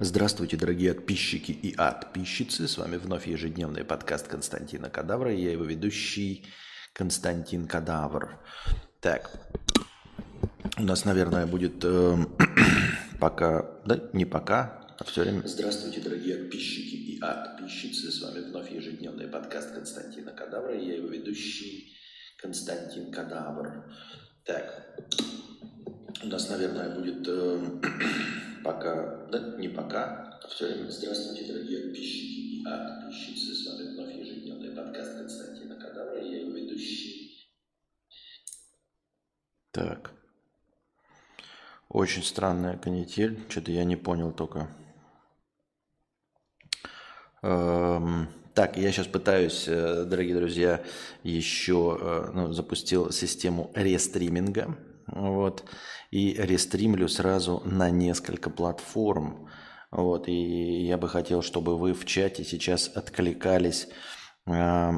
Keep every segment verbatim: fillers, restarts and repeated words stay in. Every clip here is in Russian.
Здравствуйте, дорогие подписчики и подписчицы. С вами вновь ежедневный подкаст Константина Кадавра. И я его ведущий Константин Кадавр. Так, у нас, наверное, будет э, пока, да, не пока, а все время. Здравствуйте, дорогие подписчики и подписчицы. С вами вновь ежедневный подкаст Константина Кадавра. И я его ведущий Константин Кадавр. Так, у нас, наверное, будет... Э, Пока, да, не пока, а все время. Здравствуйте, дорогие подписчики и подписчицы. С вами вновь ежедневный подкаст Константина Кадавра, я его ведущий. Так. Очень странная канитель. Что-то я не понял только. Эм... Так, я сейчас пытаюсь, дорогие друзья, еще ну, запустил систему рестриминга. Вот, и рестримлю сразу на несколько платформ. Вот, и я бы хотел, чтобы вы в чате сейчас откликались. Как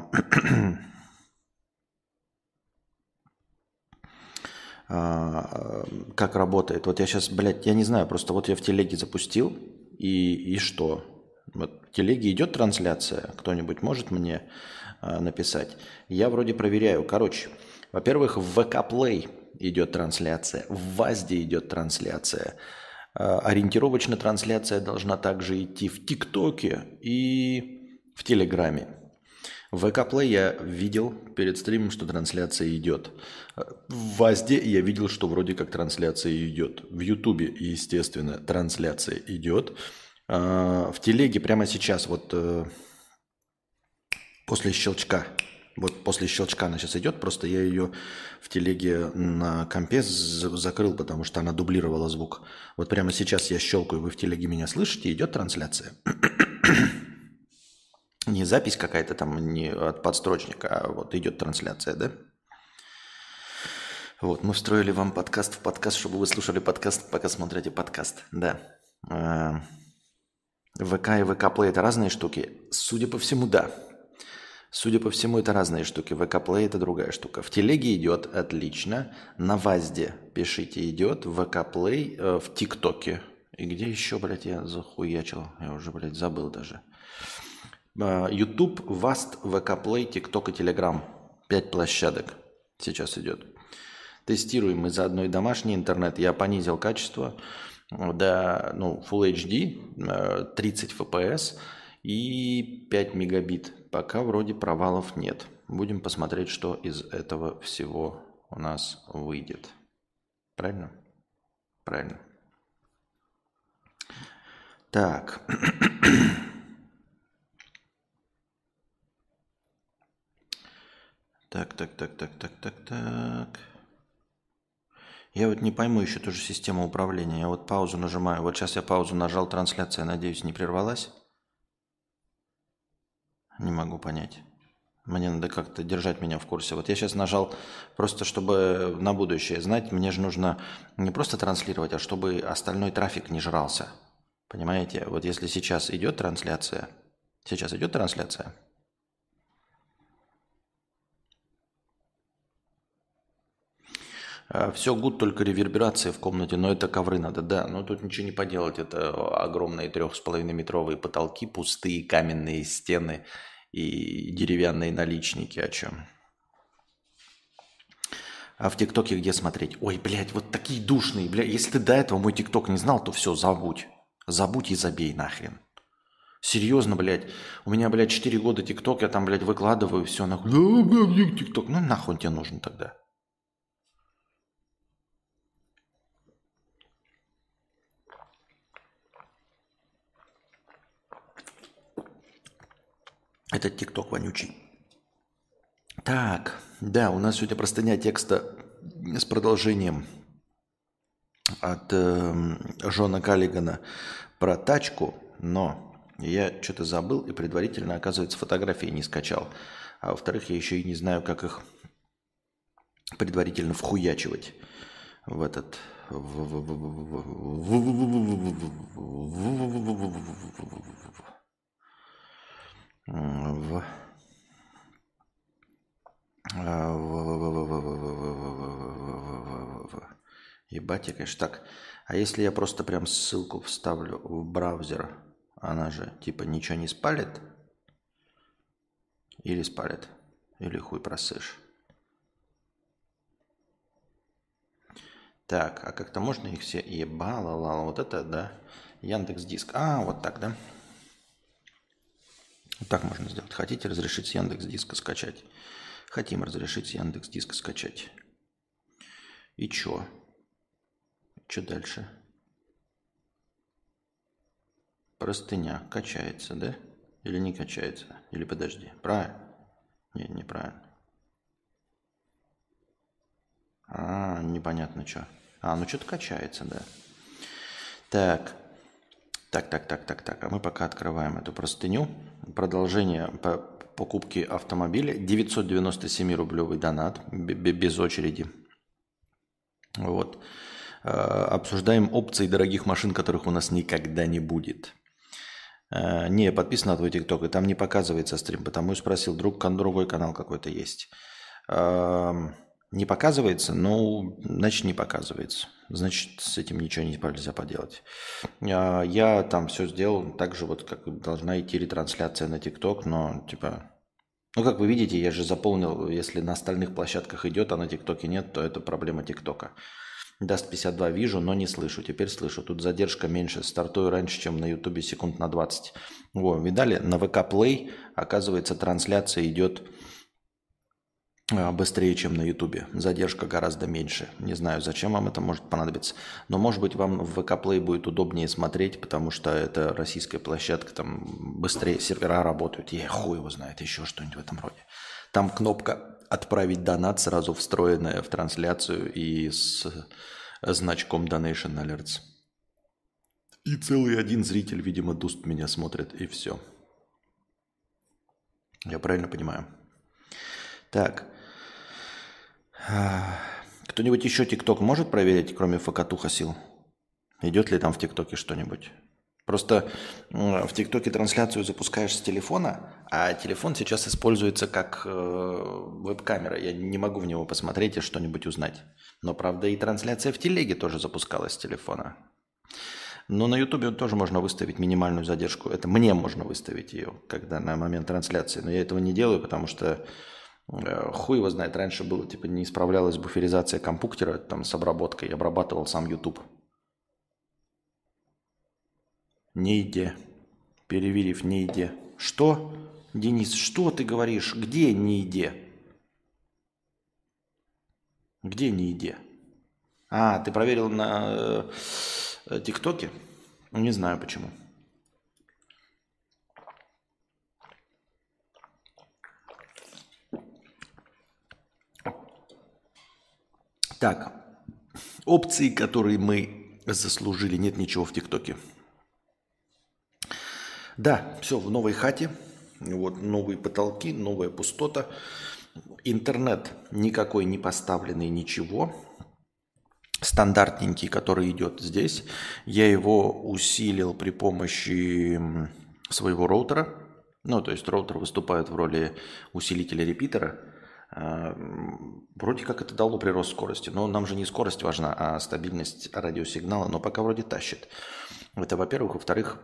работает? Вот я сейчас, блядь, я не знаю, просто вот я в телеге запустил, и, и что? Вот в телеге идет трансляция, кто-нибудь может мне написать? Я вроде проверяю. Короче, во-первых, в ви кей Play идет трансляция, в ВАЗДе идет трансляция. Ориентировочно трансляция должна также идти в ТикТоке и в Телеграме. В ви кей Play я видел перед стримом, что трансляция идет. В ВАЗДе я видел, что вроде как трансляция идет. В Ютубе, естественно, трансляция идет. В Телеге прямо сейчас, вот после щелчка, Вот после щелчка она сейчас идет, просто я ее в телеге на компе закрыл, потому что она дублировала звук. Вот прямо сейчас я щелкаю, вы в телеге меня слышите, идет трансляция. Не запись какая-то там, не от подстрочника, а вот идет трансляция, да? Вот, мы встроили вам подкаст в подкаст, чтобы вы слушали подкаст, пока смотрите подкаст, да. ВК и ВК Плей – это разные штуки? Судя по всему, да. Судя по всему, это разные штуки. ви кей Play – это другая штука. В телеге идет, отлично. На ВАЗде пишите, идет. В ви кей Play, э, в ТикТоке. И где еще, блядь, я захуячил? Я уже, блядь, забыл даже. Э, YouTube, ВАЗд, ви кей Play, ТикТок и Телеграм. Пять площадок сейчас идет. Тестируем из-за одной домашний интернет. Я понизил качество до ну, Full эйч ди, э, тридцать эф пи эс. И пять мегабит. Пока вроде провалов нет. Будем посмотреть, что из этого всего у нас выйдет. Правильно? Правильно. Так. Так, так, так, так, так, так, так. Я вот не пойму еще ту же систему управления. Я вот паузу нажимаю. Вот сейчас я паузу нажал, трансляция, надеюсь, не прервалась. Не могу понять. Мне надо как-то держать меня в курсе. Вот я сейчас нажал просто, чтобы на будущее знать. Мне же нужно не просто транслировать, а чтобы остальной трафик не жрался. Понимаете? Вот если сейчас идет трансляция. Сейчас идет трансляция. Все гуд, только реверберация в комнате, но это ковры надо, да. Но тут ничего не поделать. Это огромные три с половиной метровые потолки, пустые каменные стены и деревянные наличники, о чем. А в ТикТоке где смотреть? Ой, блядь, вот такие душные, блядь. Если ты до этого мой ТикТок не знал, то все, забудь. Забудь и забей нахрен. Серьезно, блядь. У меня, блядь, четыре года ТикТок, я там, блядь, выкладываю все нахуй. ТикТок, ну нахуй тебе нужен тогда. Этот ТикТок вонючий. Так, да, у нас сегодня простыня текста с продолжением от э, Джона Каллигана про тачку, но я что-то забыл и предварительно, оказывается, фотографии не скачал. А во-вторых, я еще и не знаю, как их предварительно вхуячивать в этот... В... Ебать, я, конечно, так. А если я просто прям ссылку вставлю в браузер, она же типа ничего не спалит? Или спалит? Или хуй просышь? Так, а как-то можно их все ебала-лала? Вот это, да? Яндекс Диск. А, вот так, да? Вот так можно сделать. Хотите разрешить с Яндекс Диска скачать? Хотим разрешить с Яндекс Диска скачать. И чё? Чё дальше? Простыня качается, да? Или не качается? Или подожди. Правильно? Нет, неправильно. А, непонятно что. А, ну что-то качается, да. Так. Так, так, так, так, так. А мы пока открываем эту простыню. Продолжение по покупке автомобиля. девятьсот девяносто семь рублевый донат. Без очереди. Вот. Обсуждаем опции дорогих машин, которых у нас никогда не будет. Не, подписан на твой ТикТок, и там не показывается стрим, потому и спросил, друг, другой канал какой-то есть. Не показывается, ну, значит, не показывается. Значит, с этим ничего нельзя поделать. Я там все сделал так же, вот как должна идти ретрансляция на ТикТок, но типа... Ну, как вы видите, я же заполнил, если на остальных площадках идет, а на ТикТоке нет, то это проблема ТикТока. Даст пятьдесят два вижу, но не слышу. Теперь слышу. Тут задержка меньше. Стартую раньше, чем на Ютубе секунд на двадцать. Во, видали? На вэ ка Play, оказывается, трансляция идет быстрее, чем на Ютубе. Задержка гораздо меньше. Не знаю, зачем вам это может понадобиться. Но, может быть, вам в вэ ка Play будет удобнее смотреть, потому что это российская площадка, там быстрее сервера работают. Я хуй его знает, еще что-нибудь в этом роде. Там кнопка «Отправить донат» сразу встроенная в трансляцию и с значком «Donation Alerts». И целый один зритель, видимо, дуст меня смотрит, и все. Я правильно понимаю? Так. Кто-нибудь еще ТикТок может проверить, кроме Фокатуха сил? Идет ли там в ТикТоке что-нибудь? Просто в ТикТоке трансляцию запускаешь с телефона, а телефон сейчас используется как веб-камера. Я не могу в него посмотреть и что-нибудь узнать. Но, правда, и трансляция в телеге тоже запускалась с телефона. Но на Ютубе тоже можно выставить минимальную задержку. Это мне можно выставить ее, когда на момент трансляции. Но я этого не делаю, потому что хуй его знает. Раньше было, типа, не справлялась буферизация компьютера там, с обработкой. Обрабатывал сам Ютуб. Не иди. Переверив, не иди. Что? Денис, что ты говоришь? Где не иди? Где не иди? А, ты проверил на ТикТоке? Не знаю почему. Так. Опции, которые мы заслужили. Нет ничего в ТикТоке. Да, все в новой хате, вот новые потолки, новая пустота, интернет никакой не поставленный, ничего, стандартненький, который идет здесь, я его усилил при помощи своего роутера, ну то есть роутер выступает в роли усилителя репитера, вроде как это дало прирост скорости, но нам же не скорость важна, а стабильность радиосигнала, но пока вроде тащит, это во-первых, во-вторых,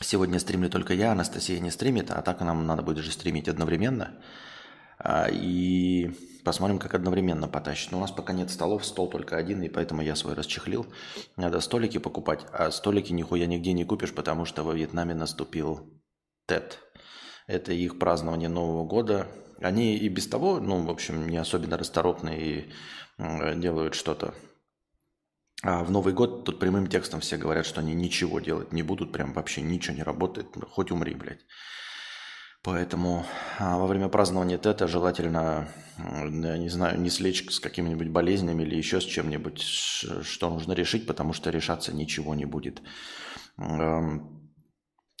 сегодня стримлю только я, Анастасия не стримит, а так нам надо будет же стримить одновременно. И посмотрим, как одновременно потащит. Но у нас пока нет столов, стол только один, и поэтому я свой расчехлил. Надо столики покупать, а столики нихуя нигде не купишь, потому что во Вьетнаме наступил Тет. Это их празднование Нового года. Они и без того, ну, в общем, не особенно расторопные и делают что-то. А в Новый год тут прямым текстом все говорят, что они ничего делать не будут, прям вообще ничего не работает, хоть умри, блядь. Поэтому а во время празднования Тета желательно, я не знаю, не слечь с какими-нибудь болезнями или еще с чем-нибудь, что нужно решить, потому что решаться ничего не будет.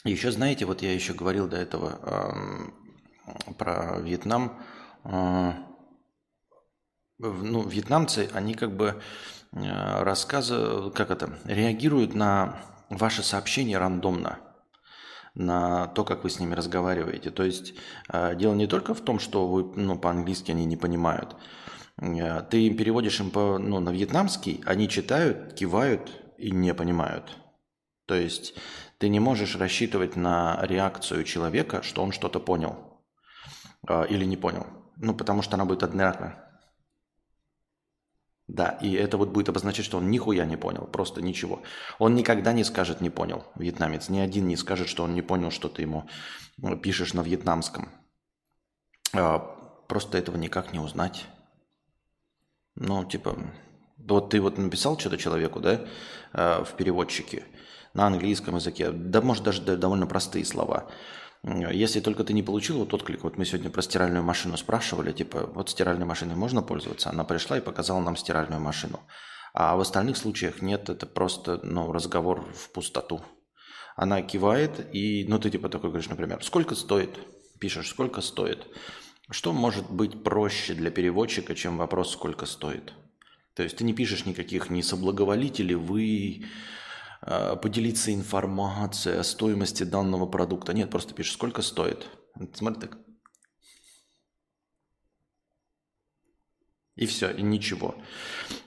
Еще, знаете, вот я еще говорил до этого про Вьетнам. Ну, вьетнамцы, они как бы... рассказы, как это, реагируют на ваши сообщения рандомно, на то, как вы с ними разговариваете. То есть дело не только в том, что вы, ну, по-английски они не понимают, ты им переводишь им по, ну, на вьетнамский, они читают, кивают и не понимают. То есть ты не можешь рассчитывать на реакцию человека, что он что-то понял э, или не понял. Ну, потому что она будет однородна. Да, и это вот будет обозначать, что он нихуя не понял, просто ничего. Он никогда не скажет «не понял», вьетнамец. Ни один не скажет, что он не понял, что ты ему пишешь на вьетнамском. Э, просто этого никак не узнать. Ну, типа, вот ты вот написал что-то человеку, да, э, в переводчике на английском языке, да, может, даже довольно простые слова. Если только ты не получил вот отклик, вот мы сегодня про стиральную машину спрашивали, типа, вот стиральной машиной можно пользоваться? Она пришла и показала нам стиральную машину. А в остальных случаях нет, это просто, ну, разговор в пустоту. Она кивает, и, ну, ты типа такой говоришь, например, сколько стоит? Пишешь, сколько стоит? Что может быть проще для переводчика, чем вопрос «сколько стоит»? То есть ты не пишешь никаких «не соблаговолите ли вы поделиться информацией о стоимости данного продукта». Нет, просто пишешь «сколько стоит». Смотри так. И все, и ничего.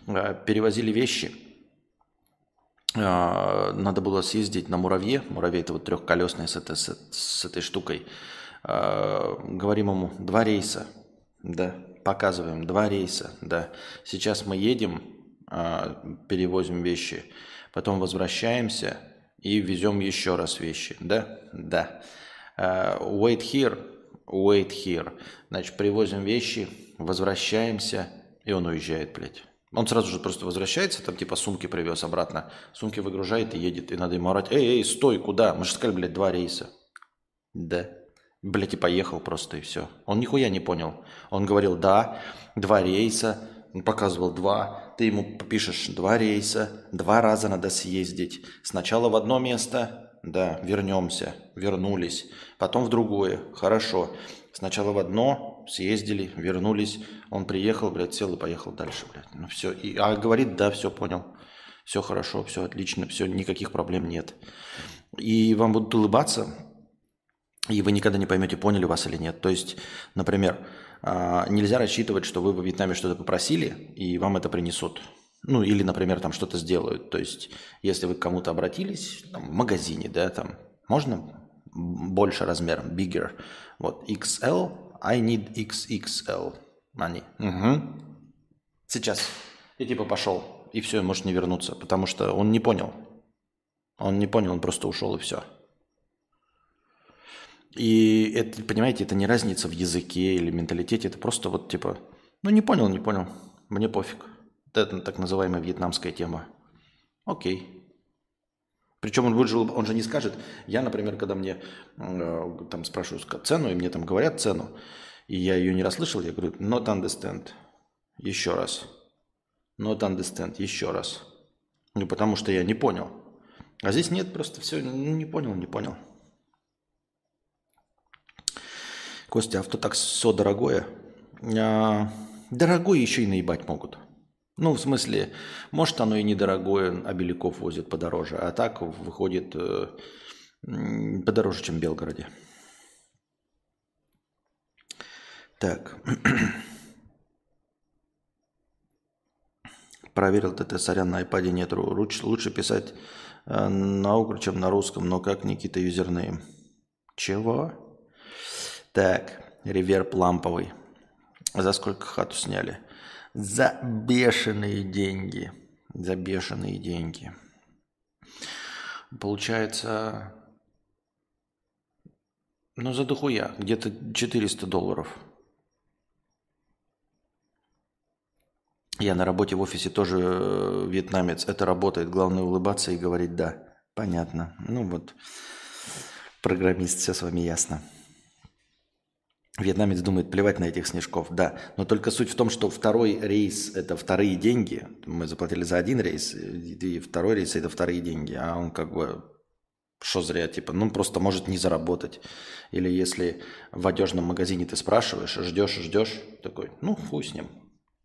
Перевозили вещи. Надо было съездить на муравье. Муравей – это вот трехколесный с этой, с этой штукой. Говорим ему «два рейса». Да. Показываем «два рейса». Да. Сейчас мы едем, перевозим вещи. Потом возвращаемся и везем еще раз вещи. Да? Да. Uh, wait here, wait here. Значит, привозим вещи, возвращаемся, и он уезжает, блядь. Он сразу же просто возвращается, там типа сумки привез обратно, сумки выгружает и едет. И надо ему орать, эй, эй, стой, куда? Мы же сказали, блядь, два рейса. Да. Блядь, и поехал просто, и все. Он нихуя не понял. Он говорил, да, два рейса. Он показывал два, ты ему пишешь два рейса, два раза надо съездить. Сначала в одно место, да, вернемся, вернулись, потом в другое, хорошо. Сначала в одно, съездили, вернулись, он приехал, блядь, сел и поехал дальше, блядь. Ну все, и, а говорит, да, все понял, все хорошо, все отлично, все, никаких проблем нет. И вам будут улыбаться, и вы никогда не поймете, поняли вас или нет. То есть, например, нельзя рассчитывать, что вы во Вьетнаме что-то попросили, и вам это принесут. Ну, или, например, там что-то сделают. То есть, если вы к кому-то обратились, там, в магазине, да, там, можно больше размером, bigger. Вот, икс эл, I need икс икс эл. Они, угу. Сейчас. И типа пошел, и все, может не вернуться, потому что он не понял. Он не понял, он просто ушел, и все. И это, понимаете, это не разница в языке или менталитете, это просто вот типа, ну не понял, не понял, мне пофиг. Это так называемая вьетнамская тема. Окей. Причем он, будет же, он же не скажет, я, например, когда мне там спрашиваю цену, и мне там говорят цену, и я ее не расслышал, я говорю, not understand, еще раз, not understand, еще раз. Ну потому что я не понял. А здесь нет, просто все, не понял, не понял. Костя, авто так все дорогое. А, дорогое еще и наебать могут. Ну, в смысле, может, оно и недорогое, а Беляков возит подороже. А так выходит э, подороже, чем в Белгороде. Так. Проверил ТТ, сорян, на айпаде нет. Лучше писать э, на укра, чем на русском. Но как Никита юзернейм? Чего? Так, реверб ламповый. За сколько хату сняли? За бешеные деньги. За бешеные деньги. Получается, ну за дохуя, где-то четыреста долларов. Я на работе в офисе тоже вьетнамец. Это работает, главное улыбаться и говорить «да». Понятно. Ну вот, программист, все с вами ясно. Вьетнамец думает, плевать на этих снежков, да. Но только суть в том, что второй рейс – это вторые деньги. Мы заплатили за один рейс, и второй рейс – это вторые деньги. А он как бы, что зря, типа, ну просто может не заработать. Или если в одежном магазине ты спрашиваешь, ждешь, ждешь, такой, ну хуй с ним.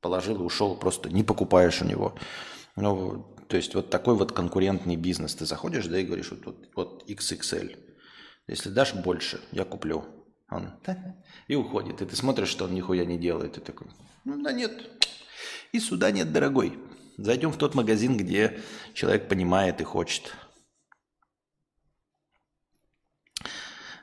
Положил и ушел, просто не покупаешь у него. Ну, то есть вот такой вот конкурентный бизнес. Ты заходишь, да, и говоришь, вот, вот, вот икс икс эль. Если дашь больше, я куплю. Он, да, и уходит. И ты смотришь, что он нихуя не делает. И такой, ну да нет, И суда нет, дорогой. Зайдем в тот магазин, где человек понимает и хочет.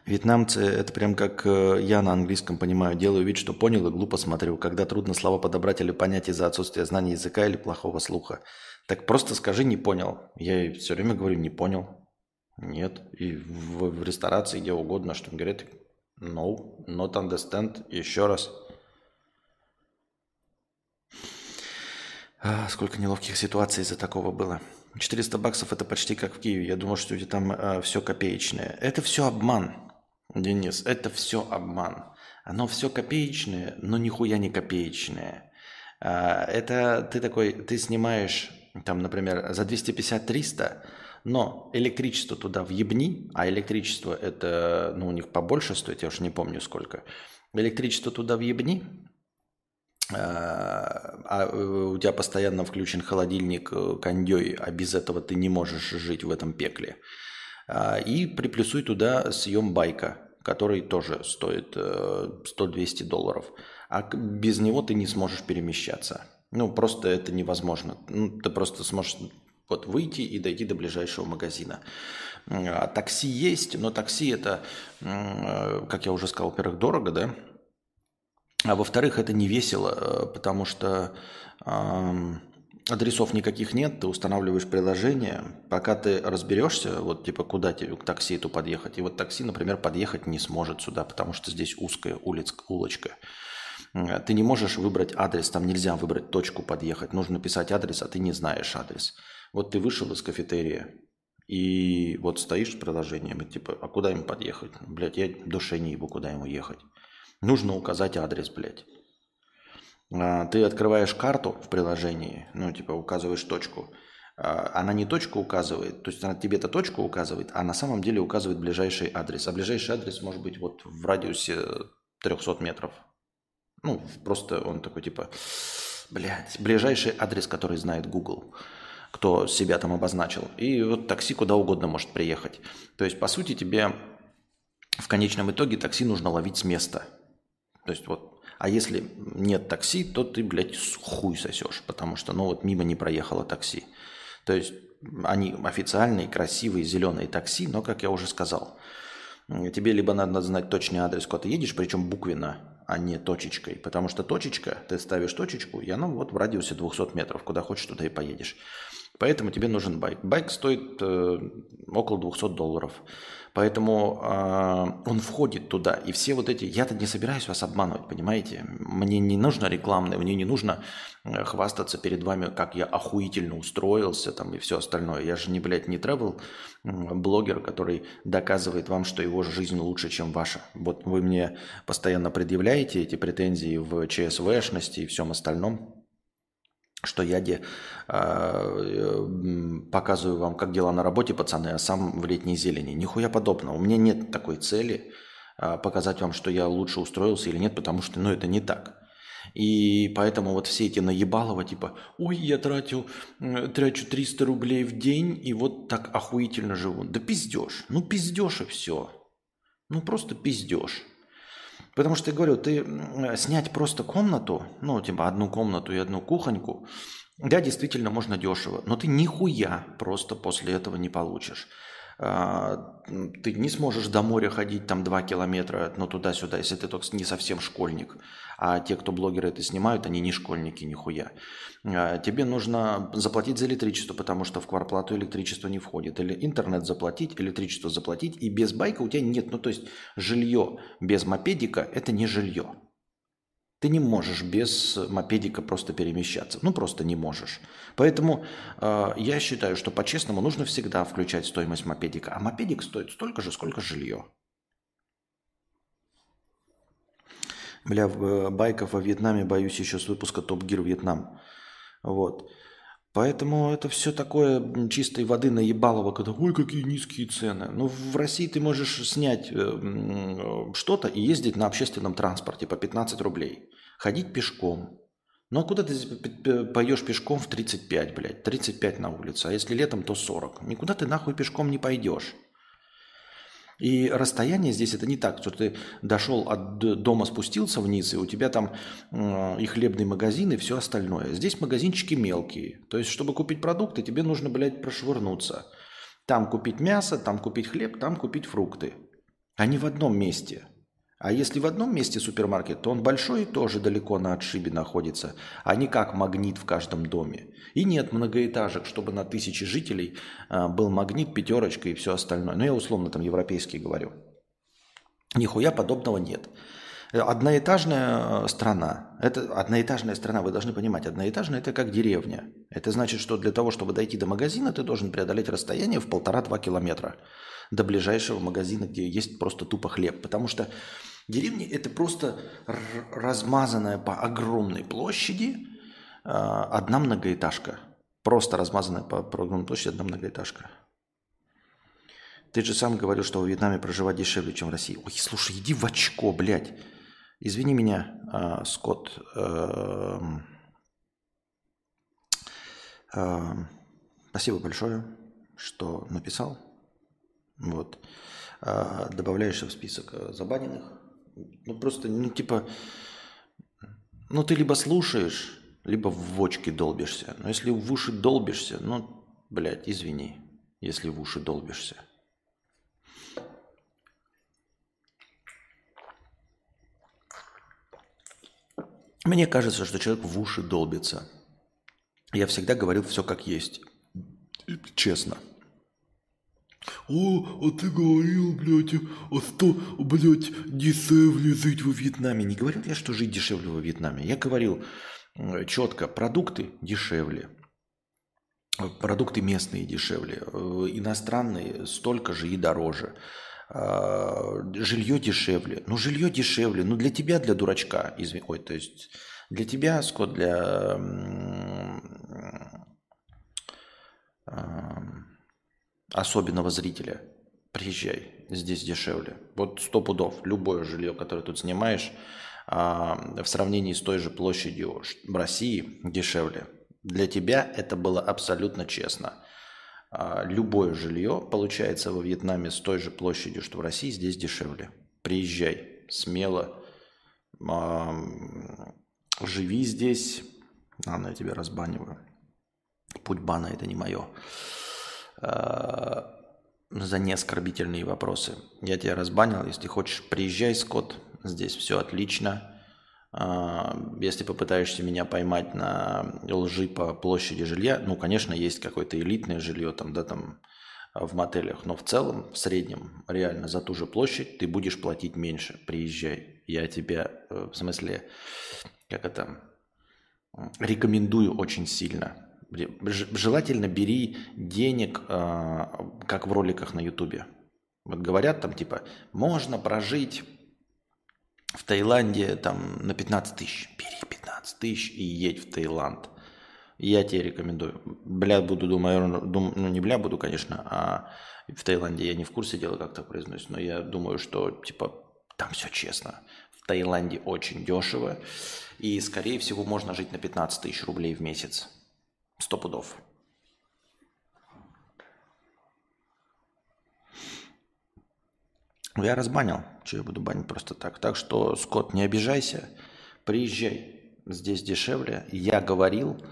Вьетнамцы, это прям как я на английском понимаю, делаю вид, что понял и глупо смотрю, когда трудно слова подобрать или понять из-за отсутствия знаний языка или плохого слуха. Так просто скажи «не понял». Я все время говорю «не понял». Нет. И в, в ресторации, где угодно, что он говорит «no, not understand». Еще раз. А, сколько неловких ситуаций из-за такого было. четыреста баксов – это почти как в Киеве. Я думал, что у тебя там а, все копеечное. Это все обман. Денис, это все обман. Оно все копеечное, но нихуя не копеечное. Это ты такой, ты снимаешь, там, например, за двести пятьдесят - триста, но электричество туда въебни, а электричество это, ну, у них побольше стоит, я уж не помню сколько. Электричество туда въебни, а у тебя постоянно включен холодильник, кондей, а без этого ты не можешь жить в этом пекле. И приплюсуй туда съем байка, который тоже стоит сто-двести долларов. А без него ты не сможешь перемещаться. Ну, просто это невозможно. Ну, ты просто сможешь вот выйти и дойти до ближайшего магазина. Такси есть, но такси это, как я уже сказал, во-первых, дорого, да? А во-вторых, это не весело, потому что... Адресов никаких нет, ты устанавливаешь приложение, пока ты разберешься, вот типа куда тебе к такси эту подъехать. И вот такси, например, подъехать не сможет сюда, потому что здесь узкая улица, улочка. Ты не можешь выбрать адрес, там нельзя выбрать точку подъехать. Нужно писать адрес, а ты не знаешь адрес. Вот ты вышел из кафетерия и вот стоишь с приложением, и типа, а куда им подъехать? Блядь, я душе не ебу, куда ему ехать. Нужно указать адрес, блядь. Ты открываешь карту в приложении, ну, типа, указываешь точку. Она не точку указывает, то есть она тебе-то точку указывает, а на самом деле указывает ближайший адрес. А ближайший адрес может быть вот в радиусе триста метров. Ну, просто он такой, типа, блядь, ближайший адрес, который знает Google, кто себя там обозначил. И вот такси куда угодно может приехать. То есть, по сути, тебе в конечном итоге такси нужно ловить с места. То есть, вот. А если нет такси, то ты, блядь, хуй сосешь, потому что, ну, вот мимо не проехало такси. То есть они официальные, красивые, зеленые такси, но, как я уже сказал, тебе либо надо знать точный адрес, куда ты едешь, причем буквенно, а не точечкой, потому что точечка, ты ставишь точечку, и она вот в радиусе двести метров, куда хочешь, туда и поедешь. Поэтому тебе нужен байк. Байк стоит э, около двести долларов. Поэтому э, он входит туда. И все вот эти... Я-то не собираюсь вас обманывать, понимаете? Мне не нужно рекламное, мне не нужно э, хвастаться перед вами, как я охуительно устроился там и все остальное. Я же, не, блядь, не travel-блогер, который доказывает вам, что его жизнь лучше, чем ваша. Вот вы мне постоянно предъявляете эти претензии в ЧСВшности и всем остальном, что я де, э, показываю вам, как дела на работе, пацаны, а сам в летней зелени. Нихуя подобного. У меня нет такой цели э, показать вам, что я лучше устроился или нет, потому что, ну, это не так. И поэтому вот все эти наебалово, типа, ой, я трачу, трачу триста рублей в день и вот так охуительно живу. Да пиздешь. Ну, пиздешь и все. Ну, просто пиздешь. Потому что, я говорю, ты снять просто комнату, ну, типа одну комнату и одну кухоньку, да, действительно можно дешево, но ты нихуя просто после этого не получишь. Ты не сможешь до моря ходить там два километра, но туда-сюда, если ты только не совсем школьник. А те, кто блогеры это снимают, они не школьники, нихуя. Тебе нужно заплатить за электричество, потому что в квартплату электричество не входит. Или интернет заплатить, электричество заплатить, и без байка у тебя нет. Ну, то есть жилье без мопедика – это не жилье. Ты не можешь без мопедика просто перемещаться. Ну, просто не можешь. Поэтому э, я считаю, что по-честному нужно всегда включать стоимость мопедика. А мопедик стоит столько же, сколько жилье. Бля, байков во Вьетнаме боюсь еще с выпуска Топ Гир Вьетнам. Вот. Поэтому это все такое чистой воды наебалово, когда ой, какие низкие цены. Ну, в России ты можешь снять что-то и ездить на общественном транспорте по пятнадцать рублей. Ходить пешком. Ну, а куда ты пойдешь пешком в тридцать пять, блядь? тридцать пять на улице, а если летом, то сорок. Никуда ты нахуй пешком не пойдешь. И расстояние здесь это не так, что ты дошел от дома, спустился вниз, и у тебя там и хлебный магазин, и все остальное. Здесь магазинчики мелкие. То есть, чтобы купить продукты, тебе нужно, блядь, прошвырнуться. Там купить мясо, там купить хлеб, там купить фрукты. Они в одном месте. А если в одном месте супермаркет, то он большой и тоже далеко на отшибе находится, а не как магнит в каждом доме. И нет многоэтажек, чтобы на тысячи жителей был магнит, пятерочка и все остальное. Ну, я условно там европейские говорю. Нихуя подобного нет. Одноэтажная страна. Это одноэтажная страна, вы должны понимать. Одноэтажная – это как деревня. Это значит, что для того, чтобы дойти до магазина, ты должен преодолеть расстояние в полтора-два километра до ближайшего магазина, где есть просто тупо хлеб. Потому что деревни – это просто размазанная по огромной площади э, одна многоэтажка. Просто размазанная по, по огромной площади одна многоэтажка. Ты же сам говорил, что во Вьетнаме проживать дешевле, чем в России. Ой, слушай, иди в очко, блядь. Извини меня, э, Скотт. Э, э, спасибо большое, что написал. Вот. Э, добавляешься в список забаненных. Ну, просто, ну, типа, ну, ты либо слушаешь, либо в очки долбишься. Но если в уши долбишься, ну, блядь, извини, если в уши долбишься. Мне кажется, что человек в уши долбится. Я всегда говорил все как есть. Честно. О, а ты говорил, блядь, а что, блядь, дешевле жить во Вьетнаме? Не говорил я, что жить дешевле во Вьетнаме. Я говорил четко, продукты дешевле. Продукты местные дешевле. Иностранные столько же и дороже. Жилье дешевле. Ну, жилье дешевле. Ну, для тебя, для дурачка. Изв... Ой, то есть для тебя, Скотт, для... особенного зрителя. Приезжай, здесь дешевле. Вот сто пудов. Любое жилье, которое тут снимаешь, в сравнении с той же площадью в России, дешевле. Для тебя это было абсолютно честно. Любое жилье получается во Вьетнаме с той же площадью, что в России, здесь дешевле. Приезжай смело, живи здесь. Ладно, я тебя разбаниваю. Путь бана – это не мое. За неоскорбительные вопросы. Я тебя разбанил. Если хочешь, приезжай, Скотт. Здесь все отлично. Если попытаешься меня поймать на лжи по площади жилья, ну, конечно, есть какое-то элитное жилье там, да, там в мотелях, но в целом, в среднем, реально за ту же площадь ты будешь платить меньше. Приезжай. Я тебя, в смысле, как это, рекомендую очень сильно. Желательно бери денег, как в роликах на Ютубе. Вот говорят там типа, можно прожить в Таиланде там на пятнадцать тысяч. Бери пятнадцать тысяч и едь в Таиланд. Я тебе рекомендую. Бля, буду, думаю, дум, ну не бля буду, конечно, а в Таиланде я не в курсе дела, как так произносится, но я думаю, что типа там все честно. В Таиланде очень дешево и, скорее всего, можно жить на пятнадцать тысяч рублей в месяц. Сто пудов. Я разбанил. Че я буду банить просто так? Так что, Скотт, не обижайся. Приезжай. Здесь дешевле. Я говорил.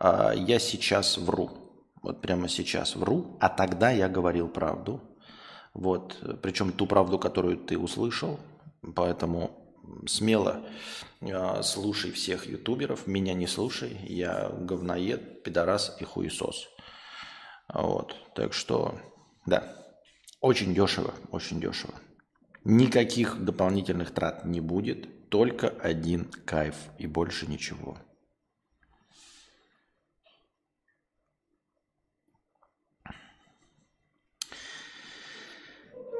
Я сейчас вру. Вот прямо сейчас вру. А тогда я говорил правду. Вот. Причем ту правду, которую ты услышал. Поэтому... Смело э, слушай всех ютуберов, меня не слушай, я говноед, пидорас и хуесос. Вот, так что, да, очень дешево, очень дешево. Никаких дополнительных трат не будет, только один кайф и больше ничего.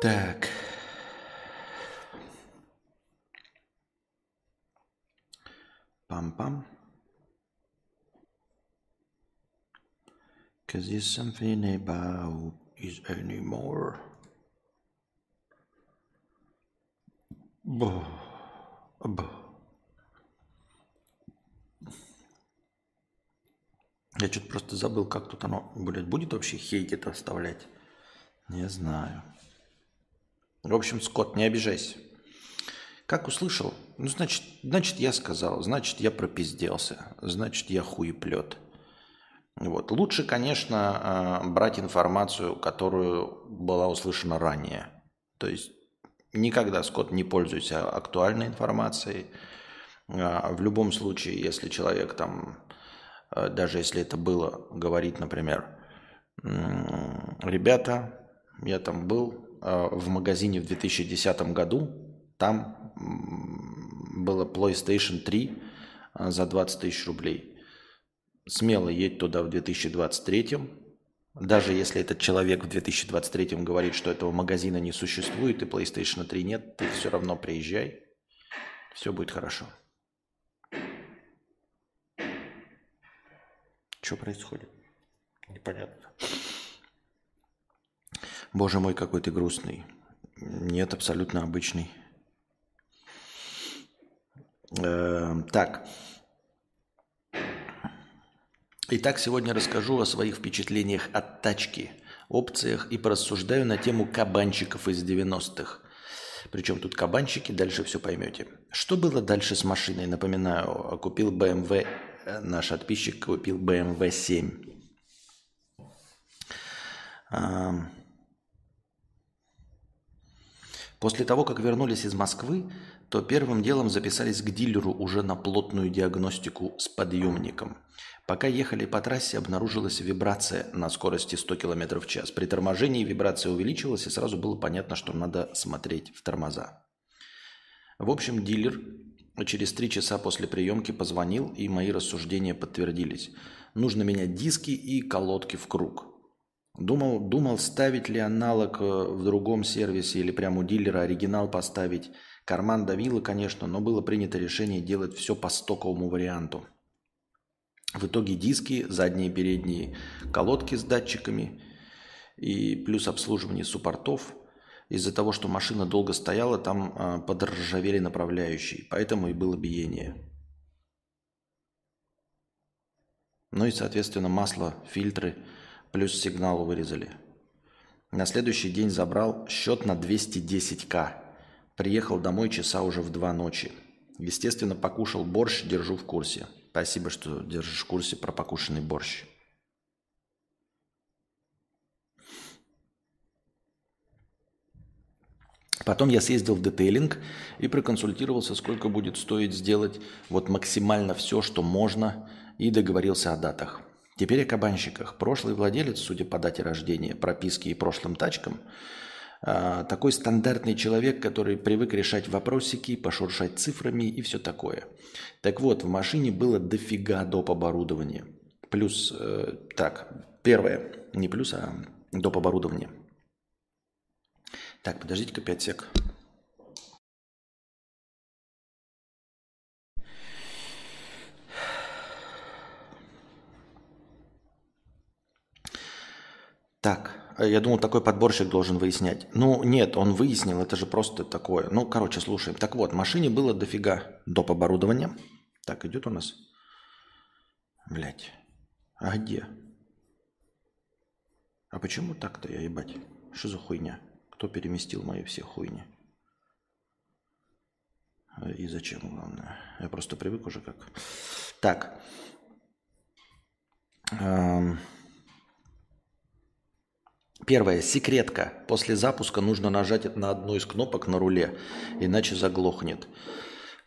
Так... Пам-пам. Cause there's something about is anymore. Бо. Бо. Я что-то просто забыл, как тут оно, блядь, будет вообще хейки-то оставлять? Не знаю. В общем, Скотт, не обижайся. Как услышал? Ну, значит, значит, я сказал, значит, я пропиздился, значит, я хуеплет. Вот. Лучше, конечно, брать информацию, которую была услышана ранее. То есть никогда, Скотт, не пользуйся актуальной информацией. В любом случае, если человек там, даже если это было, говорит, например, ребята, я там был в магазине в две тысячи десятом году, там было плейстейшн три за двадцать тысяч рублей. Смело едь туда в две тысячи двадцать третьем. Даже если этот человек в две тысячи двадцать третьем говорит, что этого магазина не существует и плейстейшн три нет, ты все равно приезжай, все будет хорошо. Что происходит? Непонятно. Боже мой, какой ты грустный. Нет, абсолютно обычный. Э, так. Итак, сегодня расскажу о своих впечатлениях от тачки, опциях и порассуждаю на тему кабанчиков из девяностых. Причем тут кабанчики, дальше все поймете. Что было дальше с машиной? Напоминаю, купил бэ эм вэ, наш подписчик купил бэ эм вэ семь. После того, как вернулись из Москвы, то первым делом записались к дилеру уже на плотную диагностику с подъемником. Пока ехали по трассе, обнаружилась вибрация на скорости сто километров в час. При торможении вибрация увеличилась, и сразу было понятно, что надо смотреть в тормоза. В общем, дилер через три часа после приемки позвонил, и мои рассуждения подтвердились. Нужно менять диски и колодки в круг. Думал, думал, ставить ли аналог в другом сервисе или прямо у дилера оригинал поставить. Карман давило, конечно, но было принято решение делать все по стоковому варианту. В итоге диски, задние и передние, колодки с датчиками и плюс обслуживание суппортов. Из-за того, что машина долго стояла, там подржавели направляющие, поэтому и было биение. Ну и, соответственно, масло, фильтры. Плюс сигнал вырезали. На следующий день забрал счет на двести десять тысяч. Приехал домой часа уже в два ночи. Естественно, покушал борщ, держу в курсе. Спасибо, что держишь в курсе про покушенный борщ. Потом я съездил в детейлинг и проконсультировался, сколько будет стоить сделать вот максимально все, что можно, и договорился о датах. Теперь о кабанщиках. Прошлый владелец, судя по дате рождения, прописке и прошлым тачкам, такой стандартный человек, который привык решать вопросики, пошуршать цифрами и все такое. Так вот, в машине было дофига доп. Оборудования. Плюс, э, так, первое, не плюс, а доп. Оборудование. Так, подождите-ка пять сек. Так, я думал, такой подборщик должен выяснять. Ну, нет, он выяснил, это же просто такое. Ну, короче, слушаем. Так вот, в машине было дофига доп. Оборудования. Так, идет у нас. Блять. А где? А почему так-то я, ебать? Что за хуйня? Кто переместил мои все хуйни? И зачем, главное? Я просто привык уже как. Так. Эм... Первое. Секретка. После запуска нужно нажать на одну из кнопок на руле, иначе заглохнет.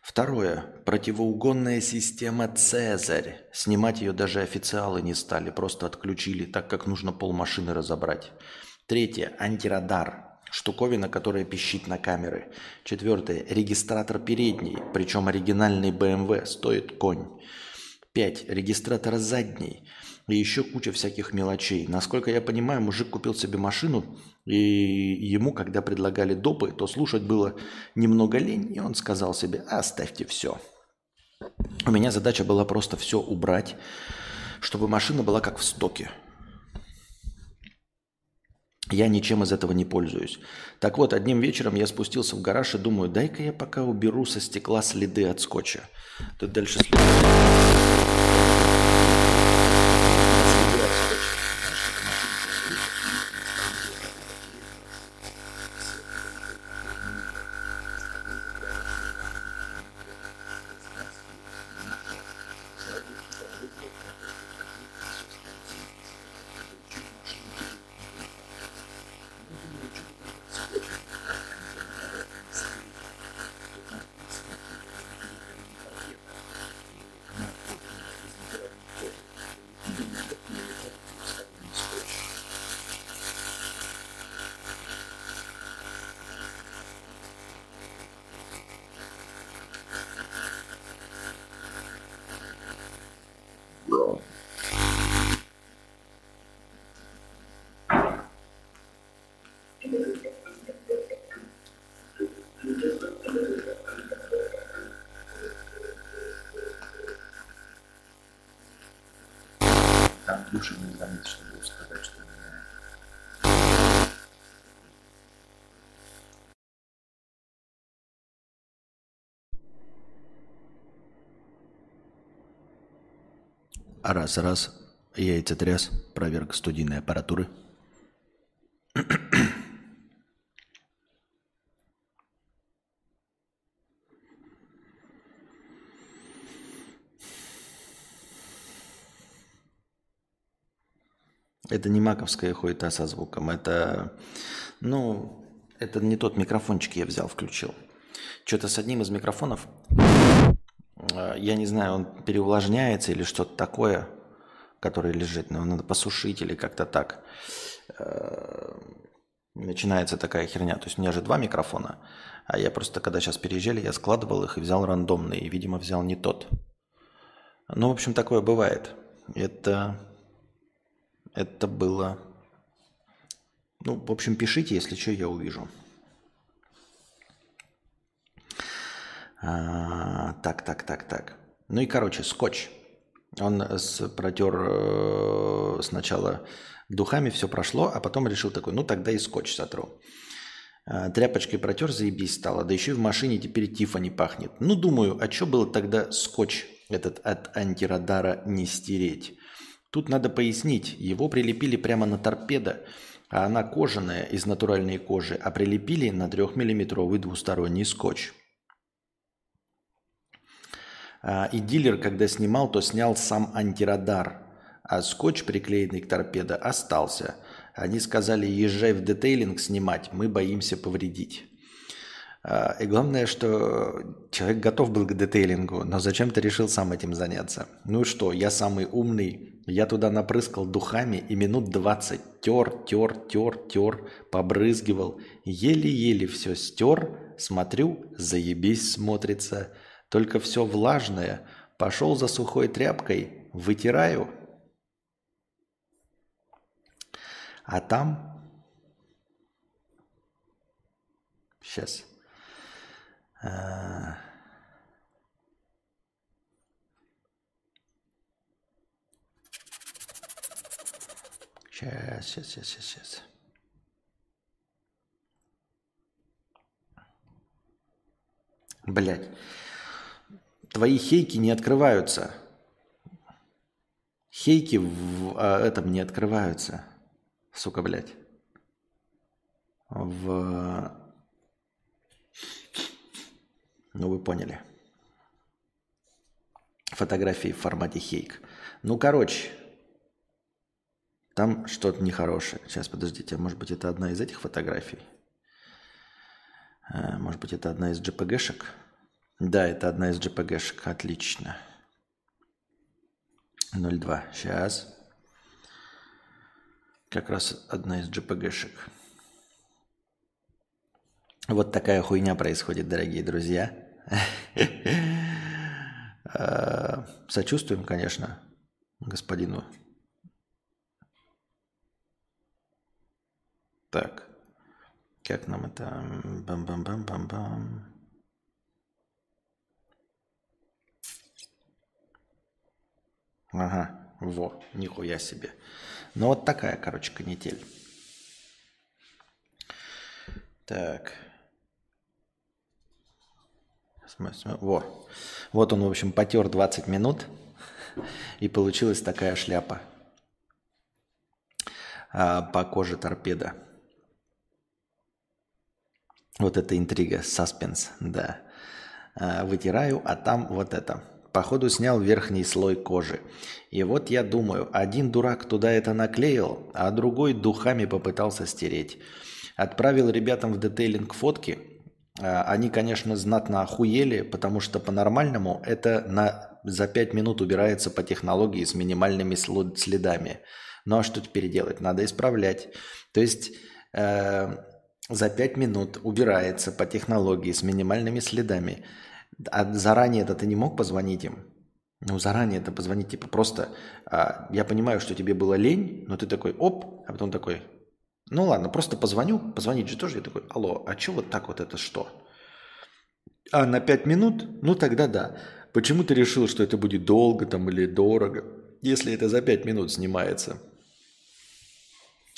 Второе. Противоугонная система «Цезарь». Снимать ее даже официалы не стали, просто отключили, так как нужно полмашины разобрать. Третье. Антирадар. Штуковина, которая пищит на камеры. Четвертое. Регистратор передний, причем оригинальный бэ эм вэ, стоит конь. Пять. Регистратор задний. И еще куча всяких мелочей. Насколько я понимаю, мужик купил себе машину, и ему, когда предлагали допы, то слушать было немного лень, и он сказал себе: оставьте все. У меня задача была просто все убрать, чтобы машина была как в стоке. Я ничем из этого не пользуюсь. Так вот, одним вечером я спустился в гараж и думаю, дай-ка я пока уберу со стекла следы от скотча. Тут дальше Там душа не звонит, чтобы сказать, что меня... Раз, раз. Яйца тряс. Проверка студийной аппаратуры. Это не маковская хуета со звуком, это, ну, это не тот микрофончик я взял, включил. Что-то с одним из микрофонов, я не знаю, он переувлажняется или что-то такое, который лежит, но надо посушить или как-то так. Начинается такая херня. То есть у меня же два микрофона, а я просто, когда сейчас переезжали, я складывал их и взял рандомный, и, видимо, взял не тот. Ну, в общем, такое бывает. Это... Это было... Ну, в общем, пишите, если что, я увижу. А, так, так, так, так. Ну и, короче, скотч. Он протер сначала духами, все прошло, а потом решил такой, ну тогда и скотч сотру. Тряпочкой протер, заебись стало. Да еще и в машине теперь Тиффани пахнет. Ну, думаю, а что было тогда скотч этот от антирадара не стереть? Тут надо пояснить, его прилепили прямо на торпедо, а она кожаная, из натуральной кожи, а прилепили на трехмиллиметровый двусторонний скотч. И дилер, когда снимал, то снял сам антирадар, а скотч, приклеенный к торпедо, остался. Они сказали, езжай в детейлинг снимать, мы боимся повредить. И главное, что человек готов был к детейлингу, но зачем-то решил сам этим заняться. Ну и что, я самый умный, я туда напрыскал духами и минут двадцать тер, тер, тер, тер, побрызгивал. Еле-еле все стер, смотрю, заебись смотрится. Только все влажное, пошел за сухой тряпкой, вытираю. А там... Сейчас... А... Сейчас, сейчас, сейчас, сейчас. Блять. Твои хейки не открываются. Хейки в этом не открываются. Сука, блять. В... Ну, вы поняли. Фотографии в формате хейк. Ну, короче, там что-то нехорошее. Сейчас, подождите, а может быть, это одна из этих фотографий? А, может быть, это одна из джей пи джи-шек? Да, это одна из джей пи джи-шек. Отлично. ноль два. Сейчас. Как раз одна из джей пи джи-шек. Вот такая хуйня происходит, дорогие друзья. Сочувствуем, конечно, господину. Так, как нам это? Бам-бам-бам-бам-бам. Ага, во, нихуя себе. Ну вот такая, короче, канитель. Так. Во. Вот он, в общем, потер двадцать минут, и получилась такая шляпа а, по коже торпеда. Вот это интрига, саспенс, да. А, вытираю, а там вот это. Походу снял верхний слой кожи. И вот я думаю, один дурак туда это наклеил, а другой духами попытался стереть. Отправил ребятам в детейлинг фотки. Они, конечно, знатно охуели, потому что по-нормальному это на, за пять минут убирается по технологии с минимальными следами. Ну а что теперь делать? Надо исправлять. То есть э, за пять минут убирается по технологии с минимальными следами. А заранее-то ты не мог позвонить им? Ну, заранее-то позвонить, типа, просто э, я понимаю, что тебе было лень, но ты такой, оп, а потом такой, Ну ладно, просто позвоню, позвонить же тоже. Я такой, алло, а что вот так вот это что? А на пять минут? Ну тогда да. Почему ты решил, что это будет долго там или дорого, если это за пять минут снимается?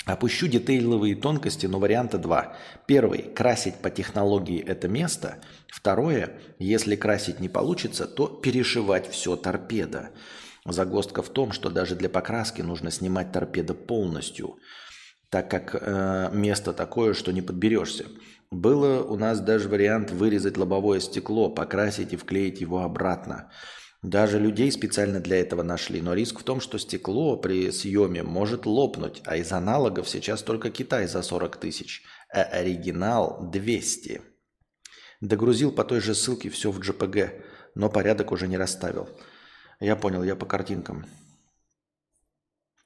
Опущу детейловые тонкости, но варианта два. Первый – красить по технологии это место. Второе – если красить не получится, то перешивать все торпедо. Загвоздка в том, что даже для покраски нужно снимать торпедо полностью, так как э, место такое, что не подберешься. Было у нас даже вариант вырезать лобовое стекло, покрасить и вклеить его обратно. Даже людей специально для этого нашли, но риск в том, что стекло при съеме может лопнуть, а из аналогов сейчас только Китай за сорок тысяч, а оригинал двести. Догрузил по той же ссылке все в джей пи джи, но порядок уже не расставил. Я понял, я по картинкам.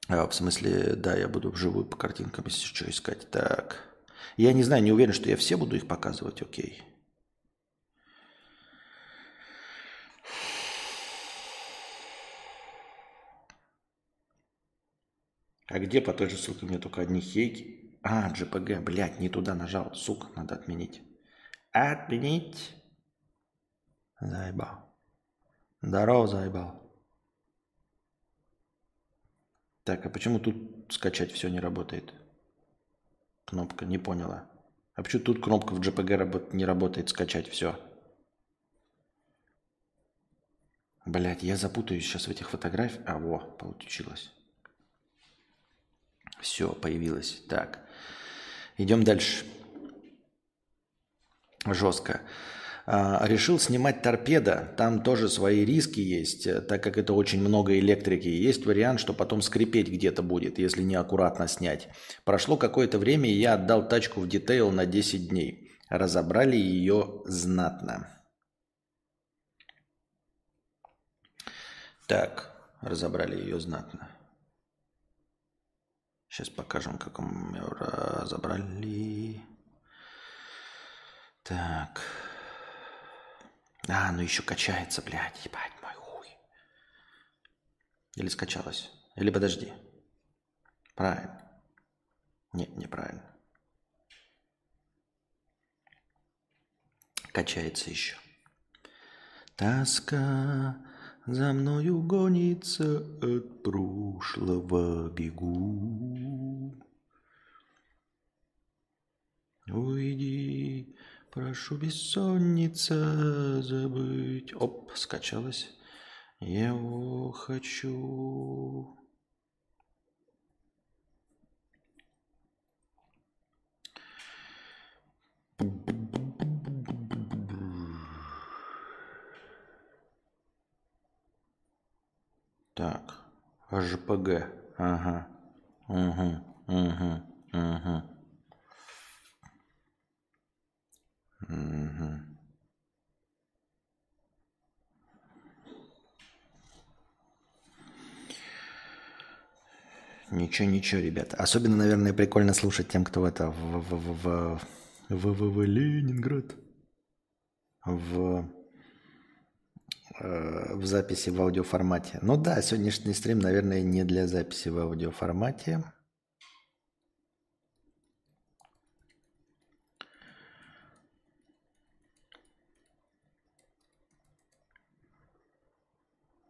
А, в смысле, да, я буду вживую по картинкам, если что искать. Так, я не знаю, не уверен, что я все буду их показывать, окей. А где по той же ссылке? У меня только одни хейки. А, джей пи джи, блядь, не туда нажал. Сука, надо отменить. Отменить. Заебал. Здорово, заебал. Так, а почему тут скачать все не работает? Кнопка, не поняла. А почему тут кнопка в джей пи джи работ... не работает скачать все? Блядь, я запутаюсь сейчас в этих фотографиях. А, во, получилось. Все, появилось. Так, идем дальше. Жестко. А, решил снимать торпедо. Там тоже свои риски есть, так как это очень много электрики. Есть вариант, что потом скрипеть где-то будет, если неаккуратно снять. Прошло какое-то время, и я отдал тачку в детейл на десять дней. Разобрали ее знатно. Так, разобрали ее знатно. Сейчас покажем, как мы разобрали. Так. А, ну еще качается, блядь, ебать мой хуй. Или скачалось? Или подожди. Правильно. Нет, неправильно. Качается еще. Тоска за мною гонится, от прошлого бегу. Уйди, прошу, бессонница, забыть. Оп, скачалась. Я его хочу. Так, джей пи джи, ага, угу, угу, угу, угу. Ничего, ничего, ребят. Особенно, наверное, прикольно слушать тем, кто это в в в в в в Ленинград, в в записи в аудиоформате. Ну да, сегодняшний стрим, наверное, не для записи в аудиоформате.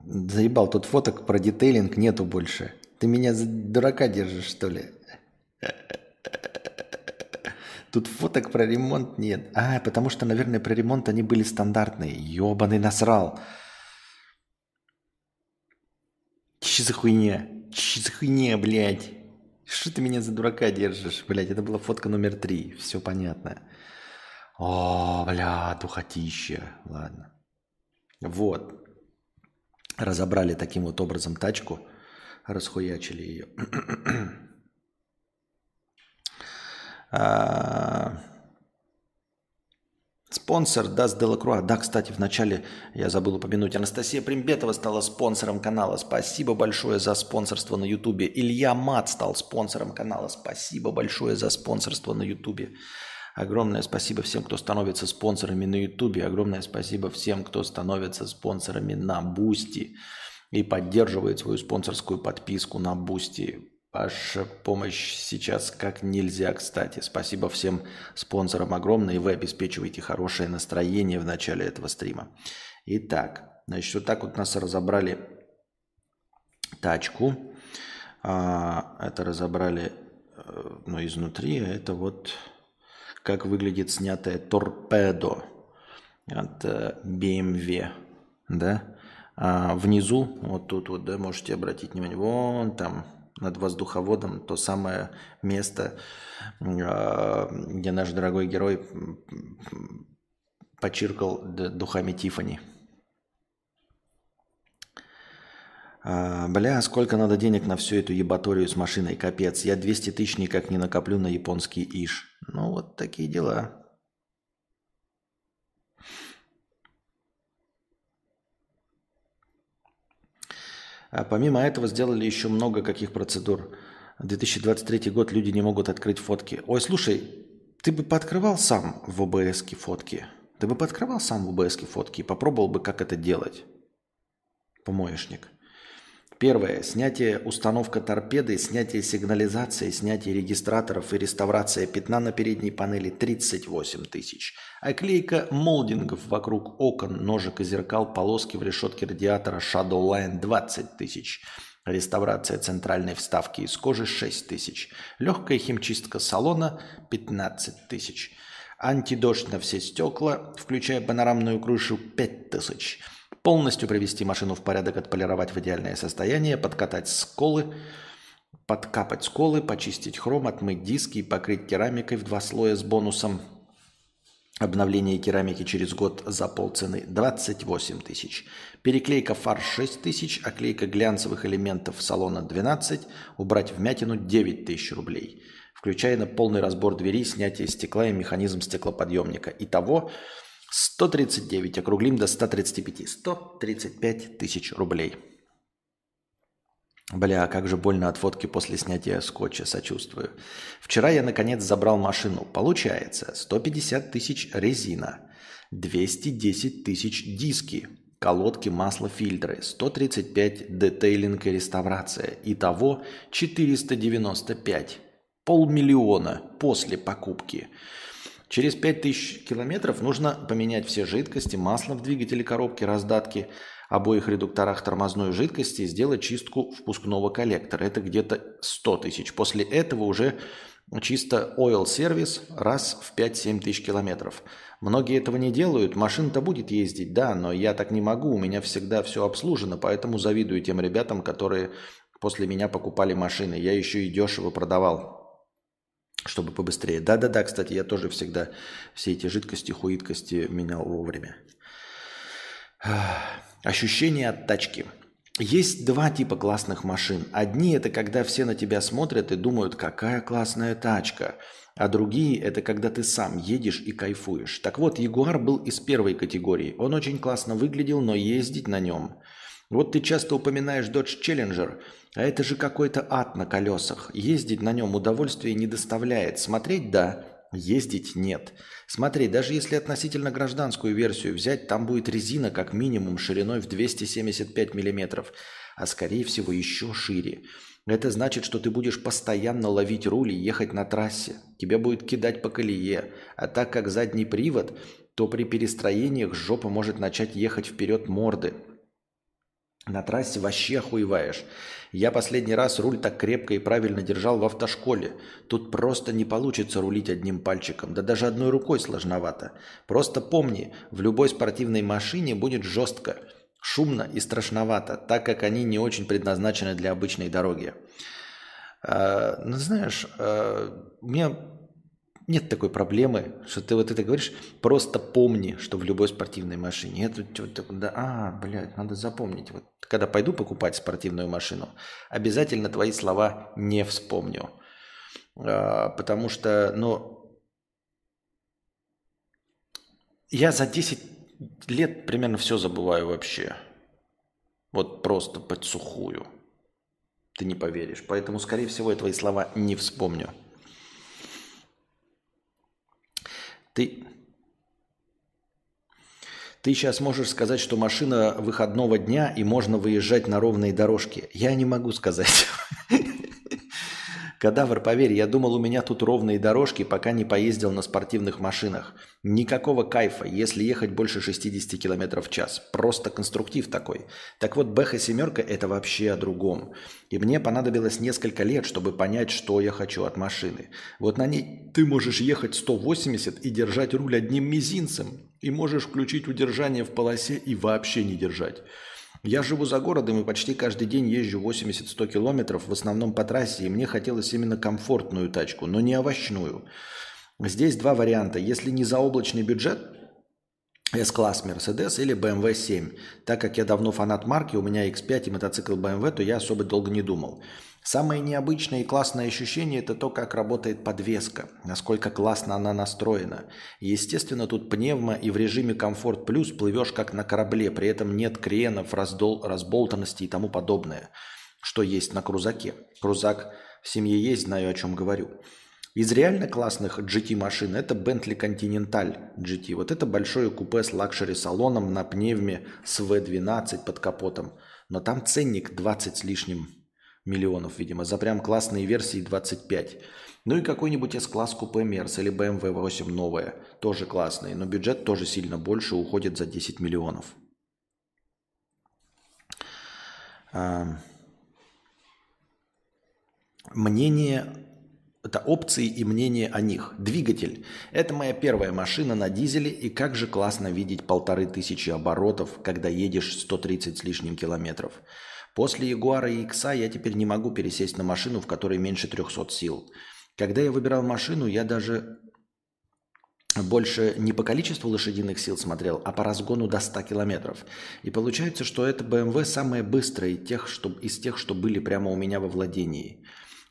Заебал, тут фоток про детейлинг нету больше. Ты меня за дурака держишь, что ли? Тут фоток про ремонт нет. А, потому что, наверное, про ремонт они были стандартные. Ёбаный насрал. Че за хуйня? Че за хуйня, блядь? Что ты меня за дурака держишь, блядь? Это была фотка номер три. Все понятно. О, бля, духотища. Ладно. Вот. Разобрали таким вот образом тачку. Расхуячили ее. Спонсор Дас Делакруа. Да, кстати, вначале я забыл упомянуть. Анастасия Примбетова стала спонсором канала. Спасибо большое за спонсорство на Ютубе. Илья Мат стал спонсором канала. Спасибо большое за спонсорство на Ютубе. Огромное спасибо всем, кто становится спонсорами на Ютубе. Огромное спасибо всем, кто становится спонсорами на Boosty и поддерживает свою спонсорскую подписку на Boosty. Ваша помощь сейчас как нельзя кстати. Спасибо всем спонсорам огромное. И вы обеспечиваете хорошее настроение в начале этого стрима. Итак, значит, вот так вот нас разобрали тачку. Это разобрали ну, изнутри. Это вот как выглядит снятая торпедо от би эм дабл ю. Да? А внизу, вот тут вот, да, можете обратить внимание, вон там над воздуховодом то самое место, где наш дорогой герой почиркал духами Тиффани. Бля, сколько надо денег на всю эту ебаторию с машиной, капец. Я двести тысяч никак не накоплю на японский иш. Ну вот такие дела. Помимо этого сделали еще много каких процедур. две тысячи двадцать третий год, люди не могут открыть фотки. Ой, слушай, ты бы пооткрывал сам в о бэ эске фотки? Ты бы пооткрывал сам в о бэ эске фотки и попробовал бы, как это делать? Помоечник. Первое. Снятие, установка торпеды, снятие сигнализации, снятие регистраторов и реставрация пятна на передней панели тридцать восемь тысяч. Оклейка молдингов вокруг окон, ножек и зеркал, полоски в решетке радиатора Shadowline двадцать тысяч. Реставрация центральной вставки из кожи шесть тысяч. Легкая химчистка салона пятнадцать тысяч. Антидождь на все стекла, включая панорамную крышу пять тысяч. Полностью привести машину в порядок, отполировать в идеальное состояние, подкатать сколы, подкапать сколы, почистить хром, отмыть диски и покрыть керамикой в два слоя с бонусом. Обновление керамики через год за полцены двадцать восемь тысяч. Переклейка фар шесть тысяч, оклейка глянцевых элементов салона двенадцать, убрать вмятину девять тысяч рублей. Включая на полный разбор двери, снятие стекла и механизм стеклоподъемника. Итого сто тридцать девять, округлим до ста тридцати пяти. сто тридцать пять тысяч рублей. Бля, как же больно от фотки после снятия скотча, сочувствую. Вчера я, наконец, забрал машину. Получается, сто пятьдесят тысяч резина, двести десять тысяч диски, колодки, масло, фильтры, сто тридцать пять детейлинг и реставрация. Итого четыреста девяносто пять. Полмиллиона после покупки. Через пять тысяч километров нужно поменять все жидкости, масло в двигателе, коробке, раздатки, обоих редукторах тормозной жидкости и сделать чистку впускного коллектора. Это где-то сто тысяч. После этого уже чисто ойл-сервис раз в пять-семь тысяч километров. Многие этого не делают. Машина-то будет ездить, да, но я так не могу. У меня всегда все обслужено, поэтому завидую тем ребятам, которые после меня покупали машины. Я еще и дешево продавал, чтобы побыстрее. Да-да-да, кстати, я тоже всегда все эти жидкости, хуидкости менял вовремя. Ощущение от тачки. Есть два типа классных машин. Одни – это когда все на тебя смотрят и думают, какая классная тачка. А другие – это когда ты сам едешь и кайфуешь. Так вот, Jaguar был из первой категории. Он очень классно выглядел, но ездить на нем. Вот ты часто упоминаешь Dodge Challenger, а это же какой-то ад на колесах. Ездить на нем удовольствие не доставляет. Смотреть – да, ездить – нет. Смотри, даже если относительно гражданскую версию взять, там будет резина как минимум шириной в двести семьдесят пять миллиметров, а скорее всего еще шире. Это значит, что ты будешь постоянно ловить руль и ехать на трассе. Тебя будет кидать по колее, а так как задний привод, то при перестроениях жопа может начать ехать вперед морды. На трассе вообще охуеваешь. Я последний раз руль так крепко и правильно держал в автошколе. Тут просто не получится рулить одним пальчиком. Да даже одной рукой сложновато. Просто помни, в любой спортивной машине будет жестко, шумно и страшновато, так как они не очень предназначены для обычной дороги. А, ну, знаешь, а, у меня нет такой проблемы, что ты вот это говоришь, просто помни, что в любой спортивной машине. Я тут, вот, да, а, блядь, надо запомнить. Вот, когда пойду покупать спортивную машину, обязательно твои слова не вспомню. А, потому что, ну, я за десять лет примерно все забываю вообще. Вот просто подсухую. Ты не поверишь. Поэтому, скорее всего, я твои слова не вспомню. Ты, ты сейчас можешь сказать, что машина выходного дня и можно выезжать на ровные дорожки. Я не могу сказать. Кадавр, поверь, я думал, у меня тут ровные дорожки, пока не поездил на спортивных машинах. Никакого кайфа, если ехать больше шестьдесят километров в час. Просто конструктив такой. Так вот, бэ ха семь это вообще о другом. И мне понадобилось несколько лет, чтобы понять, что я хочу от машины. Вот на ней ты можешь ехать сто восемьдесят и держать руль одним мизинцем. И можешь включить удержание в полосе и вообще не держать. Я живу за городом и почти каждый день езжу восемьдесят-сто километров, в основном по трассе, и мне хотелось именно комфортную тачку, но не овощную. Здесь два варианта. Если не заоблачный бюджет, эс класс Mercedes или бэ эм вэ семь. Так как я давно фанат марки, у меня икс пять и мотоцикл бэ эм вэ, то я особо долго не думал. Самое необычное и классное ощущение – это то, как работает подвеска, насколько классно она настроена. Естественно, тут пневмо, и в режиме комфорт плюс плывешь как на корабле, при этом нет кренов, раздол, разболтанности и тому подобное, что есть на крузаке. Крузак в семье есть, знаю, о чем говорю. Из реально классных джи ти машин – это Bentley Continental джи ти. Вот это большое купе с лакшери-салоном на пневме с вэ двенадцать под капотом, но там ценник двадцать с лишним миллионов, видимо, за прям классные версии двадцать пять. Ну и какой-нибудь эс класс купе Мерс или бэ эм вэ восемь новая, тоже классные, но бюджет тоже сильно больше, уходит за десять миллионов. А... Мнение... Это опции и мнение о них. Двигатель. Это моя первая машина на дизеле, и как же классно видеть полторы тысячи оборотов, когда едешь сто тридцать с лишним километров. После Ягуара и Икса я теперь не могу пересесть на машину, в которой меньше трёхсот сил. Когда я выбирал машину, я даже больше не по количеству лошадиных сил смотрел, а по разгону до ста километров. И получается, что это бэ эм вэ самое быстрое из тех, что были прямо у меня во владении.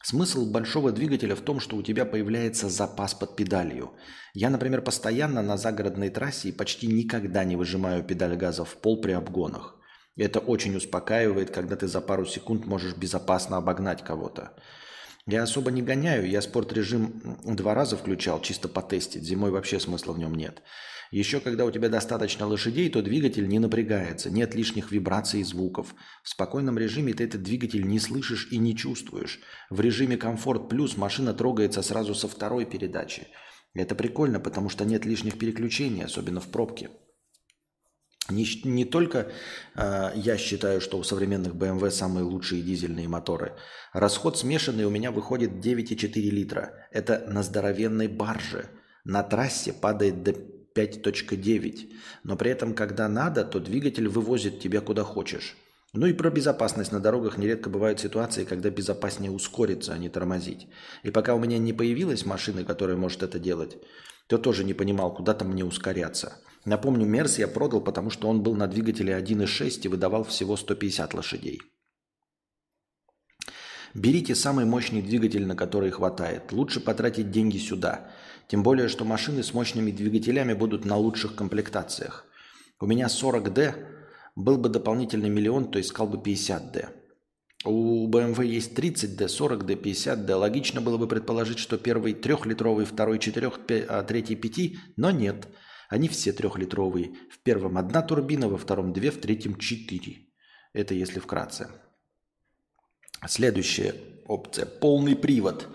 Смысл большого двигателя в том, что у тебя появляется запас под педалью. Я, например, постоянно на загородной трассе и почти никогда не выжимаю педаль газа в пол при обгонах. Это очень успокаивает, когда ты за пару секунд можешь безопасно обогнать кого-то. Я особо не гоняю, я спорт-режим два раза включал, чисто потестить, зимой вообще смысла в нем нет. Еще когда у тебя достаточно лошадей, то двигатель не напрягается, нет лишних вибраций и звуков. В спокойном режиме ты этот двигатель не слышишь и не чувствуешь. В режиме комфорт плюс машина трогается сразу со второй передачи. Это прикольно, потому что нет лишних переключений, особенно в пробке. Не, не только э, я считаю, что у современных бэ эм вэ самые лучшие дизельные моторы. Расход смешанный у меня выходит девять целых четыре десятых литра. Это на здоровенной барже. На трассе падает до пять целых девять десятых. Но при этом, когда надо, то двигатель вывозит тебя куда хочешь. Ну и про безопасность. На дорогах нередко бывают ситуации, когда безопаснее ускориться, а не тормозить. И пока у меня не появилась машина, которая может это делать, то тоже не понимал, куда там мне ускоряться. Напомню, Мерс я продал, потому что он был на двигателе один и шесть и выдавал всего сто пятьдесят лошадей. Берите самый мощный двигатель, на который хватает. Лучше потратить деньги сюда. Тем более, что машины с мощными двигателями будут на лучших комплектациях. У меня сорок дэ, был бы дополнительный миллион, то искал бы пятьдесят дэ. У бэ эм вэ есть тридцать дэ, сорок дэ, пятьдесят дэ. Логично было бы предположить, что первый трехлитровый, второй четырех, а третий пяти, но нет. Они все трехлитровые. В первом одна турбина, во втором две, в третьем четыре. Это если вкратце. Следующая опция. Полный привод.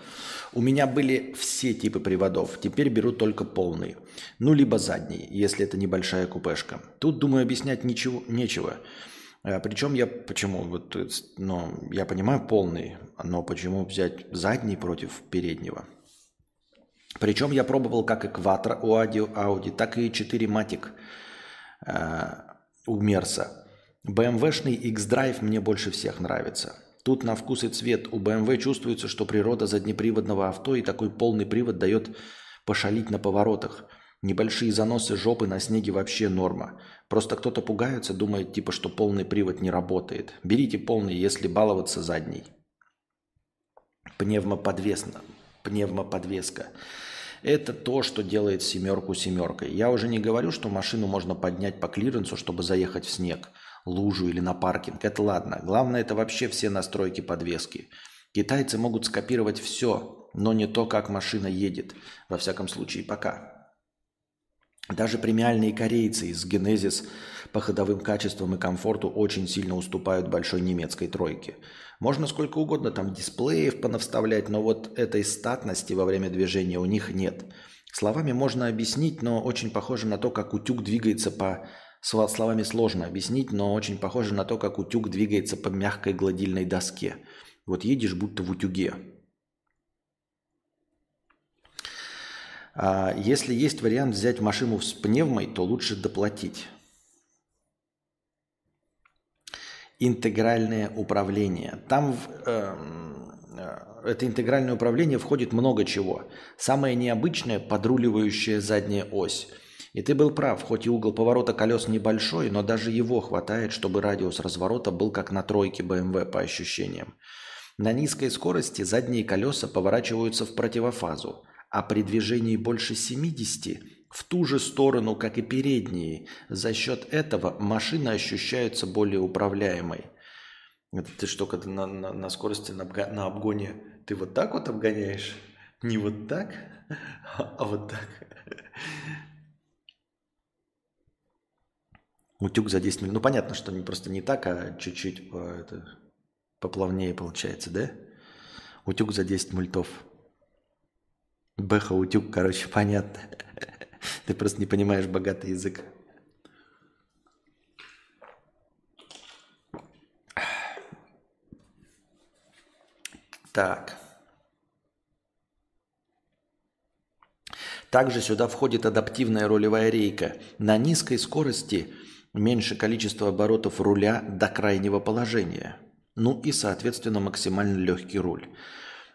У меня были все типы приводов. Теперь беру только полный. Ну, либо задний, если это небольшая купешка. Тут, думаю, объяснять ничего, нечего. Причем я почему? Вот, ну, я понимаю полный, но почему взять задний против переднего? Причем я пробовал как экватор у Audi, так и четыре матик э, у Мерса. бэ эм вэ-шный X-Drive мне больше всех нравится. Тут на вкус и цвет у бэ эм вэ чувствуется, что природа заднеприводного авто, и такой полный привод дает пошалить на поворотах. Небольшие заносы жопы на снеге вообще норма. Просто кто-то пугается, думает типа, что полный привод не работает. Берите полный, если баловаться задний. Пневмоподвеска. Пневмоподвеска. Это то, что делает семерку семеркой. Я уже не говорю, что машину можно поднять по клиренсу, чтобы заехать в снег, лужу или на паркинг. Это ладно. Главное, это вообще все настройки подвески. Китайцы могут скопировать все, но не то, как машина едет. Во всяком случае, пока. Даже премиальные корейцы из Genesis по ходовым качествам и комфорту очень сильно уступают большой немецкой тройке. Можно сколько угодно там дисплеев понавставлять, но вот этой статности во время движения у них нет. Словами можно объяснить, но очень похоже на то, как утюг двигается по... Словами сложно объяснить, но очень похоже на то, как утюг двигается по мягкой гладильной доске. Вот едешь будто в утюге. Если есть вариант взять машину с пневмой, то лучше доплатить. Интегральное управление. Там в, э, это интегральное управление входит много чего. Самое необычное – подруливающая задняя ось. И ты был прав, хоть и угол поворота колес небольшой, но даже его хватает, чтобы радиус разворота был как на тройке бэ эм вэ по ощущениям. На низкой скорости задние колеса поворачиваются в противофазу, а при движении больше семидесяти в ту же сторону, как и передние. За счет этого машина ощущается более управляемой. Это ты что, когда на, на, на скорости, на, обго- на обгоне, ты вот так вот обгоняешь? Не вот так, а вот так. Утюг за десять миллионов. Ну, понятно, что просто не так, а чуть-чуть это, поплавнее получается, да? Утюг за десять мультов. Бэха, утюг, короче, понятно. Ты просто не понимаешь богатый язык. Так. Также сюда входит адаптивная рулевая рейка. На низкой скорости меньше количество оборотов руля до крайнего положения. Ну и, соответственно, максимально легкий руль.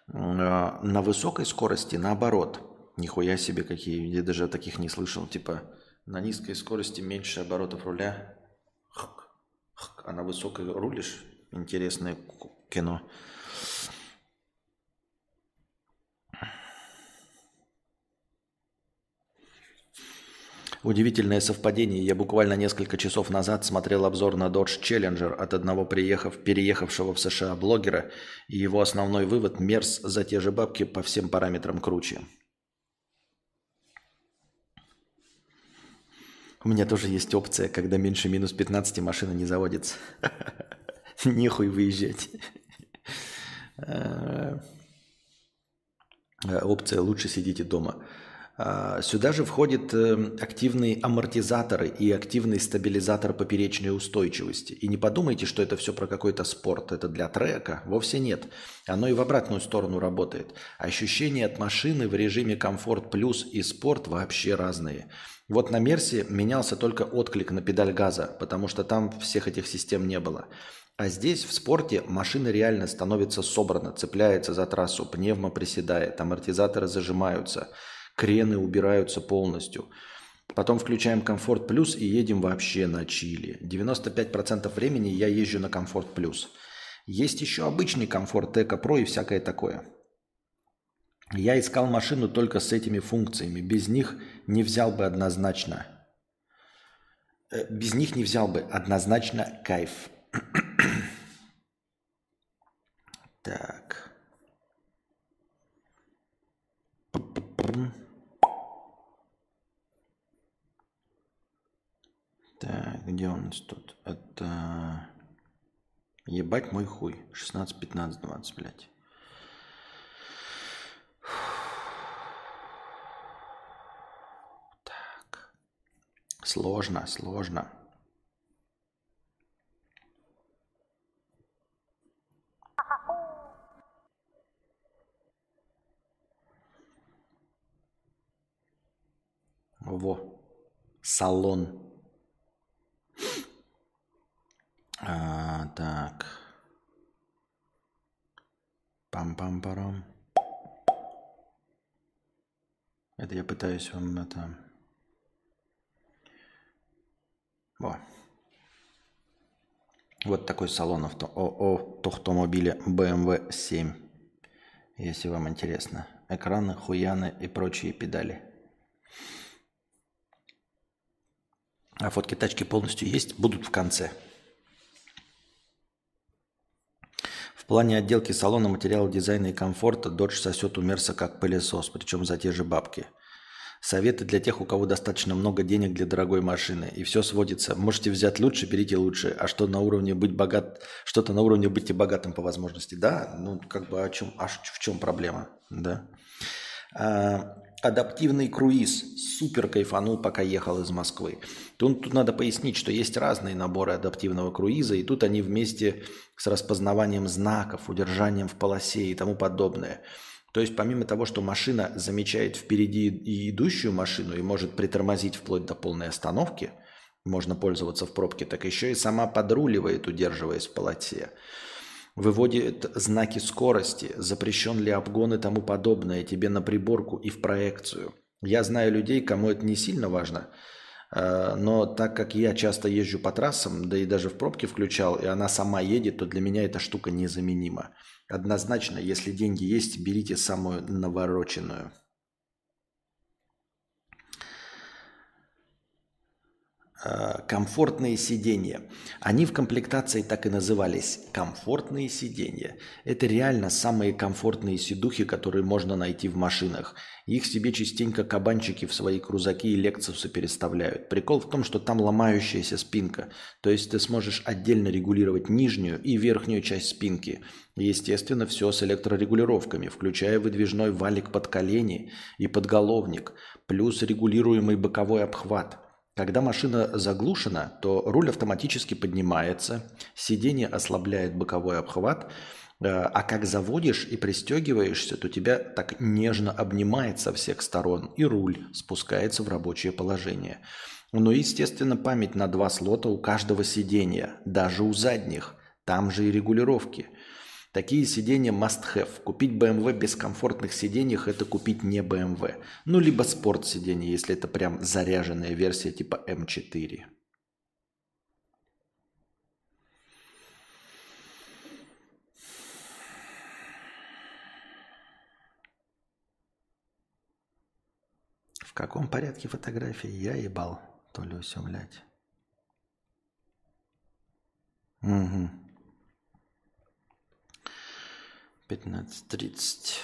На высокой скорости, наоборот, нихуя себе какие, я даже таких не слышал, типа на низкой скорости меньше оборотов руля, хк, хк, а на высокой рулишь, интересное кино. Удивительное совпадение. Я буквально несколько часов назад смотрел обзор на Dodge Challenger от одного приехав, переехавшего в США блогера, и его основной вывод – Мерс за те же бабки по всем параметрам круче. У меня тоже есть опция, когда меньше минус пятнадцати машина не заводится. Нехуй выезжать. Опция «Лучше сидите дома». Сюда же входят активные амортизаторы и активный стабилизатор поперечной устойчивости. И не подумайте, что это все про какой-то спорт, это для трека. Вовсе нет. Оно и в обратную сторону работает. Ощущения от машины в режиме комфорт плюс и спорт вообще разные. Вот на Мерсе менялся только отклик на педаль газа, потому что там всех этих систем не было. А здесь, в спорте, машина реально становится собрана, цепляется за трассу, пневмо приседает, амортизаторы зажимаются. Крены убираются полностью. Потом включаем комфорт плюс и едем вообще на чили. девяносто пять процентов времени я езжу на комфорт плюс. Есть еще обычный комфорт, эко про и всякое такое. Я искал машину только с этими функциями. Без них не взял бы однозначно. Без них не взял бы однозначно кайф. Так. Так, где у нас тут? Это... Ебать мой хуй. шестнадцать, пятнадцать, двадцать, блядь. Так. Сложно, сложно. Во. Салон. А, так. Пам-пам-парам. Это я пытаюсь вам это... Во. Вот такой салон авто... ООО Тохтомобиля бэ эм вэ семь. Если вам интересно. Экраны, хуяны и прочие педали. А фотки тачки полностью есть, будут в конце. В плане отделки салона, материала, дизайна и комфорта Dodge сосет у Мерса как пылесос, причем за те же бабки. Советы для тех, у кого достаточно много денег для дорогой машины. И все сводится. Можете взять лучше, берите лучше. А что на уровне быть богат, что-то на уровне быть и богатым по возможности. Да, ну как бы о чем, а в чем проблема? Да. А, адаптивный круиз. Супер кайфанул, пока ехал из Москвы. Тут, тут надо пояснить, что есть разные наборы адаптивного круиза, и тут они вместе с распознаванием знаков, удержанием в полосе и тому подобное. То есть помимо того, что машина замечает впереди и идущую машину и может притормозить вплоть до полной остановки, можно пользоваться в пробке, так еще и сама подруливает, удерживаясь в полосе. Выводит знаки скорости, запрещен ли обгон и тому подобное тебе на приборку и в проекцию. Я знаю людей, кому это не сильно важно, но так как я часто езжу по трассам, да и даже в пробке включал, и она сама едет, то для меня эта штука незаменима. Однозначно, если деньги есть, берите самую навороченную. Комфортные сиденья. Они в комплектации так и назывались. Комфортные сиденья. Это реально самые комфортные сидухи, которые можно найти в машинах. Их себе частенько кабанчики в свои крузаки и лексусы переставляют. Прикол в том, что там ломающаяся спинка. То есть ты сможешь отдельно регулировать нижнюю и верхнюю часть спинки. Естественно, все с электрорегулировками, включая выдвижной валик под колени и подголовник, плюс регулируемый боковой обхват. Когда машина заглушена, то руль автоматически поднимается, сиденье ослабляет боковой обхват, а как заводишь и пристегиваешься, то тебя так нежно обнимает со всех сторон, и руль спускается в рабочее положение. Ну и, естественно, память на два слота у каждого сиденья, даже у задних, там же и регулировки. Такие сиденья must have. Купить бэ эм вэ без комфортных сидений – это купить не бэ эм вэ. Ну, либо спорт-сиденье, если это прям заряженная версия типа эм четыре. В каком порядке фотографии? Я ебал. То ли усё, блядь. Угу. пятнадцать тридцать.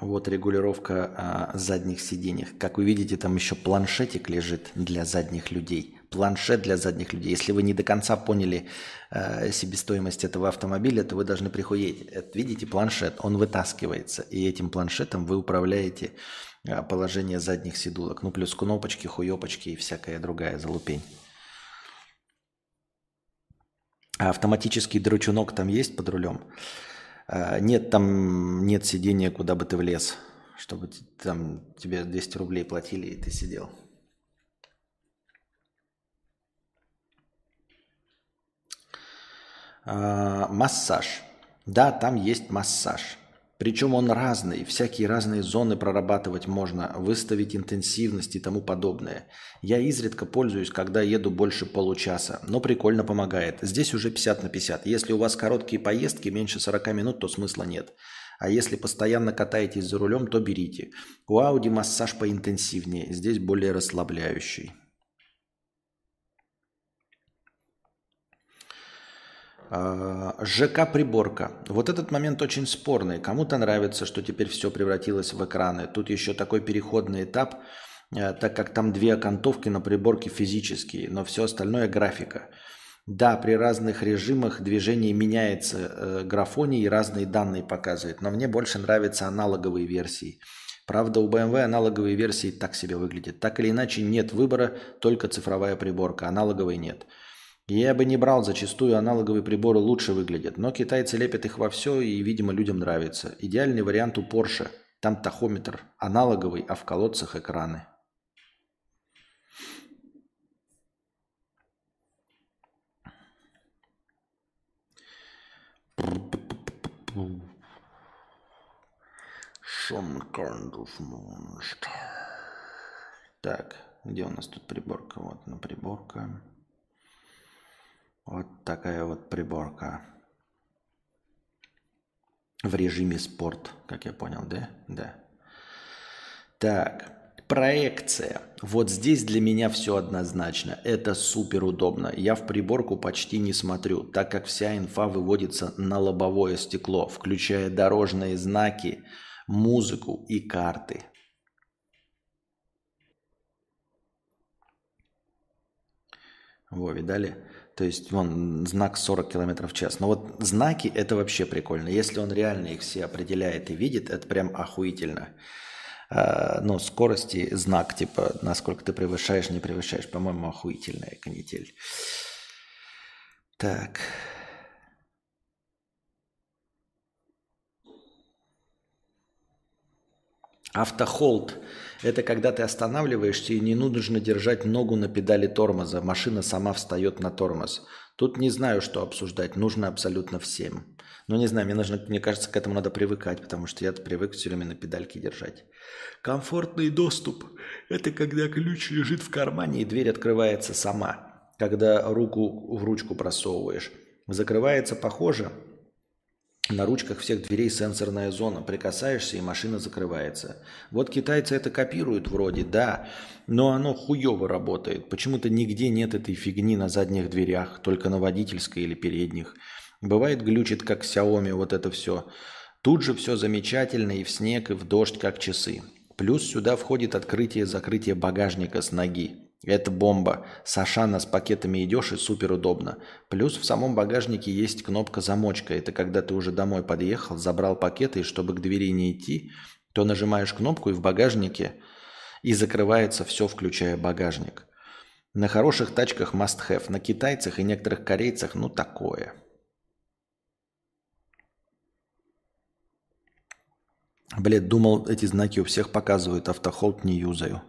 Вот регулировка а, задних сидений. Как вы видите, там еще планшетик лежит для задних людей. Планшет для задних людей. Если вы не до конца поняли а, себестоимость этого автомобиля, то вы должны прихуеть. Видите, планшет, он вытаскивается. И этим планшетом вы управляете положение задних сидулок. Ну, плюс кнопочки, хуёпочки и всякая другая залупень. А автоматический драчунок там есть под рулем? А, нет, там нет сидения, куда бы ты влез. Чтобы там тебе двести рублей платили, и ты сидел. А, массаж. Да, там есть массаж. Причем он разный, всякие разные зоны прорабатывать можно, выставить интенсивность и тому подобное. Я изредка пользуюсь, когда еду больше получаса, но прикольно помогает. Здесь уже пятьдесят на пятьдесят. Если у вас короткие поездки, меньше сорок минут, то смысла нет. А если постоянно катаетесь за рулем, то берите. У Audi массаж поинтенсивнее, здесь более расслабляющий. ЖК-приборка. Вот этот момент очень спорный. Кому-то нравится, что теперь все превратилось в экраны. Тут еще такой переходный этап, так как там две окантовки на приборке физические, но все остальное графика. Да, при разных режимах движение меняется графоний и разные данные показывает, но мне больше нравятся аналоговые версии. Правда, у бэ эм вэ аналоговые версии так себе выглядят. Так или иначе, нет выбора, только цифровая приборка, аналоговой нет. Я бы не брал, зачастую аналоговые приборы лучше выглядят, но китайцы лепят их во все и, видимо, людям нравится. Идеальный вариант у Porsche. Там тахометр аналоговый, а в колодцах экраны. Так, где у нас тут приборка? Вот она, приборка. Вот такая вот приборка. В режиме спорт, как я понял, да? Да. Так. Проекция. Вот здесь для меня все однозначно. Это супер удобно. Я в приборку почти не смотрю, так как вся инфа выводится на лобовое стекло, включая дорожные знаки, музыку и карты. Во, видали? То есть, вон, знак сорок километров в час. Но вот знаки – это вообще прикольно. Если он реально их все определяет и видит, это прям охуительно. А, ну, скорости знак, типа, насколько ты превышаешь, не превышаешь. По-моему, охуительная канитель. Так. Автохолд. Это когда ты останавливаешься и не нужно держать ногу на педали тормоза. Машина сама встает на тормоз. Тут не знаю, что обсуждать. Нужно абсолютно всем. Ну, не знаю, мне, нужно, мне кажется, к этому надо привыкать, потому что я привык все время на педальке держать. Комфортный доступ. Это когда ключ лежит в кармане и дверь открывается сама. Когда руку в ручку просовываешь. Закрывается похоже. На ручках всех дверей сенсорная зона. Прикасаешься, и машина закрывается. Вот китайцы это копируют вроде, да, но оно хуёво работает. Почему-то нигде нет этой фигни на задних дверях, только на водительской или передних. Бывает глючит, как Xiaomi, вот это все. Тут же все замечательно и в снег, и в дождь, как часы. Плюс сюда входит открытие-закрытие багажника с ноги. Это бомба. С Ашана с пакетами идешь и супер удобно. Плюс в самом багажнике есть кнопка замочка. Это когда ты уже домой подъехал, забрал пакеты, и чтобы к двери не идти, то нажимаешь кнопку и в багажнике, и закрывается все, включая багажник. На хороших тачках must have. На китайцах и некоторых корейцах ну такое. Блядь, думал, эти знаки у всех показывают. Автохолд не юзаю.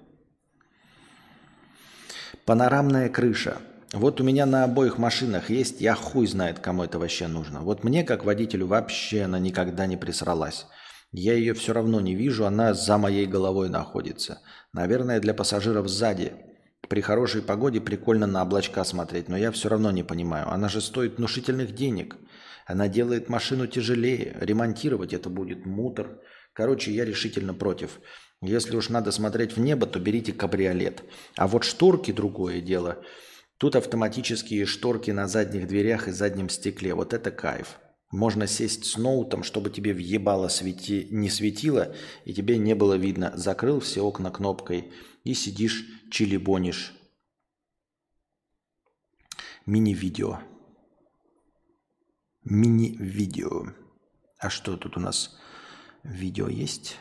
Панорамная крыша. Вот у меня на обоих машинах есть, я хуй знает, кому это вообще нужно. Вот мне, как водителю, вообще она никогда не присралась. Я ее все равно не вижу, она за моей головой находится. Наверное, для пассажиров сзади. При хорошей погоде прикольно на облачка смотреть, но я все равно не понимаю. Она же стоит внушительных денег. Она делает машину тяжелее. Ремонтировать это будет мутор. Короче, я решительно против. Если уж надо смотреть в небо, то берите кабриолет. А вот шторки – другое дело. Тут автоматические шторки на задних дверях и заднем стекле. Вот это кайф. Можно сесть с ноутом, чтобы тебе въебало свети... не светило, и тебе не было видно. Закрыл все окна кнопкой и сидишь, чилибонишь. Мини-видео. Мини-видео. А что тут у нас? Видео есть?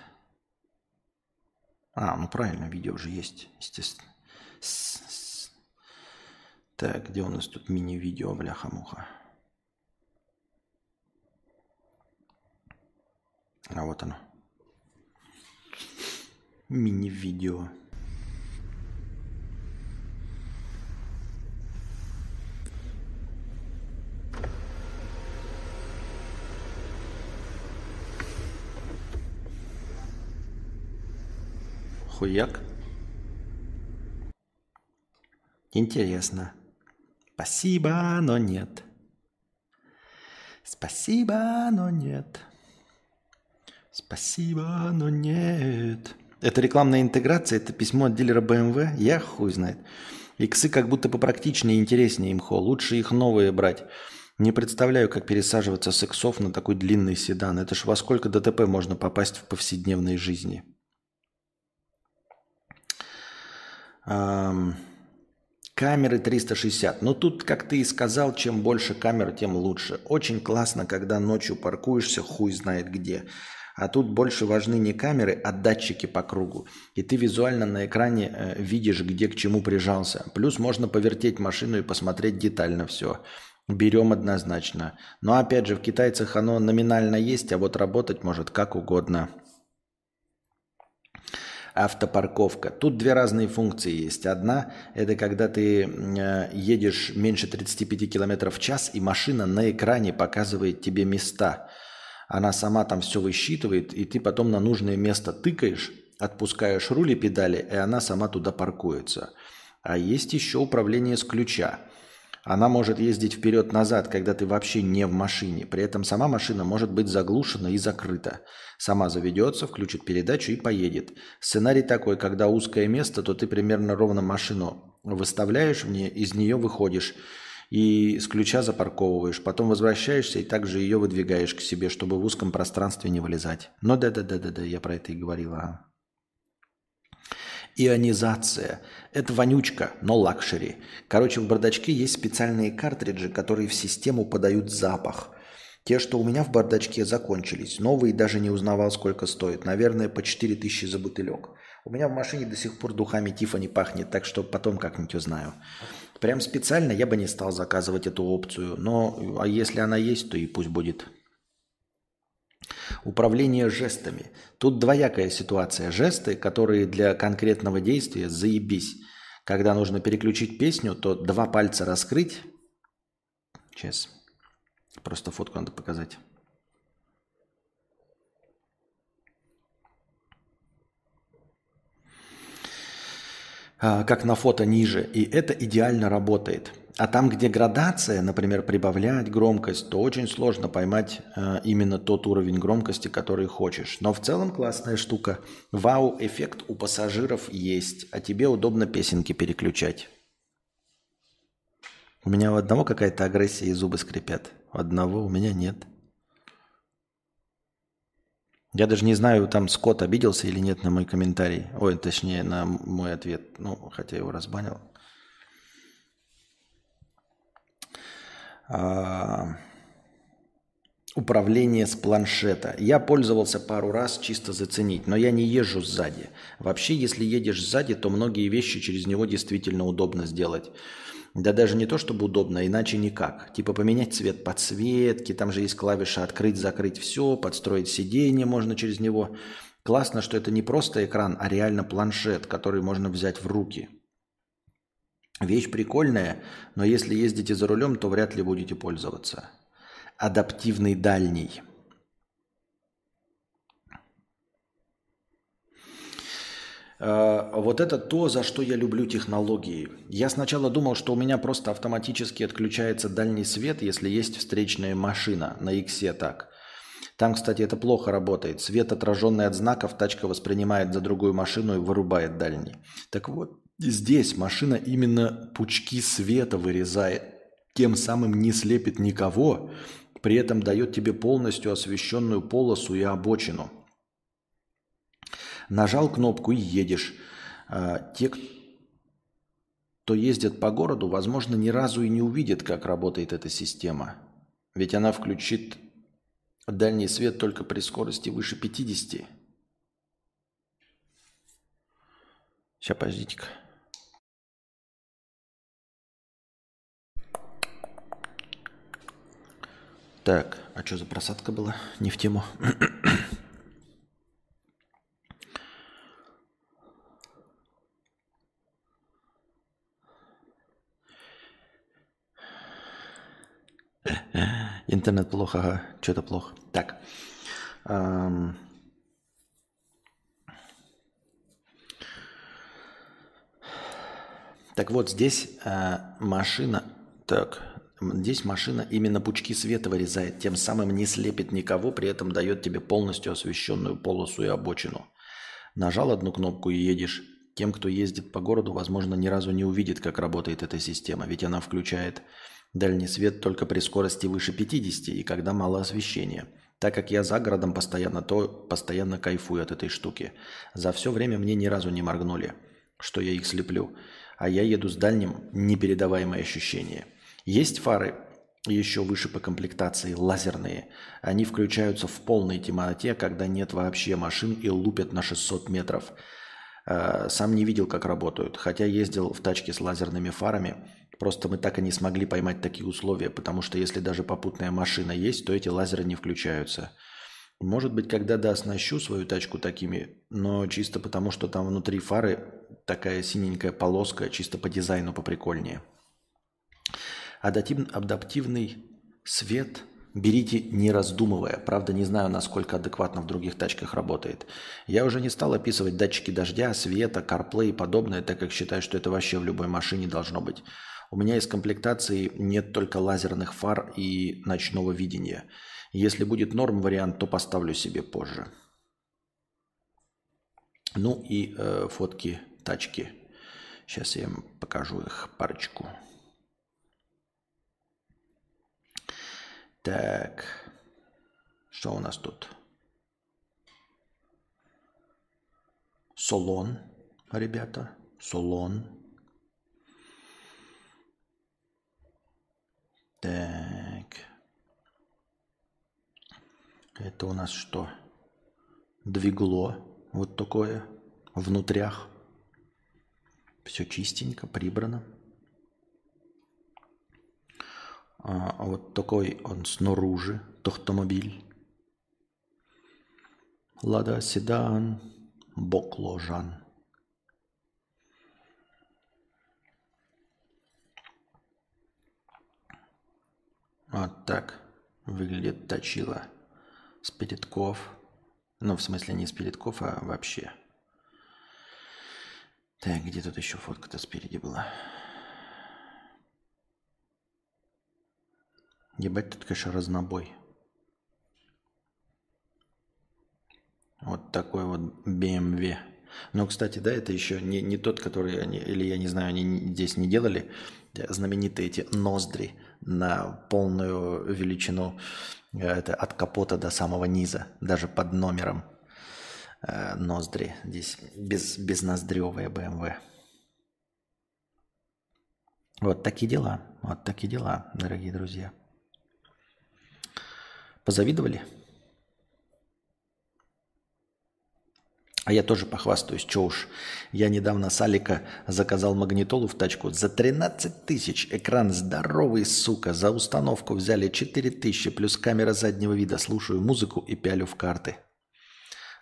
А, ну правильно, видео уже есть, естественно. С-с-с. Так, где у нас тут мини-видео, бляха-муха? А вот оно. Мини-видео. Хуяк. Интересно. Спасибо, но нет. Спасибо, но нет. Спасибо, но нет. Это рекламная интеграция, это письмо от дилера бэ эм вэ. Я хуй знает. Иксы как будто попрактичнее и интереснее имхо. Лучше их новые брать. Не представляю, как пересаживаться с иксов на такой длинный седан. Это ж во сколько дэ тэ пэ можно попасть в повседневной жизни. Камеры триста шестьдесят. Но тут, как ты и сказал, чем больше камер, тем лучше. Очень классно, когда ночью паркуешься, хуй знает где. А тут больше важны не камеры, а датчики по кругу. И ты визуально на экране видишь, где к чему прижался. Плюс можно повертеть машину и посмотреть детально все. Берем однозначно. Но опять же, в китайцах оно номинально есть, а вот работать может как угодно. Автопарковка. Тут две разные функции есть. Одна – это когда ты э, едешь меньше тридцати пяти километров в час, и машина на экране показывает тебе места. Она сама там все высчитывает, и ты потом на нужное место тыкаешь, отпускаешь руль и педали, и она сама туда паркуется. А есть еще управление с ключа. Она может ездить вперед-назад, когда ты вообще не в машине. При этом сама машина может быть заглушена и закрыта. Сама заведется, включит передачу и поедет. Сценарий такой, когда узкое место, то ты примерно ровно машину выставляешь, в ней, из нее выходишь и с ключа запарковываешь. Потом возвращаешься и также ее выдвигаешь к себе, чтобы в узком пространстве не вылезать. Ну да-да-да-да-да, я про это и говорила. Ионизация. Это вонючка, но лакшери. Короче, в бардачке есть специальные картриджи, которые в систему подают запах. Те, что у меня в бардачке, закончились. Новые даже не узнавал, сколько стоит. Наверное, по четыре тысячи за бутылек. У меня в машине до сих пор духами Тиффани пахнет, так что потом как-нибудь узнаю. Прям специально я бы не стал заказывать эту опцию. Но а если она есть, то и пусть будет. Управление жестами. Тут двоякая ситуация. Жесты, которые для конкретного действия заебись. Когда нужно переключить песню, то два пальца раскрыть. Сейчас. Просто фотку надо показать. Как на фото ниже. И это идеально работает. А там, где градация, например, прибавлять громкость, то очень сложно поймать э, именно тот уровень громкости, который хочешь. Но в целом классная штука. Вау-эффект у пассажиров есть, а тебе удобно песенки переключать. У меня у одного какая-то агрессия и зубы скрипят. У одного у меня нет. Я даже не знаю, там Скотт обиделся или нет на мой комментарий. Ой, точнее, на мой ответ. Ну, хотя его разбанил. Uh, управление с планшета. Я пользовался пару раз чисто заценить, но я не езжу сзади. Вообще, если едешь сзади, то многие вещи через него действительно удобно сделать. Да даже не то, чтобы удобно, иначе никак. Типа поменять цвет подсветки, там же есть клавиша «открыть-закрыть все», подстроить сиденье можно через него. Классно, что это не просто экран, а реально планшет, который можно взять в руки. Вещь прикольная, но если ездите за рулем, то вряд ли будете пользоваться. Адаптивный дальний. Вот это то, за что я люблю технологии. Я сначала думал, что у меня просто автоматически отключается дальний свет, если есть встречная машина. На иксе так. Там, кстати, это плохо работает. Свет, отраженный от знаков, тачка воспринимает за другую машину и вырубает дальний. Так вот. Здесь машина именно пучки света вырезает, тем самым не слепит никого, при этом дает тебе полностью освещенную полосу и обочину. Нажал кнопку и едешь. Те, кто ездит по городу, возможно, ни разу и не увидят, как работает эта система. Ведь она включит дальний свет только при скорости выше пятидесяти. Сейчас, подождите-ка. Так, а что за просадка была? Не в тему. Интернет плохо, ага, что-то плохо. Так. Эм... Так вот, здесь э, машина... Так... Здесь машина именно пучки света вырезает, тем самым не слепит никого, при этом дает тебе полностью освещенную полосу и обочину. Нажал одну кнопку и едешь. Тем, кто ездит по городу, возможно, ни разу не увидит, как работает эта система, ведь она включает дальний свет только при скорости выше пятидесяти и когда мало освещения. Так как я за городом постоянно, то постоянно кайфую от этой штуки. За все время мне ни разу не моргнули, что я их слеплю, а я еду с дальним, непередаваемое ощущение. Есть фары еще выше по комплектации, лазерные. Они включаются в полной темноте, когда нет вообще машин и лупят на шестьсот метров. Сам не видел, как работают, хотя ездил в тачке с лазерными фарами. Просто мы так и не смогли поймать такие условия, потому что если даже попутная машина есть, то эти лазеры не включаются. Может быть, когда-то оснащу свою тачку такими, но чисто потому, что там внутри фары такая синенькая полоска, чисто по дизайну поприкольнее. Адаптивный свет берите не раздумывая. Правда, не знаю, насколько адекватно в других тачках работает. Я уже не стал описывать датчики дождя, света, CarPlay и подобное, так как считаю, что это вообще в любой машине должно быть. У меня из комплектации нет только лазерных фар и ночного видения. Если будет норм вариант, то поставлю себе позже. Ну и э, фотки тачки. Сейчас я вам покажу их парочку. Так, что у нас тут? Салон, ребята, салон. Так, это у нас что? Двигло, вот такое, внутрях. Все чистенько, прибрано. А вот такой он снаружи, тохтомобиль. Лада седан, бокложан. Вот так выглядит тачила с передков. Ну, в смысле, не с передков, а вообще. Так, где тут еще фотка-то спереди была? Ебать, тут, конечно, разнобой. Вот такой вот би эм дабл ю. Но, кстати, да, это еще не, не тот, который они, или я не знаю, они здесь не делали, знаменитые эти ноздри на полную величину, это от капота до самого низа, даже под номером ноздри. Здесь без, безноздревая би эм дабл ю. Вот такие дела, вот такие дела, дорогие друзья. Позавидовали? А я тоже похвастаюсь, че уж. Я недавно с Алика заказал магнитолу в тачку за тринадцать тысяч. Экран здоровый, сука. За установку взяли четыре тысячи, плюс камера заднего вида. Слушаю музыку и пялю в карты.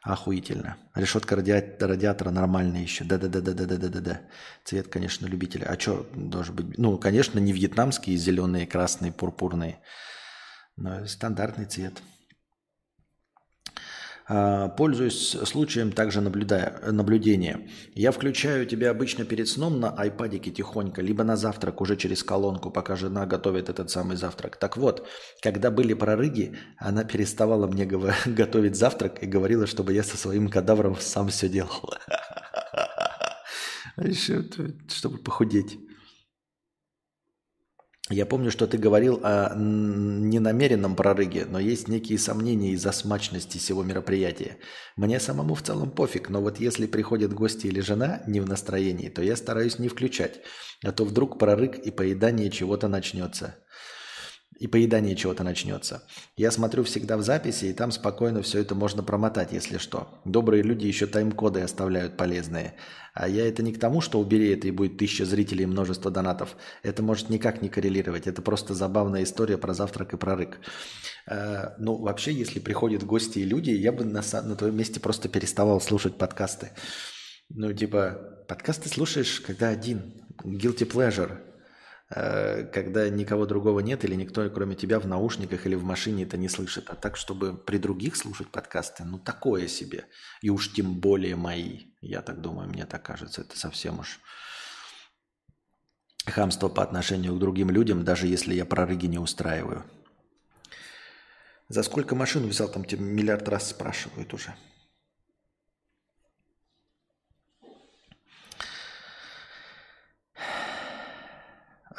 Охуительно. Решетка радиатора, радиатора нормальная еще. Да-да-да-да-да-да-да-да. Цвет, конечно, любителя. А что должен быть? Ну, конечно, не вьетнамские зеленые, красные, пурпурные. Но стандартный цвет. Пользуюсь случаем, также наблюдая, наблюдение. Я включаю тебя обычно перед сном на айпадике тихонько, либо на завтрак уже через колонку, пока жена готовит этот самый завтрак. Так вот, когда были прорыги, она переставала мне готовить завтрак и говорила, чтобы я со своим кадавром сам все делал. Чтобы похудеть. Я помню, что ты говорил о ненамеренном прорыге, но есть некие сомнения из-за смачности всего мероприятия. Мне самому в целом пофиг, но вот если приходят гости или жена не в настроении, то я стараюсь не включать, а то вдруг прорыг и поедание чего-то начнется. И поедание чего-то начнется. Я смотрю всегда в записи, и там спокойно все это можно промотать, если что. Добрые люди еще тайм-коды оставляют полезные. А я это не к тому, что убери это и будет тысяча зрителей и множество донатов. Это может никак не коррелировать. Это просто забавная история про завтрак и прорык. Э, ну, вообще, если приходят гости и люди, я бы на, на твоем месте просто переставал слушать подкасты. Ну, типа, подкасты слушаешь, когда один. Guilty pleasure. Когда никого другого нет или никто, кроме тебя, в наушниках или в машине это не слышит. А так, чтобы при других слушать подкасты, ну такое себе. И уж тем более мои. Я так думаю, мне так кажется. Это совсем уж хамство по отношению к другим людям, даже если я прорыги не устраиваю. За сколько машину взял, там тебе миллиард раз спрашивают уже.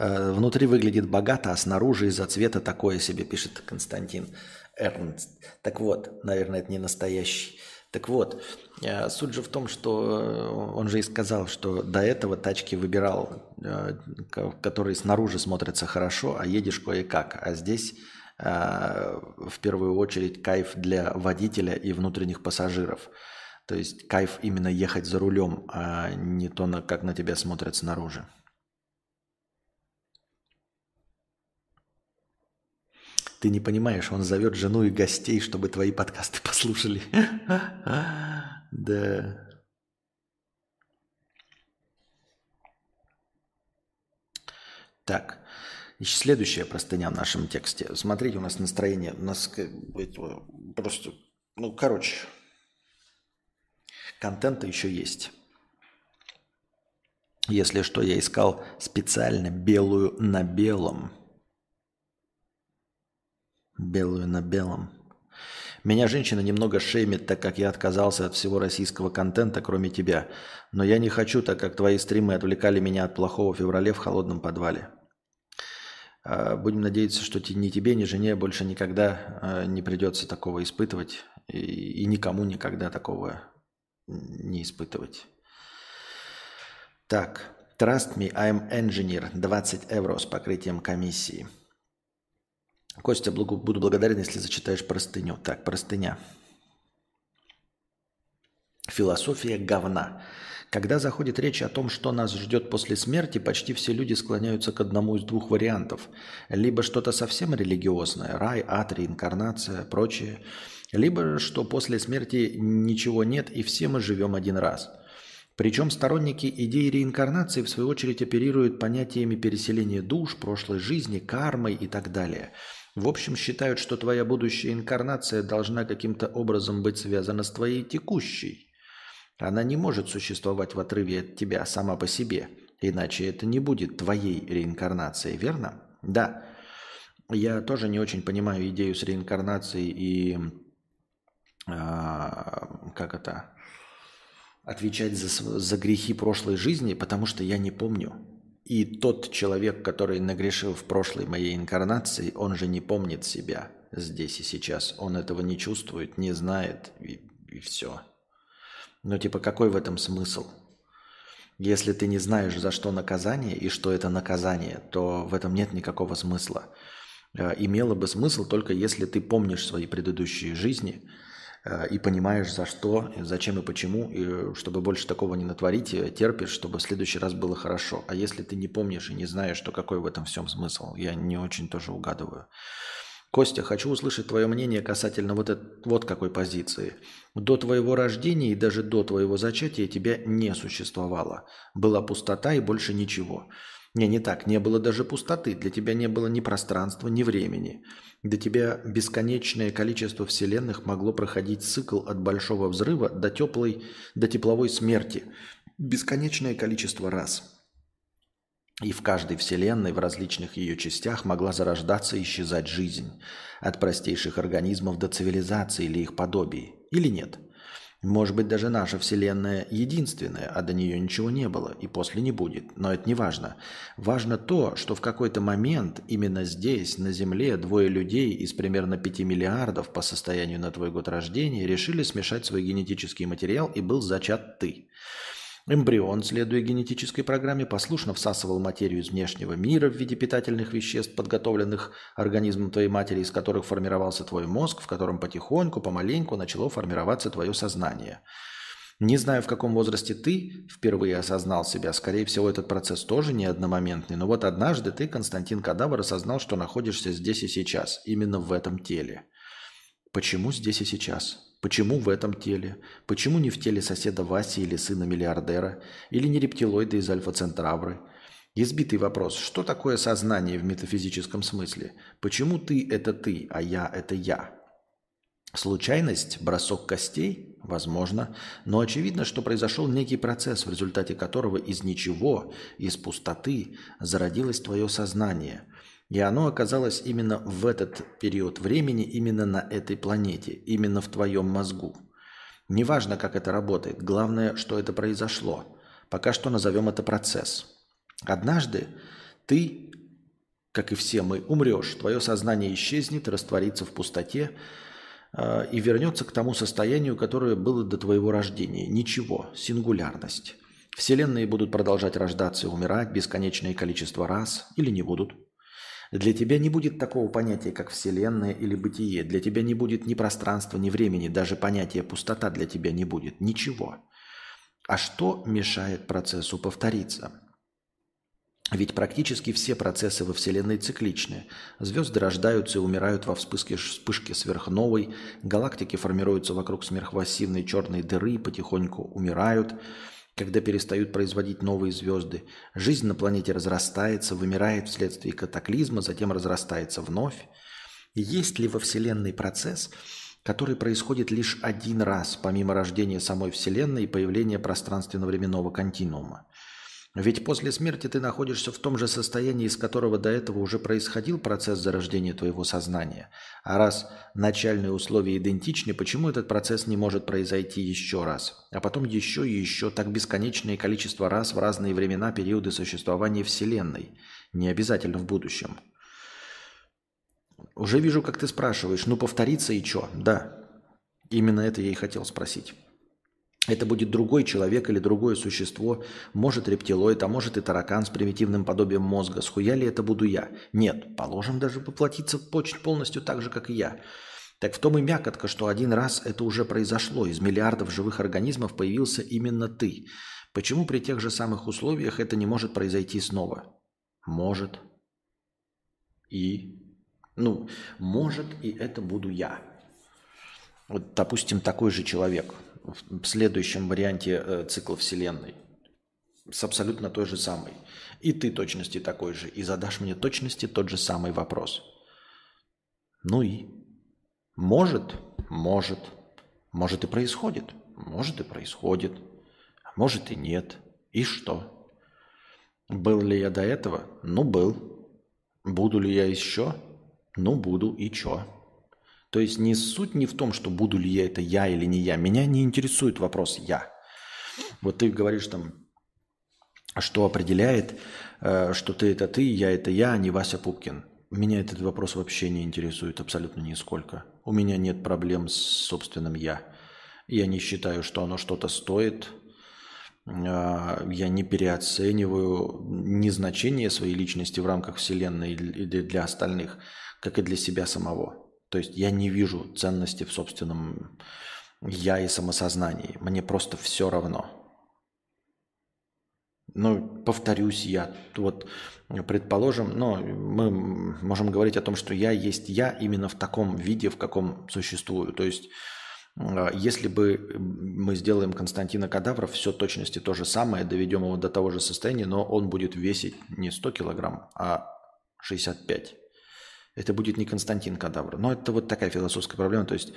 Внутри выглядит богато, а снаружи из-за цвета такое себе, пишет Константин Эрнст. Так вот, наверное, это не настоящий. Так вот, суть же в том, что он же и сказал, что до этого тачки выбирал, которые снаружи смотрятся хорошо, а едешь кое-как. А здесь в первую очередь кайф для водителя и внутренних пассажиров. То есть кайф именно ехать за рулем, а не то, как на тебя смотрят снаружи. Ты не понимаешь, он зовет жену и гостей, чтобы твои подкасты послушали. Да. Так. Еще следующая простыня в нашем тексте. Смотрите, у нас настроение. У нас просто... Ну, короче. Контента еще есть. Если что, я искал специально белую на белом. Белую на белом. Меня женщина немного шеймит, так как я отказался от всего российского контента, кроме тебя. Но я не хочу, так как твои стримы отвлекали меня от плохого февраля в холодном подвале. Будем надеяться, что ни тебе, ни жене больше никогда не придется такого испытывать. И никому никогда такого не испытывать. Так, Trust me, I'm engineer. двадцать евро с покрытием комиссии. Костя, буду благодарен, если зачитаешь простыню. Так, простыня. Философия говна. Когда заходит речь о том, что нас ждет после смерти, почти все люди склоняются к одному из двух вариантов. Либо что-то совсем религиозное, рай, ад, реинкарнация, прочее. Либо что после смерти ничего нет и все мы живем один раз. Причем сторонники идеи реинкарнации в свою очередь оперируют понятиями переселения душ, прошлой жизни, кармой и так далее. В общем, считают, что твоя будущая инкарнация должна каким-то образом быть связана с твоей текущей. Она не может существовать в отрыве от тебя сама по себе, иначе это не будет твоей реинкарнацией, верно? Да. Я тоже не очень понимаю идею с реинкарнацией и... А, как это... отвечать за, за грехи прошлой жизни, потому что я не помню. И тот человек, который нагрешил в прошлой моей инкарнации, он же не помнит себя здесь и сейчас. Он этого не чувствует, не знает, и, и все. Ну, типа, какой в этом смысл? Если ты не знаешь, за что наказание и что это наказание, то в этом нет никакого смысла. Имело бы смысл только если ты помнишь свои предыдущие жизни, и понимаешь, за что, зачем и почему, и чтобы больше такого не натворить, терпишь, чтобы в следующий раз было хорошо. А если ты не помнишь и не знаешь, то какой в этом всем смысл? Я не очень тоже угадываю. Костя, хочу услышать твое мнение касательно вот, это, вот какой позиции. До твоего рождения и даже до твоего зачатия тебя не существовало. Была пустота и больше ничего. Не, не так. Не было даже пустоты. Для тебя не было ни пространства, ни времени. Для тебя бесконечное количество вселенных могло проходить цикл от большого взрыва до теплой, до тепловой смерти. Бесконечное количество раз. И в каждой вселенной, в различных ее частях могла зарождаться и исчезать жизнь. От простейших организмов до цивилизаций или их подобий. Или нет. Может быть, даже наша Вселенная единственная, а до нее ничего не было, и после не будет. Но это не важно. Важно то, что в какой-то момент именно здесь, на Земле, двое людей из примерно пяти миллиардов по состоянию на твой год рождения решили смешать свой генетический материал, и был зачат ты. Эмбрион, следуя генетической программе, послушно всасывал материю из внешнего мира в виде питательных веществ, подготовленных организмом твоей матери, из которых формировался твой мозг, в котором потихоньку, помаленьку начало формироваться твое сознание. Не знаю, в каком возрасте ты впервые осознал себя. Скорее всего, этот процесс тоже не одномоментный. Но вот однажды ты, Константин Кадавр, осознал, что находишься здесь и сейчас, именно в этом теле. Почему здесь и сейчас? Почему в этом теле? Почему не в теле соседа Васи или сына миллиардера? Или не рептилоида из Альфа-Центавры? Избитый вопрос. Что такое сознание в метафизическом смысле? Почему ты – это ты, а я – это я? Случайность? Бросок костей? Возможно. Но очевидно, что произошел некий процесс, в результате которого из ничего, из пустоты зародилось твое сознание. И оно оказалось именно в этот период времени, именно на этой планете, именно в твоем мозгу. Неважно, как это работает, главное, что это произошло. Пока что назовем это процесс. Однажды ты, как и все мы, умрешь, твое сознание исчезнет, растворится в пустоте э, и вернется к тому состоянию, которое было до твоего рождения. Ничего, сингулярность. Вселенные будут продолжать рождаться и умирать бесконечное количество раз или не будут. Для тебя не будет такого понятия, как Вселенная или бытие. Для тебя не будет ни пространства, ни времени. Даже понятия пустота для тебя не будет. Ничего. А что мешает процессу повториться? Ведь практически все процессы во Вселенной цикличны. Звезды рождаются и умирают во вспышке, вспышке сверхновой. Галактики формируются вокруг сверхмассивной черной дыры, потихоньку умирают, когда перестают производить новые звезды. Жизнь на планете разрастается, вымирает вследствие катаклизма, затем разрастается вновь. Есть ли во Вселенной процесс, который происходит лишь один раз, помимо рождения самой Вселенной и появления пространственно-временного континуума? Ведь после смерти ты находишься в том же состоянии, из которого до этого уже происходил процесс зарождения твоего сознания. А раз начальные условия идентичны, почему этот процесс не может произойти еще раз? А потом еще и еще, так бесконечное количество раз в разные времена, периоды существования Вселенной. Не обязательно в будущем. Уже вижу, как ты спрашиваешь, ну повторится и чё? Да, именно это я и хотел спросить. Это будет другой человек или другое существо, может рептилоид, а может и таракан с примитивным подобием мозга. Схуя ли это буду я? Нет, положим, даже воплотиться почти полностью так же, как и я. Так в том и мякотка, что один раз это уже произошло. Из миллиардов живых организмов появился именно ты. Почему при тех же самых условиях это не может произойти снова? Может. И? Ну, может, и это буду я. Вот, допустим, такой же человек в следующем варианте цикла Вселенной, с абсолютно той же самой. И ты точности такой же. И задашь мне точности тот же самый вопрос. Ну и? Может, может. Может и происходит. Может и происходит. Может и нет. И что? Был ли я до этого? Ну, был. Буду ли я еще? Ну, буду. И чё? То есть не суть не в том, что буду ли я это я или не я. Меня не интересует вопрос «я». Вот ты говоришь там, что определяет, что ты – это ты, я – это я, а не Вася Пупкин. Меня этот вопрос вообще не интересует абсолютно нисколько. У меня нет проблем с собственным «я». Я не считаю, что оно что-то стоит. Я не переоцениваю ни значение своей личности в рамках Вселенной для остальных, как и для себя самого. То есть я не вижу ценности в собственном «я» и самосознании. Мне просто все равно. Ну, повторюсь, я вот, предположим, но мы можем говорить о том, что «я» есть «я» именно в таком виде, в каком существую. То есть если бы мы сделаем Константина Кадавра, все точности то же самое, доведем его до того же состояния, но он будет весить не сто килограмм, а шестьдесят пять. Это будет не Константин Кадавр. Но это вот такая философская проблема. То есть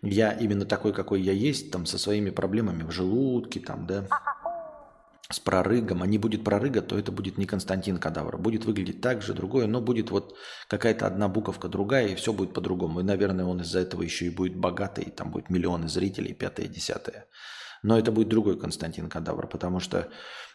я именно такой, какой я есть, там, со своими проблемами в желудке, там, да, с прорыгом. А не будет прорыга, то это будет не Константин Кадавр. Будет выглядеть так же, другое, но будет вот какая-то одна буковка, другая, и все будет по-другому. И, наверное, он из-за этого еще и будет богатый, и там будет миллионы зрителей, пятое, десятое. Но это будет другой Константин Кадавр, потому что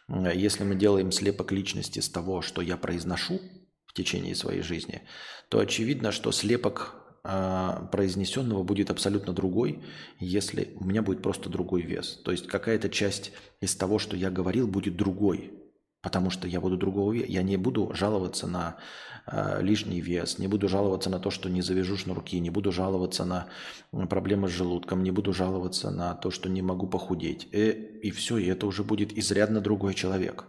если мы делаем слепок личности с того, что я произношу, в течение своей жизни, то очевидно, что слепок э, произнесенного будет абсолютно другой, если у меня будет просто другой вес. То есть какая-то часть из того, что я говорил, будет другой, потому что я буду другого веса. Я не буду жаловаться на э, лишний вес, не буду жаловаться на то, что не завяжу шнурки, не буду жаловаться на проблемы с желудком, не буду жаловаться на то, что не могу похудеть. И, и все, и это уже будет изрядно другой человек.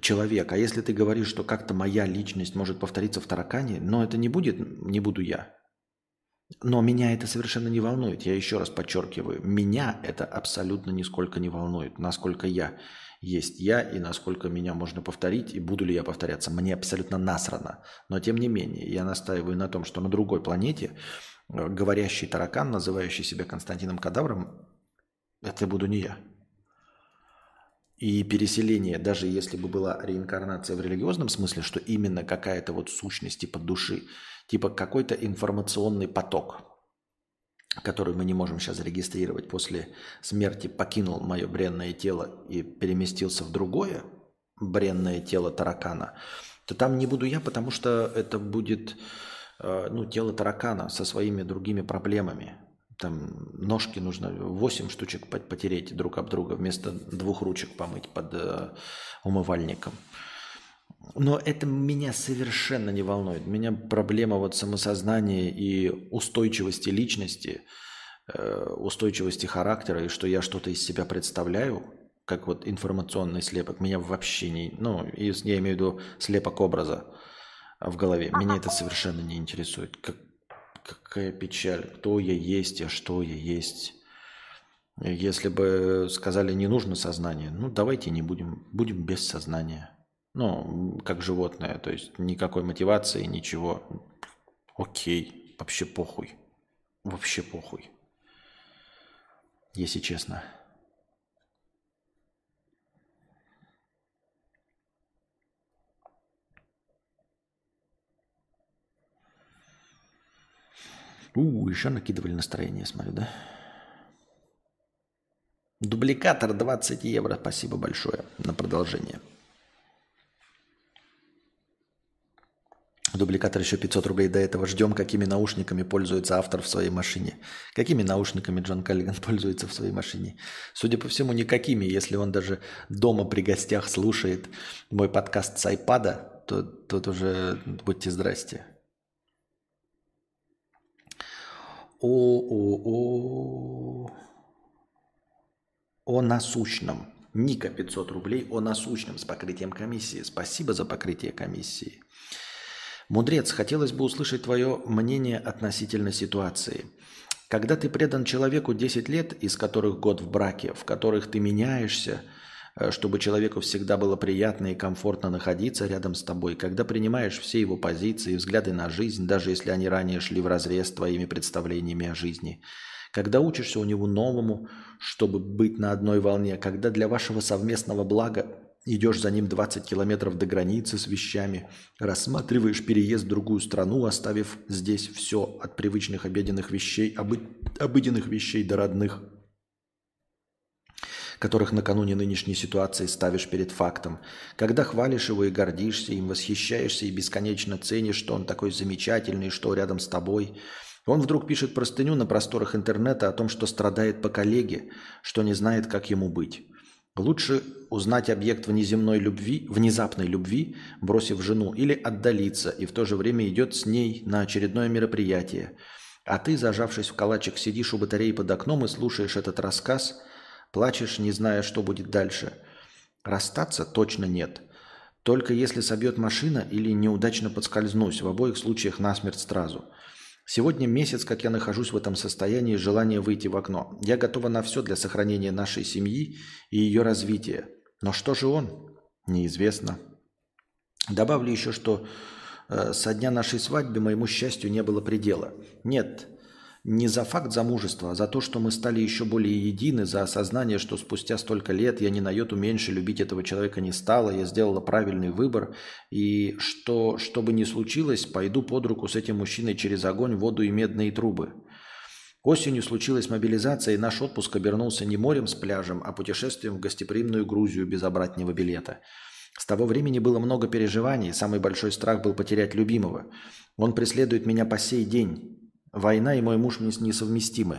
Человек. А если ты говоришь, что как-то моя личность может повториться в таракане, но это не будет, не буду я. Но меня это совершенно не волнует. Я еще раз подчеркиваю, меня это абсолютно нисколько не волнует. Насколько я есть я и насколько меня можно повторить и буду ли я повторяться, мне абсолютно насрано. Но тем не менее, я настаиваю на том, что на другой планете говорящий таракан, называющий себя Константином Кадавром, это буду не я. И переселение, даже если бы была реинкарнация в религиозном смысле, что именно какая-то вот сущность типа души, типа какой-то информационный поток, который мы не можем сейчас зарегистрировать, после смерти покинул мое бренное тело и переместился в другое бренное тело таракана, то там не буду я, потому что это будет ну, тело таракана со своими другими проблемами. Там ножки нужно восемь штучек потереть друг об друга, вместо двух ручек помыть под э, умывальником. Но это меня совершенно не волнует. Меня проблема вот самосознания и устойчивости личности, э, устойчивости характера, и что я что-то из себя представляю, как вот информационный слепок, меня вообще не... Ну, я имею в виду слепок образа в голове. Меня это совершенно не интересует. Как Какая печаль. Кто я есть, а что я есть. Если бы сказали, не нужно сознание, ну давайте не будем, будем без сознания. Ну, как животное, то есть никакой мотивации, ничего. Окей, вообще похуй. Вообще похуй. Если честно. У, еще накидывали настроение, я смотрю, да? Дубликатор двадцать евро. Спасибо большое на продолжение. Дубликатор еще пятьсот рублей до этого. Ждем, какими наушниками пользуется автор в своей машине. Какими наушниками Джон Каллиган пользуется в своей машине? Судя по всему, никакими. Если он даже дома при гостях слушает мой подкаст с айпада, то тут уже будьте здрасте. О-о-о. О насущном. Ника пятьсот рублей. О насущном с покрытием комиссии. Спасибо за покрытие комиссии. Мудрец, хотелось бы услышать твое мнение относительно ситуации. Когда ты предан человеку десять лет, из которых год в браке, в которых ты меняешься, чтобы человеку всегда было приятно и комфортно находиться рядом с тобой, когда принимаешь все его позиции, взгляды на жизнь, даже если они ранее шли вразрез с твоими представлениями о жизни, когда учишься у него новому, чтобы быть на одной волне, когда для вашего совместного блага идешь за ним двадцать километров до границы с вещами, рассматриваешь переезд в другую страну, оставив здесь все от привычных обеденных вещей, обы... обыденных вещей до родных, которых накануне нынешней ситуации ставишь перед фактом. Когда хвалишь его и гордишься им, восхищаешься и бесконечно ценишь, что он такой замечательный, что рядом с тобой. Он вдруг пишет простыню на просторах интернета о том, что страдает по коллеге, что не знает, как ему быть. Лучше узнать объект внеземной любви, внезапной любви, бросив жену, или отдалиться, и в то же время идет с ней на очередное мероприятие. А ты, зажавшись в калачик, сидишь у батареи под окном и слушаешь этот рассказ, плачешь, не зная, что будет дальше. Расстаться точно нет. Только если собьет машина или неудачно подскользнусь, в обоих случаях насмерть сразу. Сегодня месяц, как я нахожусь в этом состоянии, желание выйти в окно. Я готова на все для сохранения нашей семьи и ее развития. Но что же он? Неизвестно. Добавлю еще, что э, со дня нашей свадьбы моему счастью не было предела. Нет, не за факт замужества, а за то, что мы стали еще более едины, за осознание, что спустя столько лет я ни на йоту меньше любить этого человека не стала, я сделала правильный выбор, и что, что бы ни случилось, пойду под руку с этим мужчиной через огонь, воду и медные трубы. Осенью случилась мобилизация, и наш отпуск обернулся не морем с пляжем, а путешествием в гостеприимную Грузию без обратного билета. С того времени было много переживаний, самый большой страх был потерять любимого. Он преследует меня по сей день. Война и мой муж несовместимы.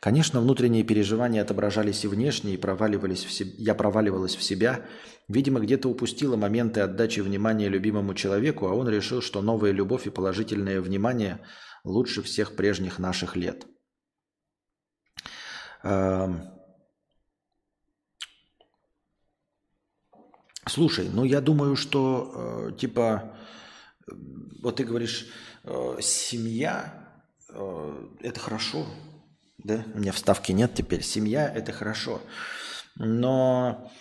Конечно, внутренние переживания отображались и внешне, и проваливались в се... я проваливалась в себя. Видимо, где-то упустила моменты отдачи внимания любимому человеку, а он решил, что новая любовь и положительное внимание лучше всех прежних наших лет. Слушай, ну я думаю, что типа, вот ты говоришь, семья... Это хорошо, да? У меня вставки нет теперь. Семья – это хорошо. Но,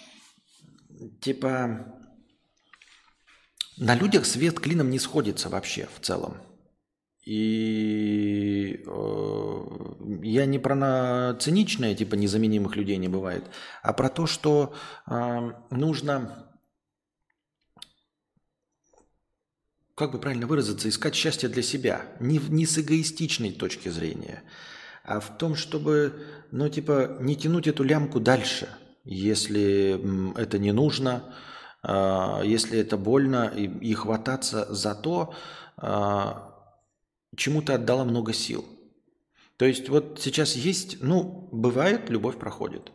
типа, на людях свет клином не сходится вообще в целом. И э, я не про на... циничное, типа, незаменимых людей не бывает, а про то, что э, нужно... Как бы правильно выразиться, искать счастье для себя. Не, не с эгоистичной точки зрения, а в том, чтобы, ну, типа, не тянуть эту лямку дальше, если это не нужно, если это больно, и, и хвататься за то, чему ты отдала много сил. То есть вот сейчас есть, ну, бывает, любовь проходит.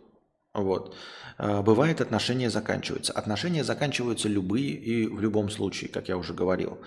Вот. Бывает, отношения заканчиваются. Отношения заканчиваются любые и в любом случае, как я уже говорил.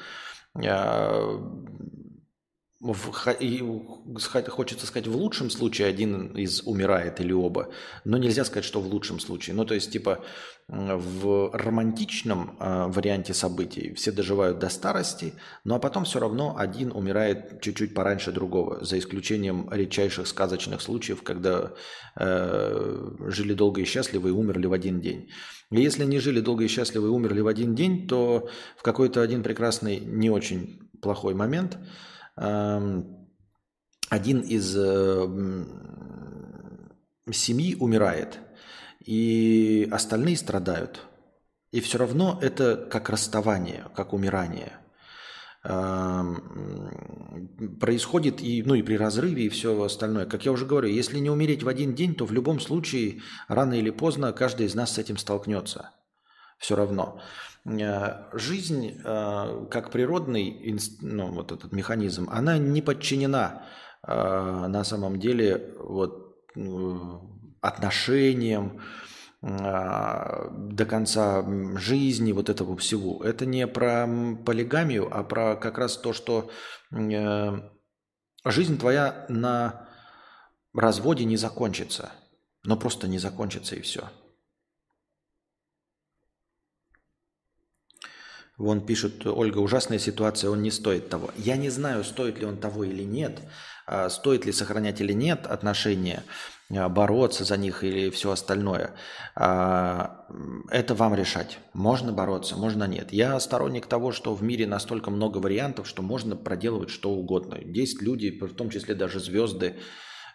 Хочется сказать, в лучшем случае один из умирает или оба, но нельзя сказать, что в лучшем случае. Ну, то есть, типа, в романтичном варианте событий все доживают до старости, ну, а потом все равно один умирает чуть-чуть пораньше другого, за исключением редчайших сказочных случаев, когда э, жили долго и счастливы и умерли в один день. И если не жили долго и счастливы и умерли в один день, то в какой-то один прекрасный, не очень плохой момент – один из э, семьи умирает, и остальные страдают. И все равно это как расставание, как умирание. происходит и, ну, и при разрыве, и все остальное. Как я уже говорю, если не умереть в один день, то в любом случае, рано или поздно, каждый из нас с этим столкнется. Все равно. Жизнь, как природный, ну, вот этот механизм, она не подчинена на самом деле вот, отношениям до конца жизни, вот этого всего. Это не про полигамию, а про как раз то, что жизнь твоя на разводе не закончится. Но просто не закончится, и все. Вон пишут, Ольга, ужасная ситуация, он не стоит того. Я не знаю, стоит ли он того или нет, стоит ли сохранять или нет отношения, бороться за них или все остальное. Это вам решать. Можно бороться, можно нет. Я сторонник того, что в мире настолько много вариантов, что можно проделывать что угодно. Есть люди, в том числе даже звезды,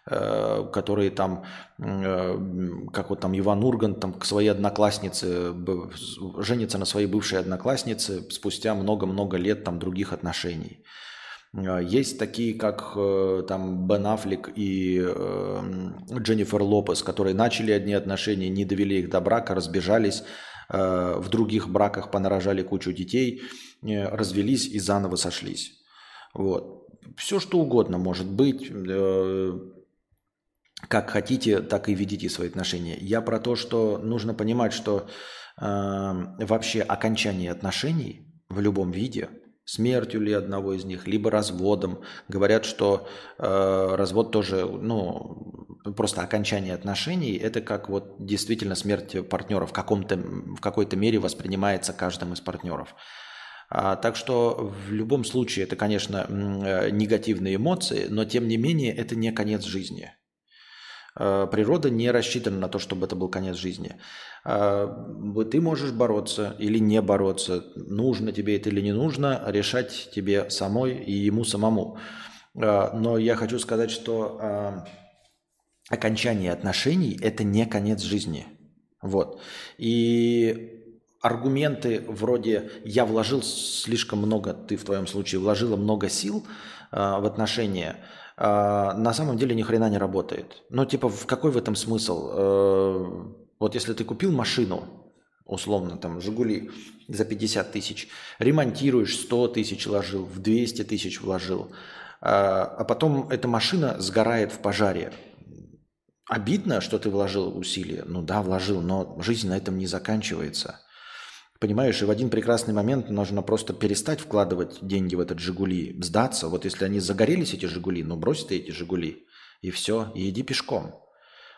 которые там, как вот там Иван Ургант, там к своей однокласснице, женится на своей бывшей однокласснице спустя много-много лет там других отношений. Есть такие, как там Бен Аффлек и Дженнифер Лопес, которые начали одни отношения, не довели их до брака, разбежались, в других браках понарожали кучу детей, развелись и заново сошлись. Вот. Все, что угодно может быть. Как хотите, так и ведите свои отношения. Я про то, что нужно понимать, что э, вообще окончание отношений в любом виде, смертью ли одного из них, либо разводом. Говорят, что э, развод тоже, ну, просто окончание отношений, это как вот действительно смерть партнера в каком-то, в какой-то мере воспринимается каждым из партнеров. Так что в любом случае это, конечно, негативные эмоции, но тем не менее это не конец жизни. Природа не рассчитана на то, чтобы это был конец жизни. Ты можешь бороться или не бороться, нужно тебе это или не нужно, решать тебе самой и ему самому. Но я хочу сказать, что окончание отношений – это не конец жизни. Вот. И аргументы вроде «я вложил слишком много», ты в твоем случае вложила много сил в отношения – на самом деле ни хрена не работает. Ну, типа, в какой в этом смысл? Вот если ты купил машину, условно, там, «Жигули» за пятьдесят тысяч, ремонтируешь, сто тысяч вложил, в двести тысяч вложил, а потом эта машина сгорает в пожаре. Обидно, что ты вложил усилия? Ну да, вложил, но жизнь на этом не заканчивается. Понимаешь, и в один прекрасный момент нужно просто перестать вкладывать деньги в этот «Жигули», сдаться. Вот если они загорелись, эти «Жигули», ну брось ты эти «Жигули», и все, и иди пешком.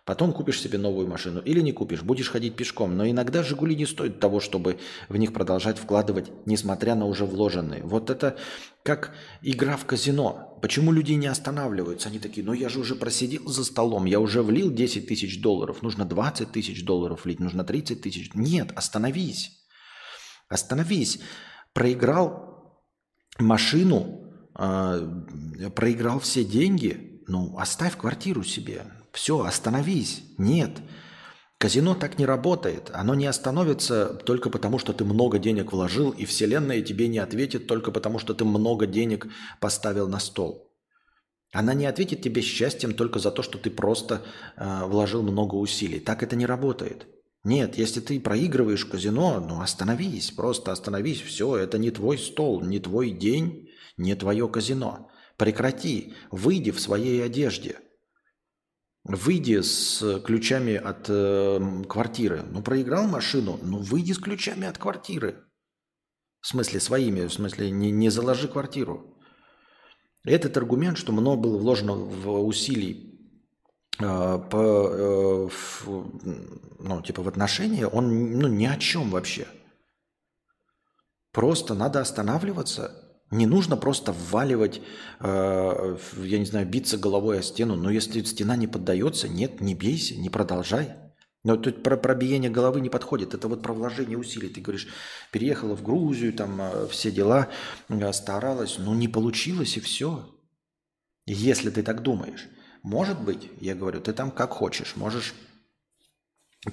Потом купишь себе новую машину или не купишь, будешь ходить пешком. Но иногда «Жигули» не стоит того, чтобы в них продолжать вкладывать, несмотря на уже вложенные. Вот это как игра в казино. Почему люди не останавливаются? Они такие, ну я же уже просидел за столом, я уже влил десять тысяч долларов, нужно двадцать тысяч долларов влить, нужно тридцать тысяч. Нет, остановись. Остановись. Проиграл машину, э, проиграл все деньги, ну, оставь квартиру себе. Все, остановись. Нет. Казино так не работает. Оно не остановится только потому, что ты много денег вложил, и вселенная тебе не ответит только потому, что ты много денег поставил на стол. Она не ответит тебе счастьем только за то, что ты просто э, вложил много усилий. Так это не работает. Нет, если ты проигрываешь казино, ну остановись, просто остановись, все, это не твой стол, не твой день, не твое казино. Прекрати, выйди в своей одежде, выйди с ключами от э, квартиры. Ну проиграл машину, ну выйди с ключами от квартиры. В смысле своими, в смысле не, не заложи квартиру. Этот аргумент, что много было вложено в усилий, По, ну, типа в отношении, он ну, ни о чем вообще. Просто надо останавливаться. Не нужно просто вваливать, я не знаю, биться головой о стену. Но если стена не поддается, нет, не бейся, не продолжай. Но тут про пробиение головы не подходит. Это вот про вложение усилий. Ты говоришь, переехала в Грузию, там все дела, старалась, но не получилось и все. Если ты так думаешь. Может быть, я говорю, ты там как хочешь, можешь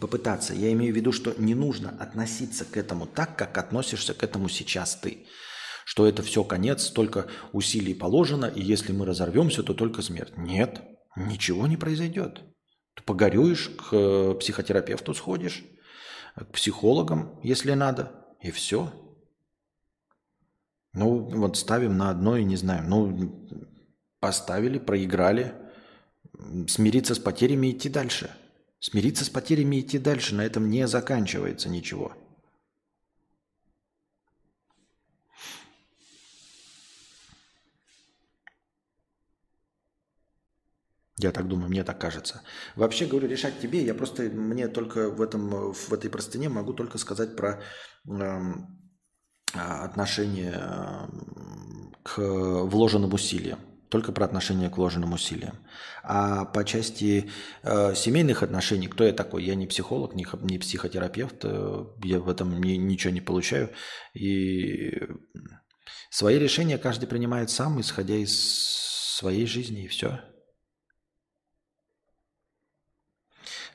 попытаться. Я имею в виду, что не нужно относиться к этому так, как относишься к этому сейчас ты. что это все конец, столько усилий положено, и если мы разорвемся, то только смерть. Нет, ничего не произойдет. Ты погорюешь, к психотерапевту сходишь, к психологам, если надо, и все. Ну, вот ставим на одно и не знаем. Ну, поставили, проиграли. Смириться с потерями и идти дальше. Смириться с потерями и идти дальше. На этом не заканчивается ничего. Я так думаю, мне так кажется. Вообще, говорю, решать тебе. Я просто, мне только в, этом, в этой простыне могу только сказать про э, отношение к вложенным усилиям. Только про отношение к вложенным усилиям. А по части э, семейных отношений, кто я такой? Я не психолог, не, не психотерапевт. Э, я в этом ни, ничего не получаю. И свои решения каждый принимает сам, исходя из своей жизни, и все.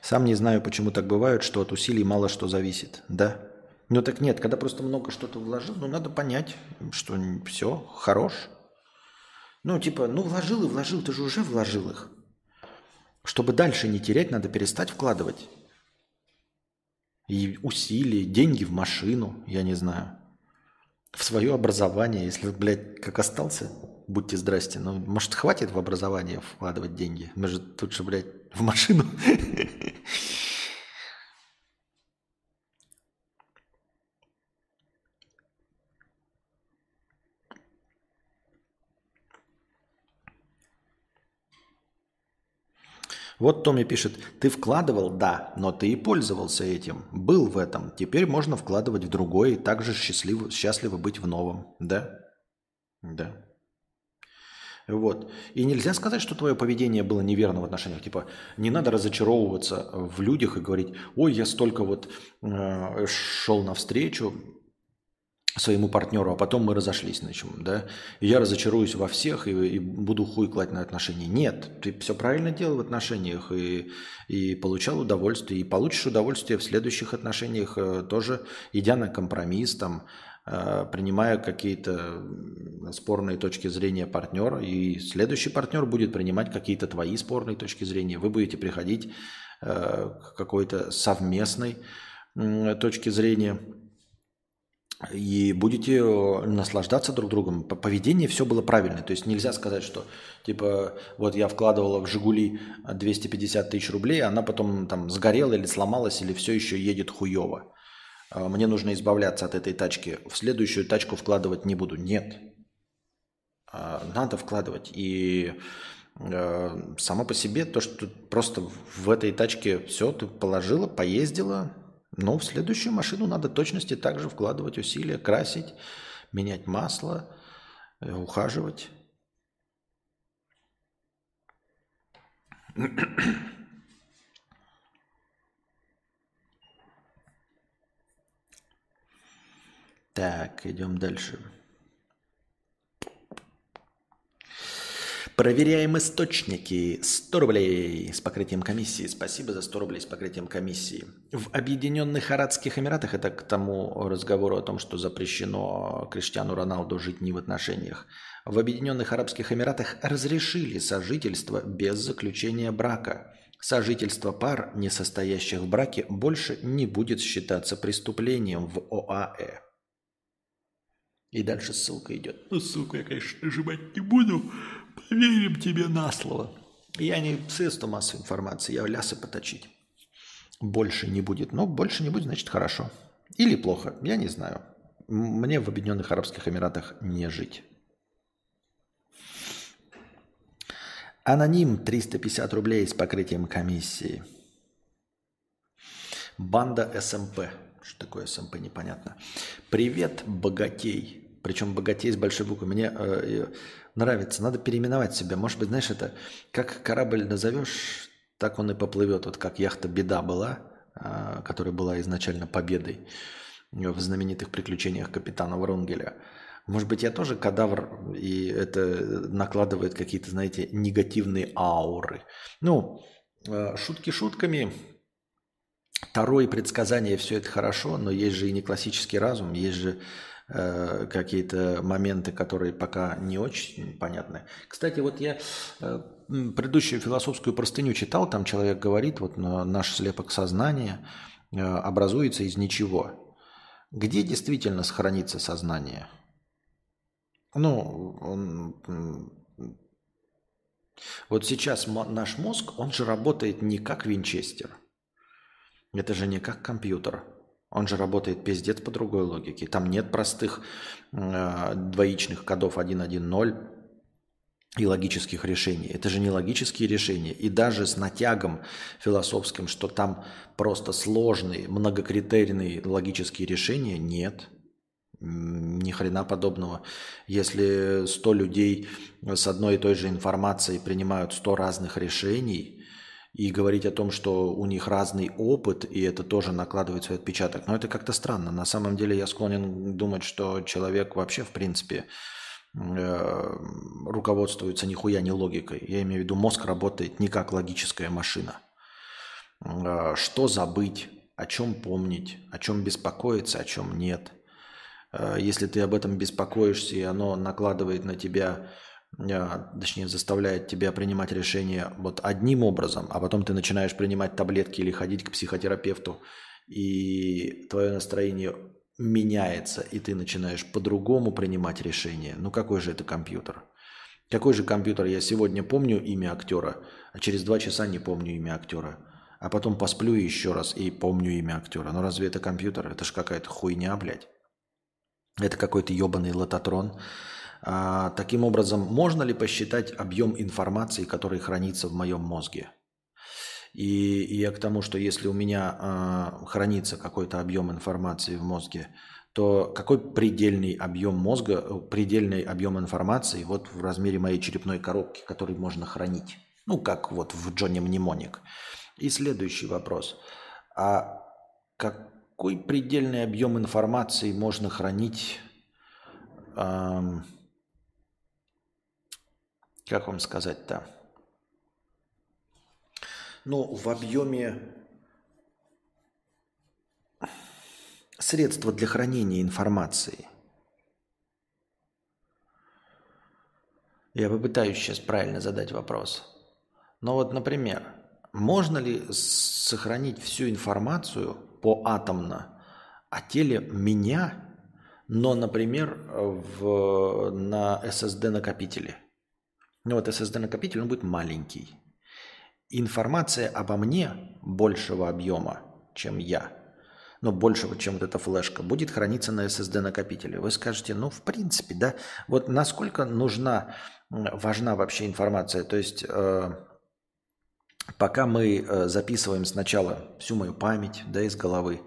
Сам не знаю, почему так бывает, что от усилий мало что зависит. Да? Ну так нет, когда просто много что-то вложил, ну надо понять, что все, хорош. Ну типа, ну вложил и вложил, ты же уже вложил их. Чтобы дальше не терять, надо перестать вкладывать. И усилия, деньги в машину, я не знаю. В свое образование, если, блядь, как остался, будьте здрасте. Ну, может, хватит в образование вкладывать деньги? Мы же тут же, блядь, в машину. Вот Томми пишет, ты вкладывал, да, но ты и пользовался этим, был в этом, теперь можно вкладывать в другое и также счастливо, счастливо быть в новом, да? Да. Вот. И нельзя сказать, что твое поведение было неверно в отношениях, типа не надо разочаровываться в людях и говорить, ой, я столько вот э, шел навстречу своему партнеру, а потом мы разошлись на чем, да? И я разочаруюсь во всех и, и буду хуй клать на отношения. Нет, ты все правильно делал в отношениях и, и получал удовольствие, и получишь удовольствие в следующих отношениях тоже, идя на компромисс, там, принимая какие-то спорные точки зрения партнера, и следующий партнер будет принимать какие-то твои спорные точки зрения. Вы будете приходить к какой-то совместной точке зрения, и будете наслаждаться друг другом. Поведение все было правильное. То есть нельзя сказать, что типа вот я вкладывала в «Жигули» двести пятьдесят тысяч рублей, а она потом там сгорела или сломалась, или все еще едет хуево. Мне нужно избавляться от этой тачки. В следующую тачку вкладывать не буду. Нет. Надо вкладывать. И само по себе то, что просто в этой тачке все, ты положила, поездила, но в следующую машину надо точности также вкладывать усилия, красить, менять масло, ухаживать. Так, идем дальше. Проверяем источники. сто рублей с покрытием комиссии. Спасибо за сто рублей с покрытием комиссии. В Объединенных Арабских Эмиратах, это к тому разговору о том, что запрещено Криштиану Роналду жить не в отношениях. В Объединенных Арабских Эмиратах разрешили сожительство без заключения брака. Сожительство пар, не состоящих в браке, больше не будет считаться преступлением в ОАЭ. И дальше ссылка идет. Ну, ссылку я, конечно, нажимать не буду. Поверим тебе на слово. Я не средство массовой информации, я лясы поточить. Больше не будет. Но больше не будет, значит, хорошо. Или плохо, я не знаю. Мне в Объединенных Арабских Эмиратах не жить. Аноним триста пятьдесят рублей с покрытием комиссии. Банда СМП. Что такое СМП, непонятно. Привет, богатей. Причем богатей с большой буквы. Мне э, нравится. Надо переименовать себя. Может быть, знаешь, это как корабль назовешь, так он и поплывет. Вот как яхта «Беда» была, э, которая была изначально победой в знаменитых приключениях капитана Врунгеля. Может быть, я тоже кадавр, и это накладывает какие-то, знаете, негативные ауры. Ну, э, шутки шутками. Таро и предсказания, все это хорошо, но есть же и не классический разум, есть же э, какие-то моменты, которые пока не очень понятны. Кстати, вот я э, предыдущую философскую простыню читал, там человек говорит, вот наш слепок сознания э, образуется из ничего. Где действительно сохранится сознание? Ну, он... Вот сейчас наш мозг, он же работает не как винчестер. Это же не как компьютер. Он же работает пиздец по другой логике. Там нет простых э, двоичных кодов один один ноль и логических решений. Это же не логические решения. И даже с натягом философским, что там просто сложные, многокритерийные логические решения, нет. Ни хрена подобного. Если сто людей с одной и той же информацией принимают сто разных решений, и говорить о том, что у них разный опыт, и это тоже накладывает свой отпечаток, но это как-то странно. На самом деле я склонен думать, что человек вообще, в принципе, руководствуется нихуя не логикой. Я имею в виду, мозг работает не как логическая машина. Что забыть, о чем помнить, о чем беспокоиться, о чем нет. Если ты об этом беспокоишься, и оно накладывает на тебя, точнее заставляет тебя принимать решения вот одним образом, а потом ты начинаешь принимать таблетки или ходить к психотерапевту, и твое настроение меняется, и ты начинаешь по-другому принимать решения. Ну какой же это компьютер? Какой же компьютер? Я сегодня помню имя актера, а через два часа не помню имя актера. А потом посплю еще раз и помню имя актера. Ну разве это компьютер? Это же какая-то хуйня, блядь. Это какой-то ебаный лототрон. А, таким образом, можно ли посчитать объем информации, который хранится в моем мозге? И, и я к тому, что если у меня а, хранится какой-то объем информации в мозге, то какой предельный объем мозга, предельный объем информации вот в размере моей черепной коробки, который можно хранить? Ну, как вот в Джонни Мнемоник. И следующий вопрос. А как... Какой предельный объем информации можно хранить, эм, как вам сказать-то, ну, в объеме средства для хранения информации? Я попытаюсь сейчас правильно задать вопрос. Но вот, например, можно ли сохранить всю информацию поатомно о теле меня, но, например, в, на эс эс ди-накопителе? Ну вот эс эс ди-накопитель, он будет маленький. Информация обо мне большего объема, чем я, но большего, чем вот эта флешка, будет храниться на эс эс ди-накопителе. Вы скажете, ну, в принципе, да, вот насколько нужна, важна вообще информация, то есть... Э, Пока мы записываем сначала всю мою память, да, из головы,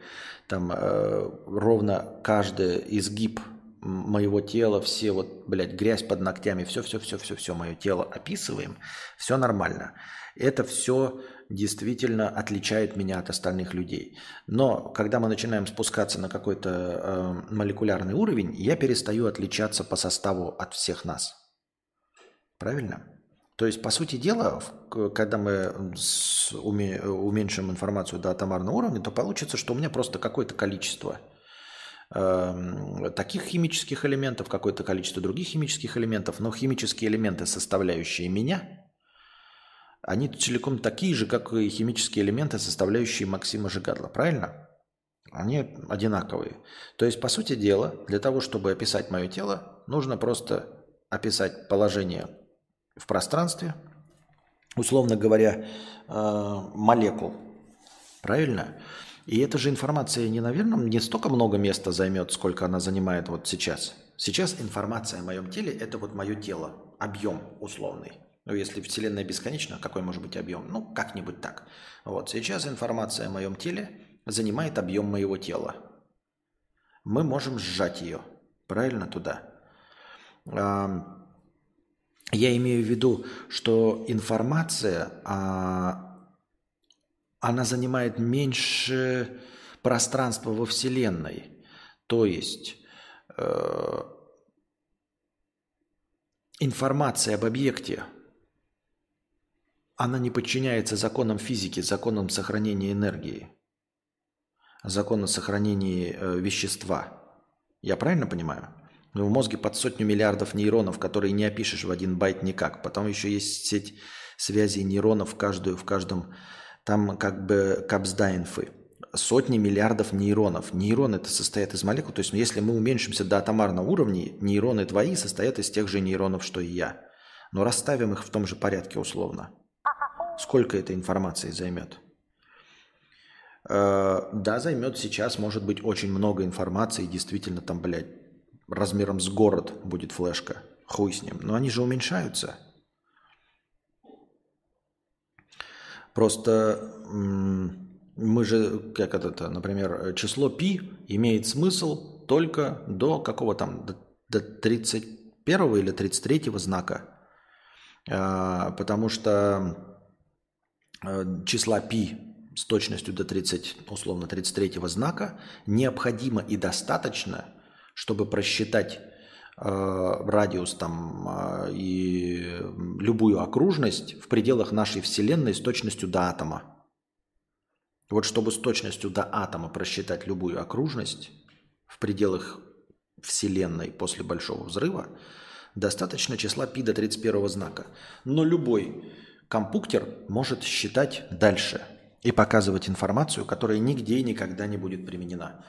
там э, ровно каждый изгиб моего тела, все вот, блядь, грязь под ногтями, все-все-все-все-все мое тело описываем, все нормально. Это все действительно отличает меня от остальных людей. Но когда мы начинаем спускаться на какой-то э, молекулярный уровень, я перестаю отличаться по составу от всех нас. Правильно? То есть, по сути дела, когда мы уменьшим информацию до атомарного уровня, то получится, что у меня просто какое-то количество э, таких химических элементов, какое-то количество других химических элементов, но химические элементы, составляющие меня, они целиком такие же, как и химические элементы, составляющие Максима Жигадла, правильно? Они одинаковые. То есть, по сути дела, для того, чтобы описать мое тело, нужно просто описать положение в пространстве, условно говоря, молекул. Правильно? И эта же информация не, наверное, не столько много места займет, сколько она занимает вот сейчас. Сейчас информация о моем теле – это вот мое тело, объем условный. Ну, если Вселенная бесконечна, какой может быть объем? Ну, как-нибудь так. Вот. Сейчас информация о моем теле занимает объем моего тела. Мы можем сжать ее, правильно, туда. Я имею в виду, что информация, а, она занимает меньше пространства во Вселенной. То есть э, информация об объекте, она не подчиняется законам физики, законам сохранения энергии, законам сохранения э, вещества. Я правильно понимаю? Ну, в мозге под сотню миллиардов нейронов, которые не опишешь в один байт никак. Потом еще есть сеть связей нейронов, каждую в каждом, там как бы капсда инфы. Сотни миллиардов нейронов. Нейроны это состоят из молекул. То есть если мы уменьшимся до атомарного уровня, нейроны твои состоят из тех же нейронов, что и я. Но расставим их в том же порядке условно. Сколько этой информации займет? Э, да, займет сейчас, может быть, очень много информации. Действительно, там, блядь, размером с город будет флешка. Хуй с ним. Но они же уменьшаются. Просто м- мы же, как это, например, число π имеет смысл только до какого там, до тридцать первого или тридцать третьего знака. Потому что числа π с точностью до тридцати, условно тридцать третьего знака необходимо и достаточно, чтобы просчитать радиус там, и любую окружность в пределах нашей Вселенной с точностью до атома. Вот чтобы с точностью до атома просчитать любую окружность в пределах Вселенной после Большого Взрыва, достаточно числа π до тридцать первого знака. Но любой компьютер может считать дальше и показывать информацию, которая нигде и никогда не будет применена.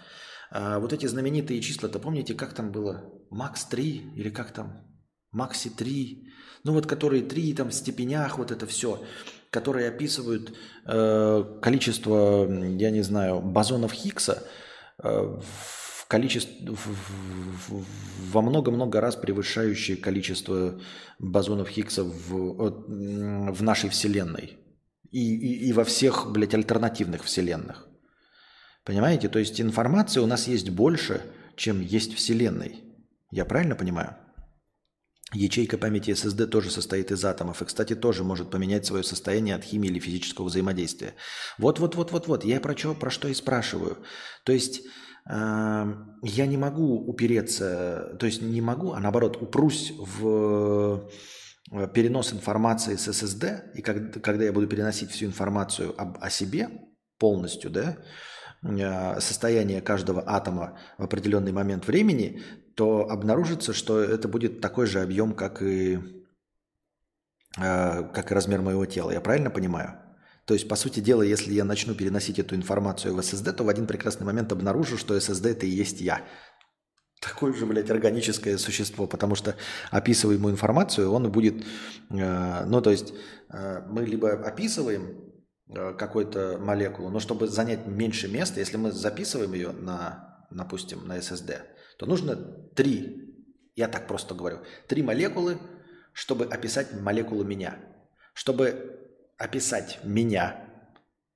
А вот эти знаменитые числа-то, помните, как там было? макс три или как там? макси три. Ну вот которые три там в степенях, вот это все, которые описывают э, количество, я не знаю, бозонов Хиггса э, в количество, во много-много раз превышающее количество бозонов Хиггса в, в нашей Вселенной и, и, и во всех, блядь, альтернативных Вселенных. Понимаете? То есть информации у нас есть больше, чем есть Вселенной. Я правильно понимаю? Ячейка памяти эс эс ди тоже состоит из атомов и, кстати, тоже может поменять свое состояние от химии или физического взаимодействия. Вот-вот-вот-вот-вот. Я про что, про что и спрашиваю. То есть я не могу упереться, то есть не могу, а наоборот упрусь в перенос информации с эс эс ди, и когда я буду переносить всю информацию об, о себе полностью, да, состояние каждого атома в определенный момент времени, то обнаружится, что это будет такой же объем, как и, как и размер моего тела. Я правильно понимаю? То есть, по сути дела, если я начну переносить эту информацию в эс эс ди, то в один прекрасный момент обнаружу, что эс эс ди это и есть я. Такое же, блядь, органическое существо, потому что описывая ему информацию, он будет... Э, ну, то есть, э, мы либо описываем э, какую-то молекулу, но чтобы занять меньше места, если мы записываем ее, на, допустим, на эс эс ди, то нужно три, я так просто говорю, три молекулы, чтобы описать молекулу меня, чтобы... описать меня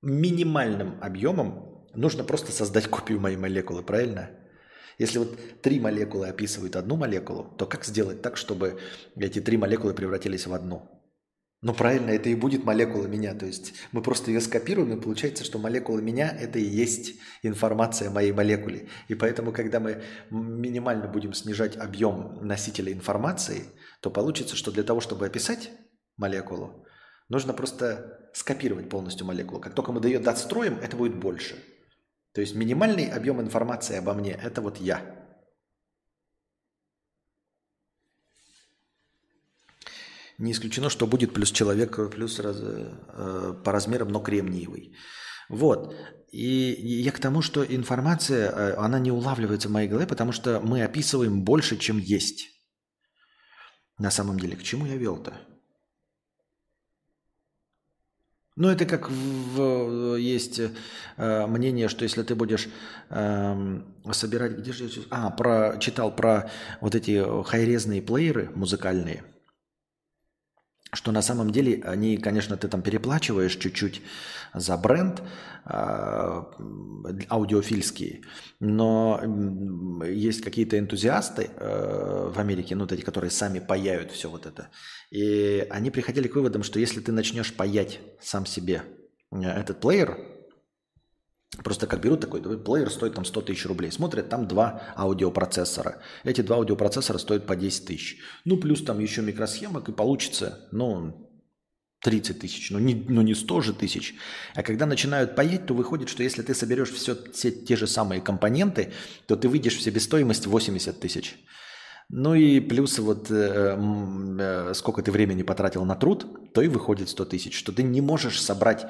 минимальным объемом, нужно просто создать копию моей молекулы, правильно? Если вот три молекулы описывают одну молекулу, то как сделать так, чтобы эти три молекулы превратились в одну? Ну, правильно, это и будет молекула меня. То есть мы просто ее скопируем, и получается, что молекула меня – это и есть информация о моей молекуле. И поэтому, когда мы минимально будем снижать объем носителя информации, то получится, что для того, чтобы описать молекулу, нужно просто скопировать полностью молекулу. Как только мы ее достроим, это будет больше. То есть минимальный объем информации обо мне – это вот я. Не исключено, что будет плюс человек, плюс раз, э, по размерам, но кремниевый. Вот. И я к тому, что информация, она не улавливается в моей голове, потому что мы описываем больше, чем есть. На самом деле, к чему я вел-то? Ну, это как в, есть э, мнение, что если ты будешь э, собирать... Где же я а, про, читал про вот эти хайрезные плееры музыкальные, что на самом деле они, конечно, ты там переплачиваешь чуть-чуть за бренд э, аудиофильский, но есть какие-то энтузиасты э, в Америке, ну, вот эти, которые сами паяют все вот это, и они приходили к выводам, что если ты начнешь паять сам себе этот плеер, просто как берут такой, плеер стоит там сто тысяч рублей, смотрят, там два аудиопроцессора. Эти два аудиопроцессора стоят по десять тысяч. Ну, плюс там еще микросхемок, и получится, ну, тридцать тысяч, но не, но не сто же тысяч. А когда начинают паять, то выходит, что если ты соберешь все, все те же самые компоненты, то ты выйдешь в себестоимость восемьдесят тысяч. Ну и плюс вот э, э, сколько ты времени потратил на труд, то и выходит сто тысяч, что ты не можешь собрать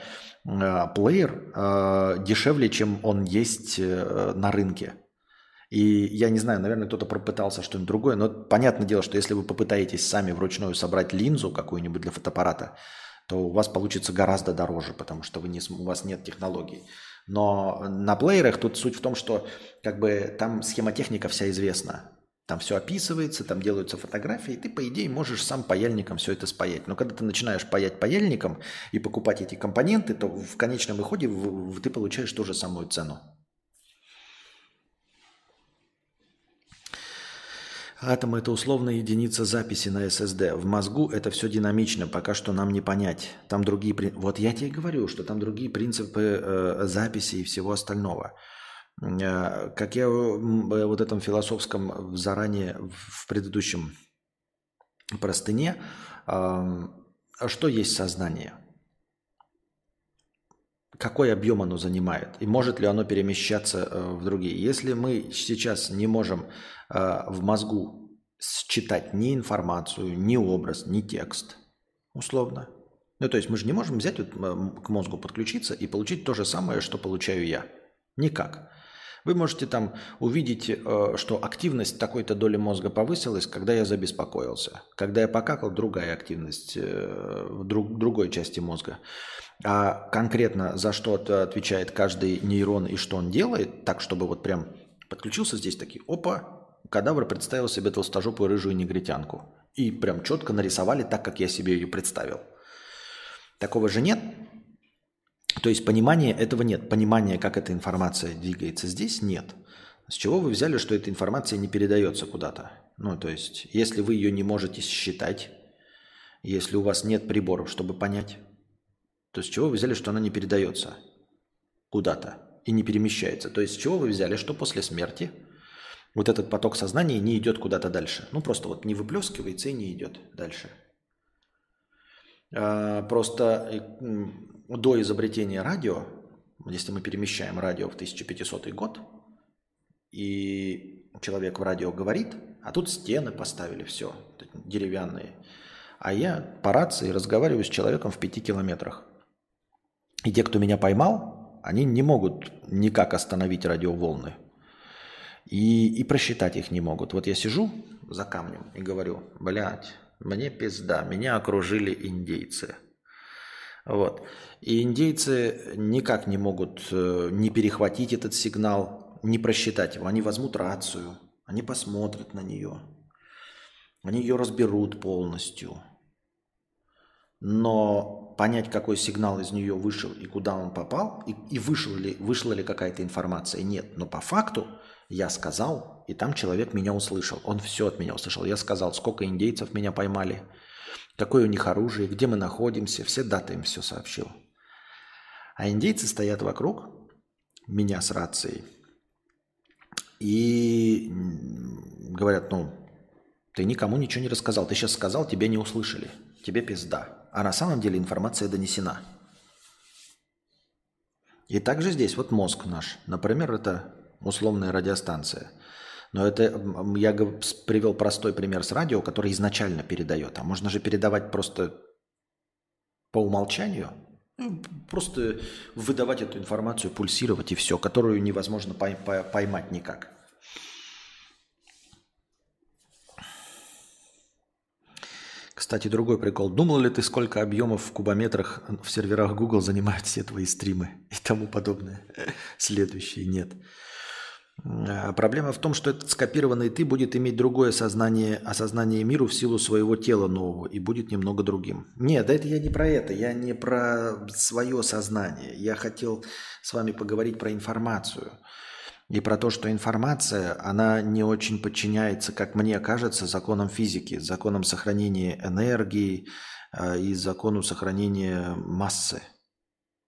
э, плеер э, дешевле, чем он есть э, на рынке. И я не знаю, наверное, кто-то попытался что-нибудь другое, но понятное дело, что если вы попытаетесь сами вручную собрать линзу какую-нибудь для фотоаппарата, то у вас получится гораздо дороже, потому что вы не, у вас нет технологий. Но на плеерах тут суть в том, что как бы там схемотехника вся известна. Там все описывается, там делаются фотографии, и ты, по идее, можешь сам паяльником все это спаять. Но когда ты начинаешь паять паяльником и покупать эти компоненты, то в конечном итоге ты получаешь ту же самую цену. Атом – это условная единица записи на эс эс ди. В мозгу это все динамично, пока что нам не понять. Там другие... Вот я тебе и говорю, что там другие принципы э, записи и всего остального. Как я вот этом философском заранее в предыдущем простыне, что есть сознание? Какой объем оно занимает? И может ли оно перемещаться в другие? Если мы сейчас не можем в мозгу считать ни информацию, ни образ, ни текст, условно. Ну, то есть мы же не можем взять вот к мозгу подключиться и получить то же самое, что получаю я. Никак. Вы можете там увидеть, что активность такой-то доли мозга повысилась, когда я забеспокоился. Когда я покакал, другая активность в друг, другой части мозга. А конкретно за что отвечает каждый нейрон и что он делает, так, чтобы вот прям подключился здесь такие, опа, Кадавр представил себе толстожопую рыжую негритянку. И прям четко нарисовали так, как я себе ее представил. Такого же нет. То есть понимания этого нет. Понимания, как эта информация двигается здесь, нет. С чего вы взяли, что эта информация не передается куда-то? Ну, то есть, если вы ее не можете считать, если у вас нет приборов, чтобы понять, то с чего вы взяли, что она не передается куда-то и не перемещается? То есть, с чего вы взяли, что после смерти вот этот поток сознания не идет куда-то дальше? Ну, просто вот не выплескивается и не идет дальше. Просто до изобретения радио, если мы перемещаем радио в тысяча пятисотый год, и человек в радио говорит, а тут стены поставили, все, деревянные, а я по рации разговариваю с человеком в пяти километрах. И те, кто меня поймал, они не могут никак остановить радиоволны. И, и просчитать их не могут. Вот я сижу за камнем и говорю, блядь, мне пизда, меня окружили индейцы. Вот. И индейцы никак не могут э, не перехватить этот сигнал, не просчитать его. Они возьмут рацию, они посмотрят на нее, они ее разберут полностью. Но понять, какой сигнал из нее вышел и куда он попал, и, и вышел ли, вышла ли какая-то информация, нет. Но по факту я сказал, и там человек меня услышал. Он все от меня услышал. Я сказал, сколько индейцев меня поймали, какое у них оружие, где мы находимся. Все даты им все сообщил. А индейцы стоят вокруг меня с рацией и говорят, ну, ты никому ничего не рассказал. Ты сейчас сказал, тебя не услышали. Тебе пизда. А на самом деле информация донесена. И также здесь вот мозг наш. Например, это условная радиостанция. Но это я привел простой пример с радио, который изначально передает. А можно же передавать просто по умолчанию, просто выдавать эту информацию, пульсировать и все, которую невозможно поймать никак. Кстати, другой прикол. Думал ли ты, сколько объемов в кубометрах в серверах Google занимают все твои стримы и тому подобное? Следующие нет. Проблема в том, что этот скопированный ты будет иметь другое сознание, осознание миру в силу своего тела нового и будет немного другим. Нет, да это я не про это, я не про свое сознание. Я хотел с вами поговорить про информацию и про то, что информация, она не очень подчиняется, как мне кажется, законам физики, законам сохранения энергии и закону сохранения массы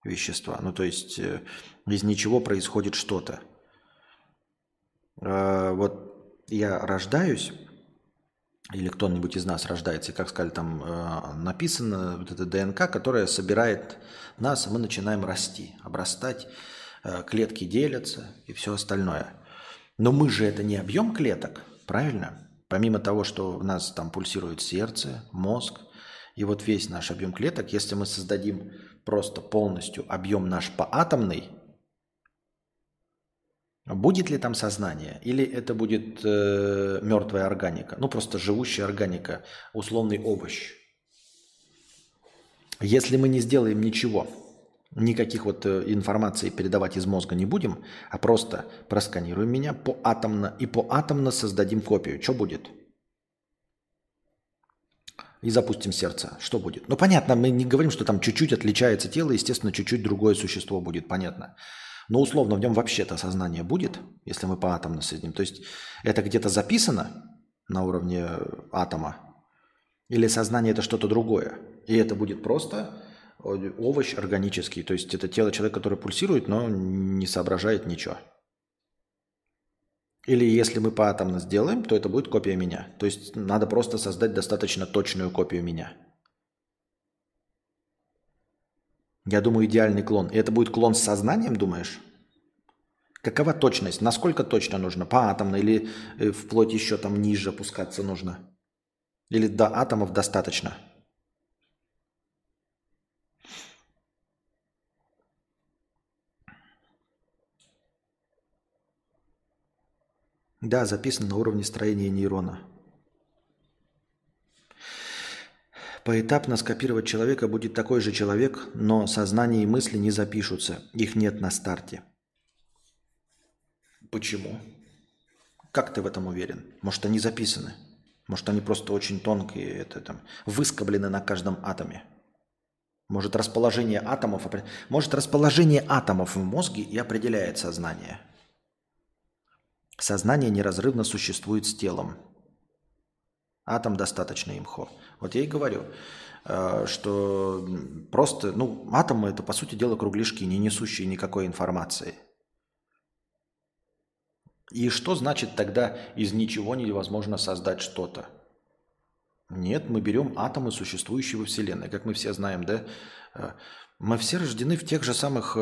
вещества. Ну, то есть из ничего происходит что-то. Вот я рождаюсь, или кто-нибудь из нас рождается, и, как сказали, там э, написано, вот эта ДНК, которая собирает нас, мы начинаем расти, обрастать, э, клетки делятся и все остальное. Но мы же это не объем клеток, правильно? Помимо того, что у нас там пульсирует сердце, мозг, и вот весь наш объем клеток, если мы создадим просто полностью объем наш поатомный, будет ли там сознание? Или это будет э, мертвая органика? Ну, просто живущая органика, условный овощ. Если мы не сделаем ничего, никаких вот информации передавать из мозга не будем, а просто просканируем меня поатомно и поатомно создадим копию. Что будет? И запустим сердце. Что будет? Ну, понятно, мы не говорим, что там чуть-чуть отличается тело, естественно, чуть-чуть другое существо будет, понятно. Но условно в нем вообще-то сознание будет, если мы поатомно соединим. То есть это где-то записано на уровне атома, или сознание это что-то другое. И это будет просто овощ органический. То есть это тело человека, который пульсирует, но не соображает ничего. Или если мы поатомно сделаем, то это будет копия меня. То есть надо просто создать достаточно точную копию меня. Я думаю, идеальный клон. И это будет клон с сознанием, думаешь? Какова точность? Насколько точно нужно? По атомно или вплоть еще там ниже опускаться нужно? Или до атомов достаточно? Да, записано на уровне строения нейрона. Поэтапно скопировать человека будет такой же человек, но сознание и мысли не запишутся. Их нет на старте. Почему? Как ты в этом уверен? Может, они записаны? Может, они просто очень тонкие, это, там, выскоблены на каждом атоме? Может, расположение атомов, может, расположение атомов в мозге и определяет сознание? Сознание неразрывно существует с телом. Атом достаточно имхо. Вот я и говорю, что просто, ну, атомы это, по сути дела, кругляшки, не несущие никакой информации. И что значит тогда из ничего невозможно создать что-то? Нет, мы берем атомы, существующие во Вселенной. Как мы все знаем, да? Мы все рождены в тех же самых,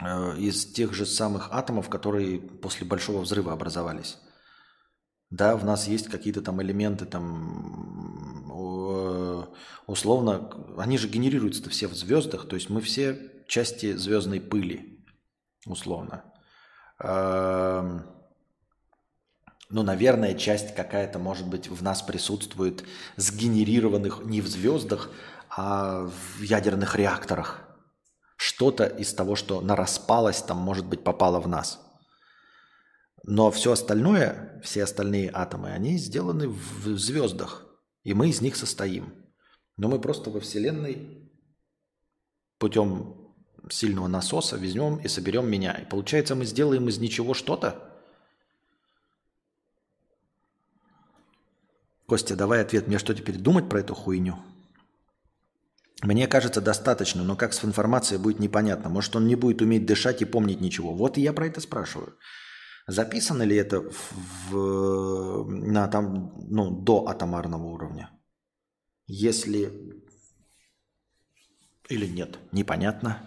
из тех же самых атомов, которые после Большого Взрыва образовались. Да, в нас есть какие-то там элементы, там, условно, они же генерируются-то все в звездах, то есть мы все части звездной пыли, условно. Ну, наверное, часть какая-то, может быть, в нас присутствует сгенерированных не в звездах, а в ядерных реакторах. Что-то из того, что нараспалось, там, может быть, попало в нас. Но все остальное, все остальные атомы, они сделаны в звездах, и мы из них состоим. Но мы просто во Вселенной путем сильного насоса возьмем и соберем меня. И получается, мы сделаем из ничего что-то? Костя, давай ответ. Мне что, теперь думать про эту хуйню? Мне кажется, достаточно, но как с информацией будет непонятно. Может, он не будет уметь дышать и помнить ничего. Вот и я про это спрашиваю. Записано ли это в, в, на, там, ну, до атомарного уровня? Если или нет, непонятно.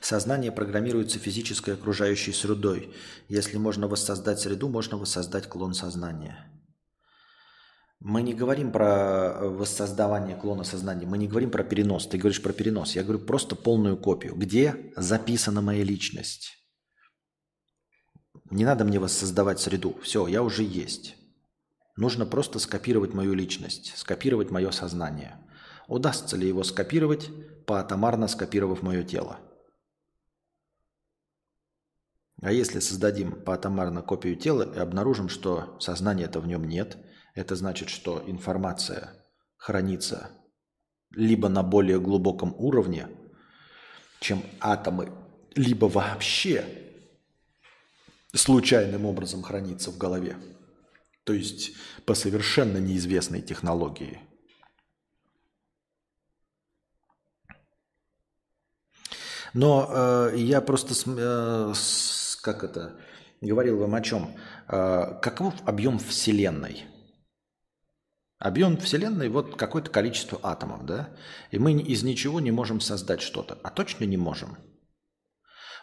Сознание программируется физической окружающей средой. Если можно воссоздать среду, можно воссоздать клон сознания. Мы не говорим про воссоздавание клона сознания, мы не говорим про перенос. Ты говоришь про перенос. Я говорю просто полную копию. Где записана моя личность? Не надо мне воссоздавать среду. Все, я уже есть. Нужно просто скопировать мою личность, скопировать мое сознание. Удастся ли его скопировать, поатомарно скопировав мое тело? А если создадим поатомарно копию тела и обнаружим, что сознания-то в нем нет, это значит, что информация хранится либо на более глубоком уровне, чем атомы, либо вообще случайным образом хранится в голове. То есть по совершенно неизвестной технологии. Но э, я просто э, с, как это, говорил вам о чем. Э, каков объем Вселенной? Объем Вселенной, вот какое-то количество атомов, да? И мы из ничего не можем создать что-то. А точно не можем.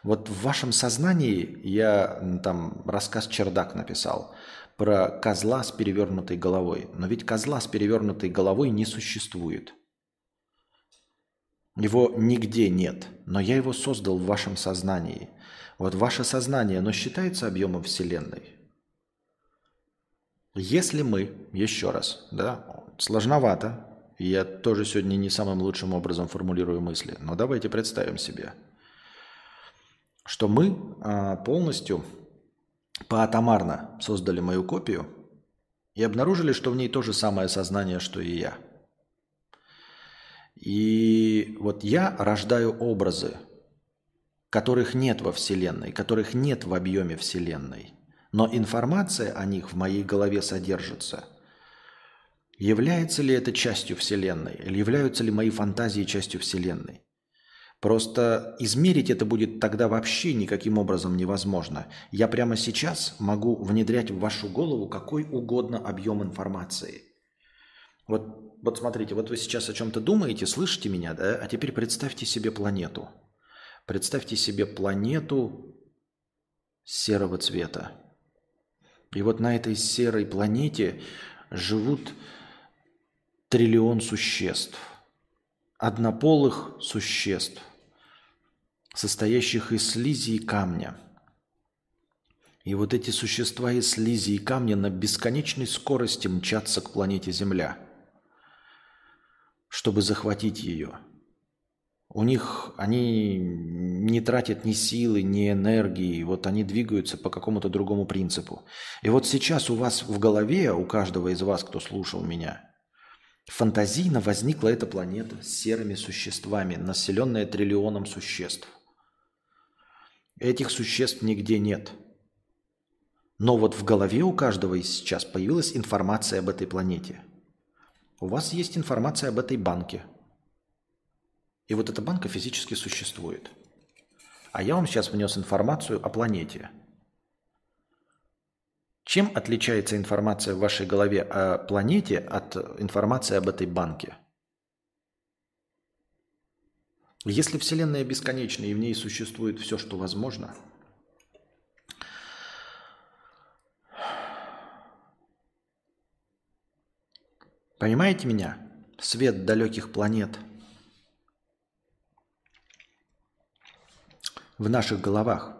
Вот в вашем сознании я там рассказ «Чердак» написал про козла с перевернутой головой. Но ведь козла с перевернутой головой не существует. Его нигде нет. Но я его создал в вашем сознании. Вот ваше сознание, оно считается объемом Вселенной? Если мы, еще раз, да, сложновато, я тоже сегодня не самым лучшим образом формулирую мысли, но давайте представим себе, что мы а, полностью поатомарно создали мою копию и обнаружили, что в ней то же самое сознание, что и я. И вот я рождаю образы, которых нет во Вселенной, которых нет в объеме Вселенной. Но информация о них в моей голове содержится. Является ли это частью Вселенной? Или являются ли мои фантазии частью Вселенной? Просто измерить это будет тогда вообще никаким образом невозможно. Я прямо сейчас могу внедрять в вашу голову какой угодно объем информации. Вот, вот смотрите, вот вы сейчас о чем-то думаете, слышите меня, да? А теперь представьте себе планету. Представьте себе планету серого цвета. И вот на этой серой планете живут триллион существ, однополых существ, состоящих из слизи и камня. И вот эти существа из слизи и камня на бесконечной скорости мчатся к планете Земля, чтобы захватить ее. У них они не тратят ни силы, ни энергии. Вот они двигаются по какому-то другому принципу. И вот сейчас у вас в голове, у каждого из вас, кто слушал меня, фантазийно возникла эта планета с серыми существами, населенная триллионом существ. Этих существ нигде нет. Но вот в голове у каждого сейчас появилась информация об этой планете. У вас есть информация об этой банке. И вот эта банка физически существует. А я вам сейчас внес информацию о планете. Чем отличается информация в вашей голове о планете от информации об этой банке? Если Вселенная бесконечна и в ней существует все, что возможно, понимаете меня? Свет далеких планет в наших головах.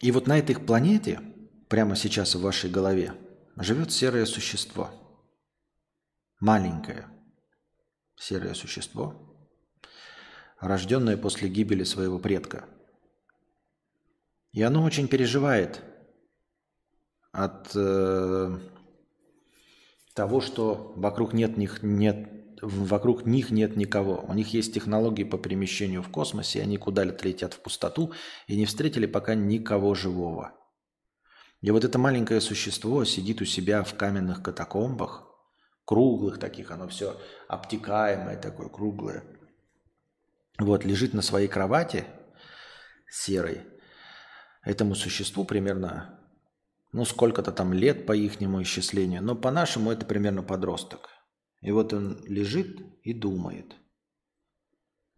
И вот на этой планете, прямо сейчас в вашей голове, живет серое существо. Маленькое серое существо, рожденное после гибели своего предка. И оно очень переживает от э, того, что вокруг нет них нет Вокруг них нет никого. У них есть технологии по перемещению в космосе, и они куда-то летят в пустоту и не встретили пока никого живого. И вот это маленькое существо сидит у себя в каменных катакомбах, круглых таких, оно все обтекаемое такое, круглое. Вот, лежит на своей кровати серой. Этому существу примерно, ну, сколько-то там лет по ихнему исчислению, но по-нашему это примерно подросток. И вот он лежит и думает.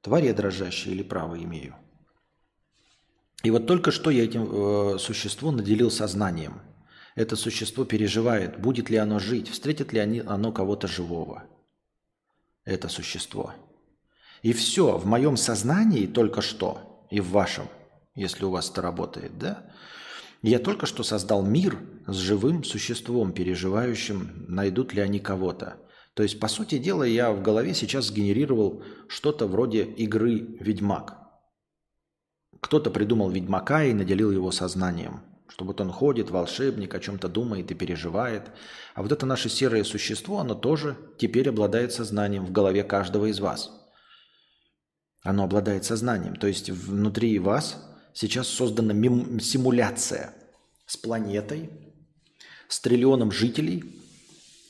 Тварь я дрожащая или право имею? И вот только что я этим э, существу наделил сознанием. Это существо переживает, будет ли оно жить, встретит ли они, оно кого-то живого. Это существо. И все, в моем сознании только что, и в вашем, если у вас это работает, да? Я только что создал мир с живым существом, переживающим, найдут ли они кого-то. То есть, по сути дела, я в голове сейчас сгенерировал что-то вроде игры «Ведьмак». Кто-то придумал ведьмака и наделил его сознанием, что вот он ходит, волшебник, о чем-то думает и переживает. А вот это наше серое существо, оно тоже теперь обладает сознанием в голове каждого из вас. Оно обладает сознанием. То есть, внутри вас сейчас создана мим- симуляция с планетой, с триллионом жителей,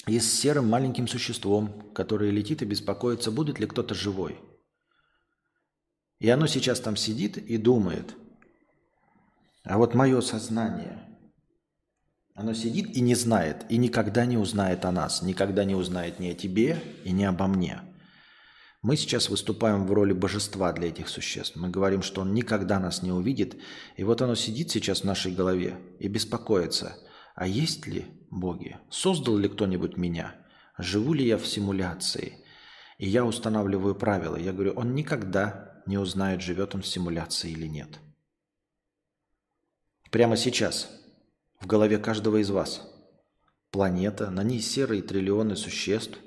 и с серым маленьким существом, которое летит и беспокоится, будет ли кто-то живой. И оно сейчас там сидит и думает. А вот мое сознание, оно сидит и не знает, и никогда не узнает о нас, никогда не узнает ни о тебе и ни обо мне. Мы сейчас выступаем в роли божества для этих существ. Мы говорим, что он никогда нас не увидит. И вот оно сидит сейчас в нашей голове и беспокоится. А есть ли боги? Создал ли кто-нибудь меня? Живу ли я в симуляции? И я устанавливаю правила. Я говорю, он никогда не узнает, живет он в симуляции или нет. Прямо сейчас в голове каждого из вас планета, на ней серые триллионы существ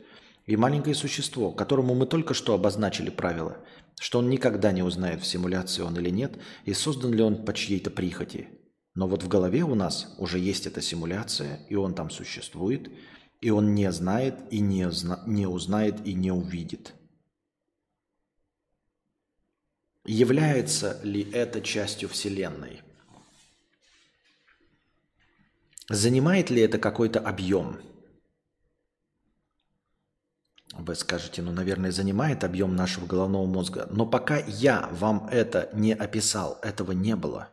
и маленькое существо, которому мы только что обозначили правила, что он никогда не узнает, в симуляции он или нет, и создан ли он по чьей-то прихоти. Но вот в голове у нас уже есть эта симуляция, и он там существует, и он не знает, и не, узна- не узнает, и не увидит. Является ли это частью Вселенной? Занимает ли это какой-то объем? Вы скажете, ну, наверное, занимает объем нашего головного мозга. Но пока я вам это не описал, этого не было.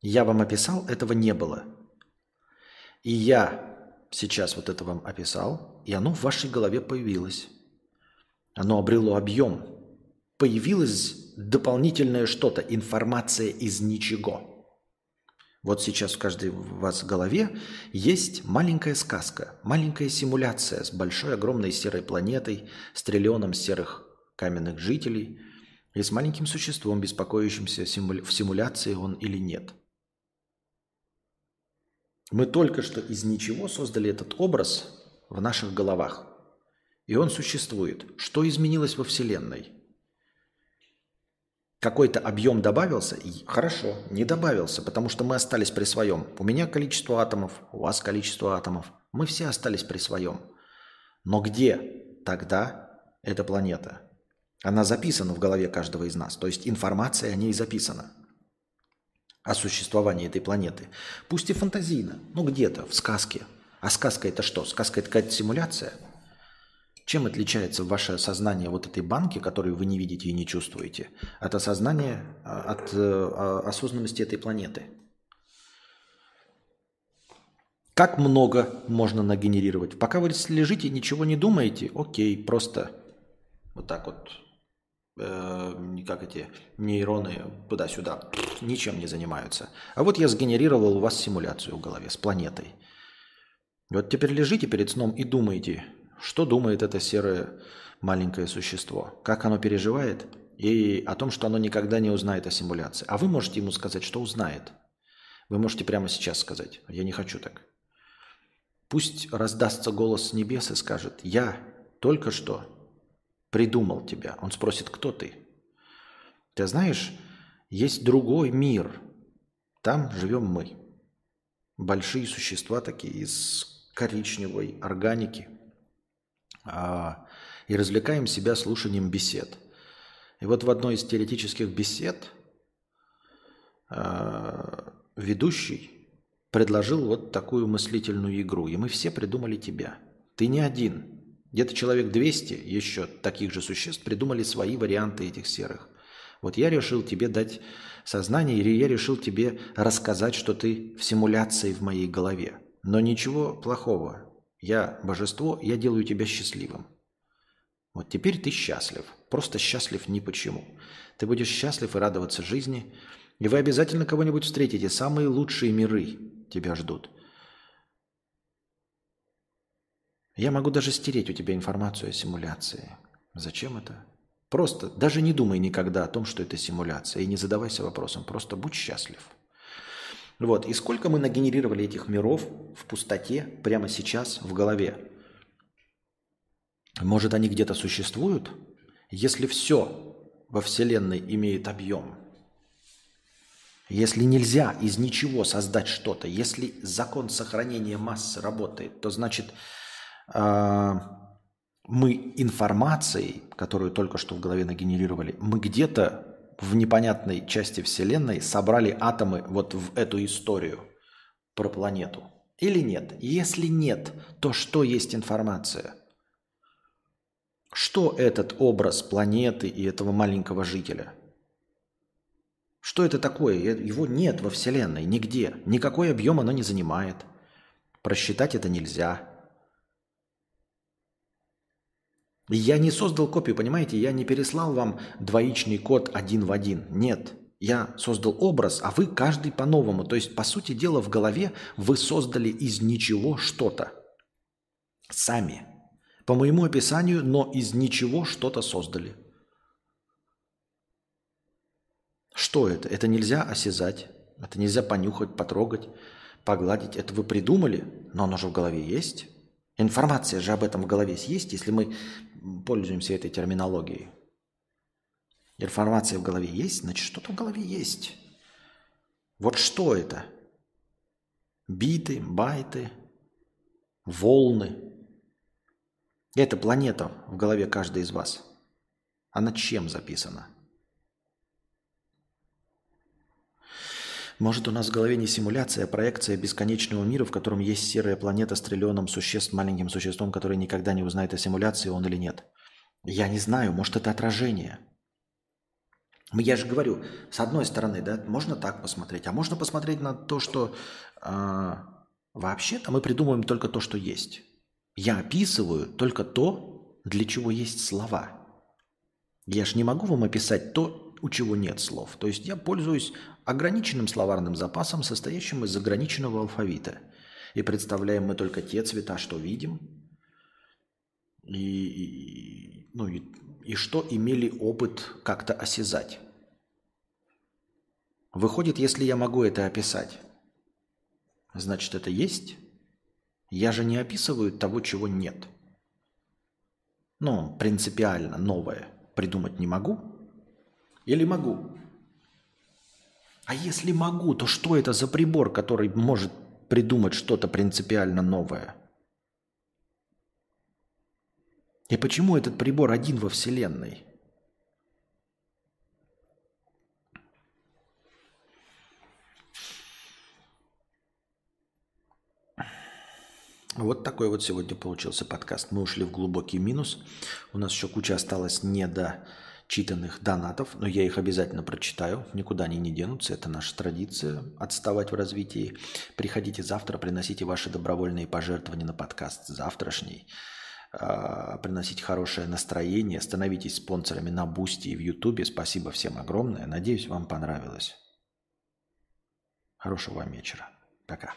Я вам описал, этого не было. И я сейчас вот это вам описал, и оно в вашей голове появилось. Оно обрело объем. Появилось дополнительное что-то, информация из ничего. Вот сейчас в каждой у вас голове есть маленькая сказка, маленькая симуляция с большой, огромной серой планетой, с триллионом серых каменных жителей и с маленьким существом, беспокоящимся, в симуляции он или нет. Мы только что из ничего создали этот образ в наших головах, и он существует. Что изменилось во Вселенной? Какой-то объем добавился? Хорошо, не добавился, потому что мы остались при своем. У меня количество атомов, у вас количество атомов. Мы все остались при своем. Но где тогда эта планета? Она записана в голове каждого из нас. То есть информация о ней записана. О существовании этой планеты. Пусть и фантазийно, но где-то, в сказке. А сказка это что? Сказка это какая-то симуляция? Чем отличается ваше сознание вот этой банки, которую вы не видите и не чувствуете, от осознания, от осознанности этой планеты? Как много можно нагенерировать? Пока вы лежите, ничего не думаете, окей, просто вот так вот, э, как эти нейроны туда-сюда, ничем не занимаются. А вот я сгенерировал у вас симуляцию в голове с планетой. Вот теперь лежите перед сном и думаете, что думает это серое маленькое существо, как оно переживает и о том, что оно никогда не узнает о симуляции. А вы можете ему сказать, что узнает. Вы можете прямо сейчас сказать, я не хочу так. Пусть раздастся голос с небес и скажет, я только что придумал тебя. Он спросит, кто ты? Ты знаешь, есть другой мир, там живем мы. Большие существа такие из коричневой органики. И развлекаем себя слушанием бесед. И вот в одной из теоретических бесед ведущий предложил вот такую мыслительную игру. И мы все придумали тебя. Ты не один. Где-то человек двести еще таких же существ придумали свои варианты этих серых. Вот я решил тебе дать сознание, или я решил тебе рассказать, что ты в симуляции в моей голове. Но ничего плохого. Я божество, я делаю тебя счастливым. Вот теперь ты счастлив. Просто счастлив ни почему. Ты будешь счастлив и радоваться жизни. И вы обязательно кого-нибудь встретите. Самые лучшие миры тебя ждут. Я могу даже стереть у тебя информацию о симуляции. Зачем это? Просто даже не думай никогда о том, что это симуляция. И не задавайся вопросом. Просто будь счастлив. Вот, и сколько мы нагенерировали этих миров в пустоте прямо сейчас в голове? Может, они где-то существуют? Если все во Вселенной имеет объем, если нельзя из ничего создать что-то, если закон сохранения массы работает, то значит мы информацией, которую только что в голове нагенерировали, мы где-то в непонятной части Вселенной собрали атомы вот в эту историю про планету. Или нет? Если нет, то что есть информация? Что этот образ планеты и этого маленького жителя? Что это такое? Его нет во Вселенной, нигде. Никакой объем оно не занимает. Просчитать это нельзя. Я не создал копию, понимаете? Я не переслал вам двоичный код один в один. Нет. Я создал образ, а вы каждый по-новому. То есть, по сути дела, в голове вы создали из ничего что-то. Сами. По моему описанию, но из ничего что-то создали. Что это? Это нельзя осязать. Это нельзя понюхать, потрогать, погладить. Это вы придумали, но оно же в голове есть. Информация же об этом в голове есть, если мы пользуемся этой терминологией. Информация в голове есть, значит, что-то в голове есть. Вот что это? Биты, байты, волны. Это планета в голове каждой из вас. Она чем записана? Может, у нас в голове не симуляция, а проекция бесконечного мира, в котором есть серая планета с триллионом существ, маленьким существом, который никогда не узнает о симуляции, он или нет. Я не знаю, может, это отражение. Я же говорю, с одной стороны, да, можно так посмотреть, а можно посмотреть на то, что э, вообще-то мы придумываем только то, что есть. Я описываю только то, для чего есть слова. Я же не могу вам описать то, у чего нет слов. То есть я пользуюсь ограниченным словарным запасом, состоящим из ограниченного алфавита. И представляем мы только те цвета, что видим, и, и, ну, и, и что имели опыт как-то осязать. Выходит, если я могу это описать, значит, это есть? Я же не описываю того, чего нет. Ну, принципиально новое придумать не могу. Или могу? А если могу, то что это за прибор, который может придумать что-то принципиально новое? И почему этот прибор один во Вселенной? Вот такой вот сегодня получился подкаст. Мы ушли в глубокий минус. У нас еще куча осталось не до... читанных донатов, но я их обязательно прочитаю, никуда они не денутся, это наша традиция отставать в развитии. Приходите завтра, приносите ваши добровольные пожертвования на подкаст завтрашний, приносите хорошее настроение, становитесь спонсорами на Boosty и в YouTube. Спасибо всем огромное, надеюсь, вам понравилось. Хорошего вам вечера, пока.